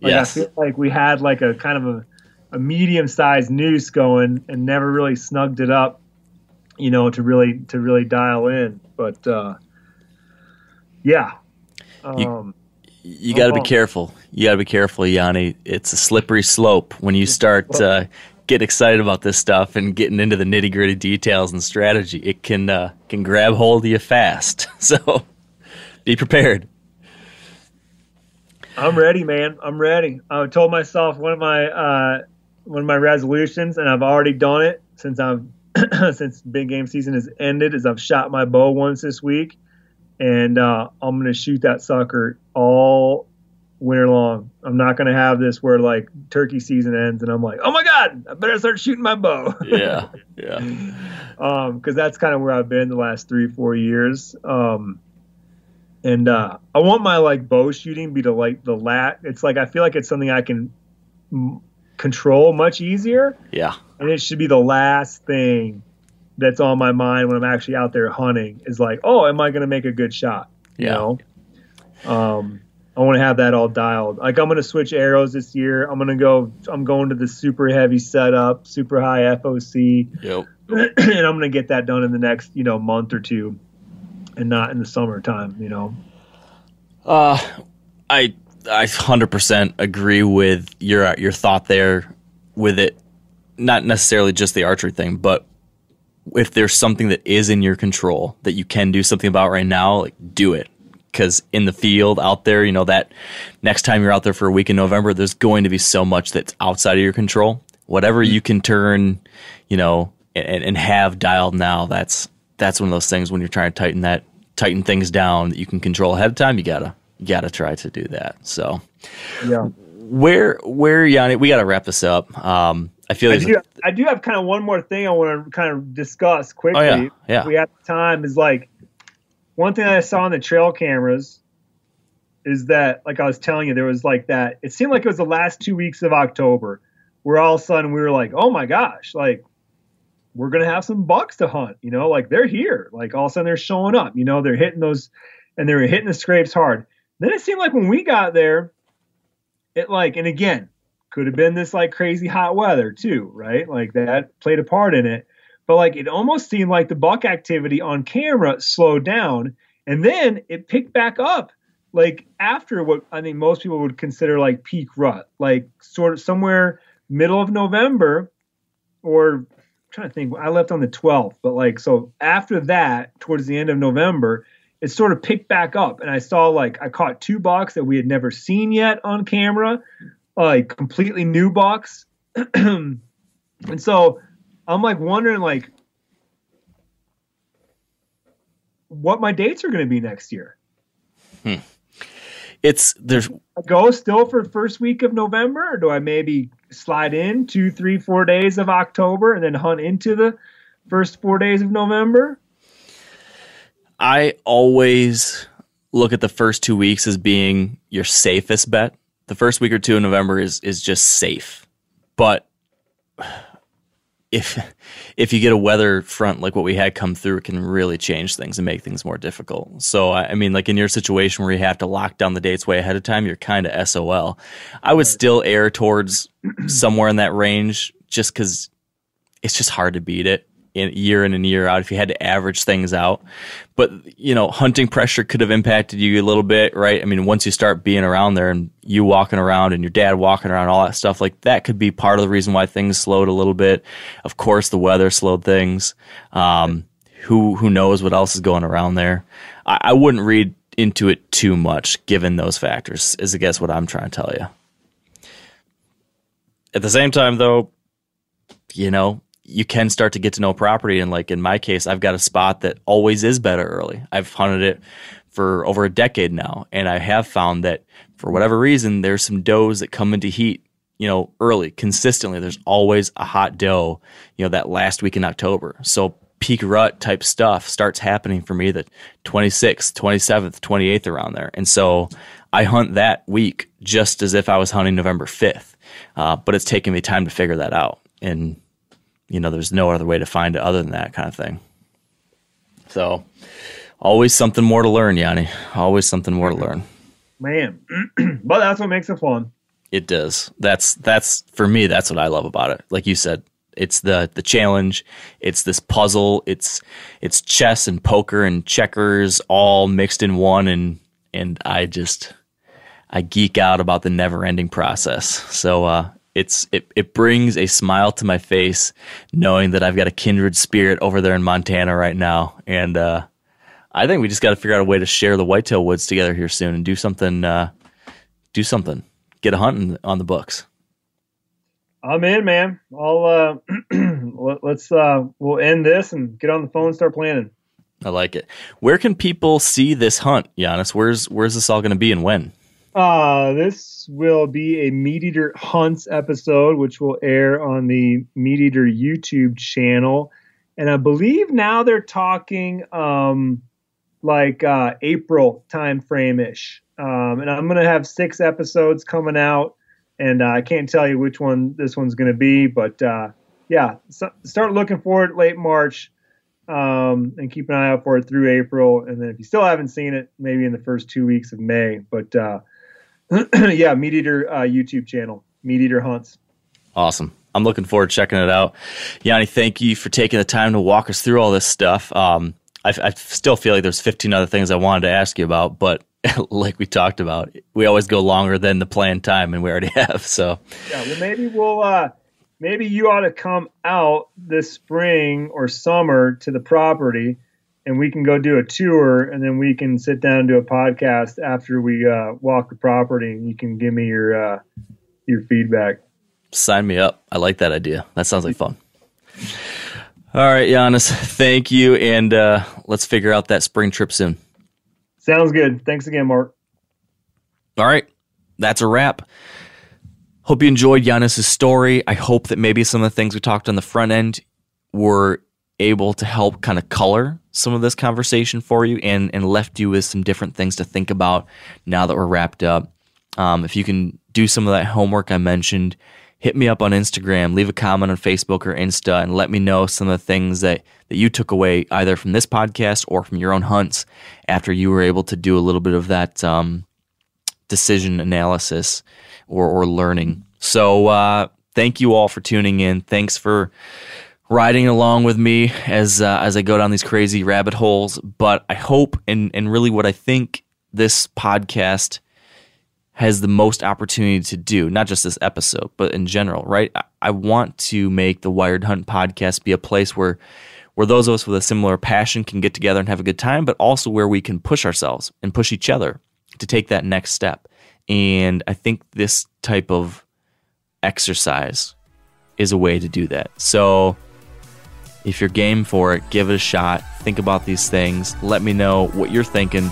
yes. I feel like we had like a kind of a, a medium sized noose going and never really snugged it up, you know, to really to really dial in. But uh, yeah. Um, you- You got to be careful. You got to be careful, Yanni. It's a slippery slope when you start uh, getting excited about this stuff and getting into the nitty-gritty details and strategy. It can uh, can grab hold of you fast. So be prepared. I'm ready, man. I'm ready. I told myself one of my uh, one of my resolutions, and I've already done it since I've since big game season has ended. Is I've shot my bow once this week. And uh, I'm going to shoot that sucker all winter long. I'm not going to have this where, like, turkey season ends and I'm like, oh, my God, I better start shooting my bow. Yeah, yeah. Because um, that's kind of where I've been the last three, four years. Um, and uh, I want my, like, bow shooting be to, like, the lat. It's like I feel like it's something I can m- control much easier. Yeah. And it should be the last thing that's on my mind when I'm actually out there hunting is like, oh, am I going to make a good shot? You yeah. know? Um, I want to have that all dialed. Like, I'm going to switch arrows this year. I'm going to go, I'm going to the super heavy setup, super high F O C. Yep. And I'm going to get that done in the next, you know, month or two and not in the summertime, you know? Uh, I, I one hundred percent agree with your, your thought there with it. Not necessarily just the archery thing, but if there's something that is in your control that you can do something about right now, like, do it. Because in the field out there, you know, that next time you're out there for a week in November, there's going to be so much that's outside of your control. Whatever you can turn, you know, and, and have dialed now, that's that's one of those things when you're trying to tighten that tighten things down that you can control ahead of time. You gotta you gotta try to do that. So, yeah, where where Yanni, we gotta wrap this up. Um, I feel I do, like, I do have kind of one more thing I want to kind of discuss quickly. Oh yeah, yeah. If we have time, is like, one thing I saw on the trail cameras is that, like I was telling you, there was like that, it seemed like it was the last two weeks of October where all of a sudden we were like, oh my gosh, like, we're going to have some bucks to hunt, you know, like, they're here. Like, all of a sudden they're showing up, you know, they're hitting those, and they were hitting the scrapes hard. Then it seemed like when we got there, it like, and again, could have been this like crazy hot weather too, right? Like, that played a part in it. But, like, it almost seemed like the buck activity on camera slowed down, and then it picked back up, like, after what I think most people would consider, like, peak rut. Like, sort of somewhere middle of November, or I'm trying to think. I left on the twelfth, but, like, so after that, towards the end of November, it sort of picked back up. And I saw, like, I caught two bucks that we had never seen yet on camera, like, completely new bucks. And so I'm like wondering like what my dates are going to be next year. Hmm. It's there's I go still for first week of November, or do I maybe slide in two, three, four days of October and then hunt into the first four days of November? I always look at the first two weeks as being your safest bet. The first week or two in November is, is just safe, but If if you get a weather front like what we had come through, it can really change things and make things more difficult. So, I mean, like in your situation where you have to lock down the dates way ahead of time, you're kind of S O L. I would still err towards somewhere in that range just because it's just hard to beat it in, year in and year out if you had to average things out. But, you know, hunting pressure could have impacted you a little bit, right? I mean, once you start being around there and you walking around and your dad walking around, all that stuff, like that could be part of the reason why things slowed a little bit. Of course, the weather slowed things. Um, who who knows what else is going around there? I, I wouldn't read into it too much, given those factors, is I guess what I'm trying to tell you. At the same time, though, you know, you can start to get to know property. And like in my case, I've got a spot that always is better early. I've hunted it for over a decade now. And I have found that for whatever reason, there's some does that come into heat, you know, early, consistently. There's always a hot doe, you know, that last week in October. So peak rut type stuff starts happening for me the twenty-sixth, twenty-seventh, twenty-eighth around there. And so I hunt that week just as if I was hunting November fifth. Uh, but it's taken me time to figure that out. And you know, there's no other way to find it other than that kind of thing. So always something more to learn, Yanni. Always something more to learn. Man, but that's what makes it fun. It does. That's, that's for me, that's what I love about it. Like you said, it's the, the challenge. It's this puzzle. It's, it's chess and poker and checkers all mixed in one. And, and I just, I geek out about the never ending process. So, uh, It's it, it brings a smile to my face knowing that I've got a kindred spirit over there in Montana right now. And uh, I think we just got to figure out a way to share the whitetail woods together here soon and do something, uh, do something, get a hunting on the books. I'm in, man. I'll, uh, let's, uh, we'll end this and get on the phone and start planning. I like it. Where can people see this hunt, Giannis? Where's, where's this all going to be and when? Uh, this will be a MeatEater Hunts episode, which will air on the MeatEater YouTube channel. And I believe now they're talking um, like uh, April time frame-ish. Um, and I'm going to have six episodes coming out, and uh, I can't tell you which one this one's going to be. But, uh, yeah, so start looking for it late March, um, and keep an eye out for it through April. And then if you still haven't seen it, maybe in the first two weeks of May. But, uh, Yeah, MeatEater uh, YouTube channel, MeatEater Hunts. Awesome. I'm looking forward to checking it out. Yanni, thank you for taking the time to walk us through all this stuff. Um, I, I still feel like there's fifteen other things I wanted to ask you about, but like we talked about, we always go longer than the planned time, and we already have. So yeah, well, maybe we'll uh, maybe you ought to come out this spring or summer to the property, and we can go do a tour, and then we can sit down and do a podcast after we uh, walk the property, and you can give me your uh, your feedback. Sign me up. I like that idea. That sounds like fun. All right, Yanis, thank you, and uh, let's figure out that spring trip soon. Sounds good. Thanks again, Mark. All right. That's a wrap. Hope you enjoyed Yanis' story. I hope that maybe some of the things we talked on the front end were able to help kind of color some of this conversation for you and, and left you with some different things to think about now that we're wrapped up. Um, if you can do some of that homework I mentioned, hit me up on Instagram, leave a comment on Facebook or Insta, and let me know some of the things that, that you took away either from this podcast or from your own hunts after you were able to do a little bit of that um, decision analysis or, or learning. So uh, thank you all for tuning in. Thanks for riding along with me as uh, as I go down these crazy rabbit holes. But I hope, and, and really what I think this podcast has the most opportunity to do, not just this episode, but in general, right? I want to make the Wired Hunt podcast be a place where where those of us with a similar passion can get together and have a good time, but also where we can push ourselves and push each other to take that next step. And I think this type of exercise is a way to do that. So if you're game for it, give it a shot. Think about these things. Let me know what you're thinking.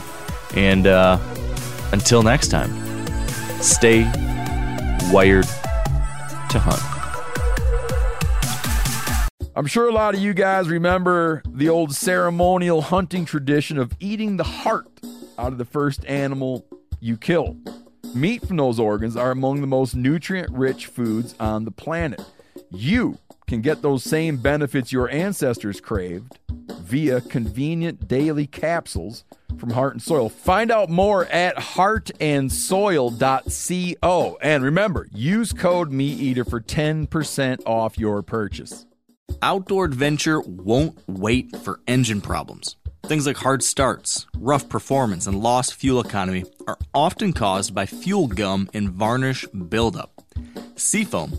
And uh, until next time, stay wired to hunt. I'm sure a lot of you guys remember the old ceremonial hunting tradition of eating the heart out of the first animal you kill. Meat from those organs are among the most nutrient-rich foods on the planet. You can get those same benefits your ancestors craved via convenient daily capsules from Heart and Soil. Find out more at heart and soil dot co. And remember, use code MeatEater for ten percent off your purchase. Outdoor adventure won't wait for engine problems. Things like hard starts, rough performance, and lost fuel economy are often caused by fuel gum and varnish buildup. Seafoam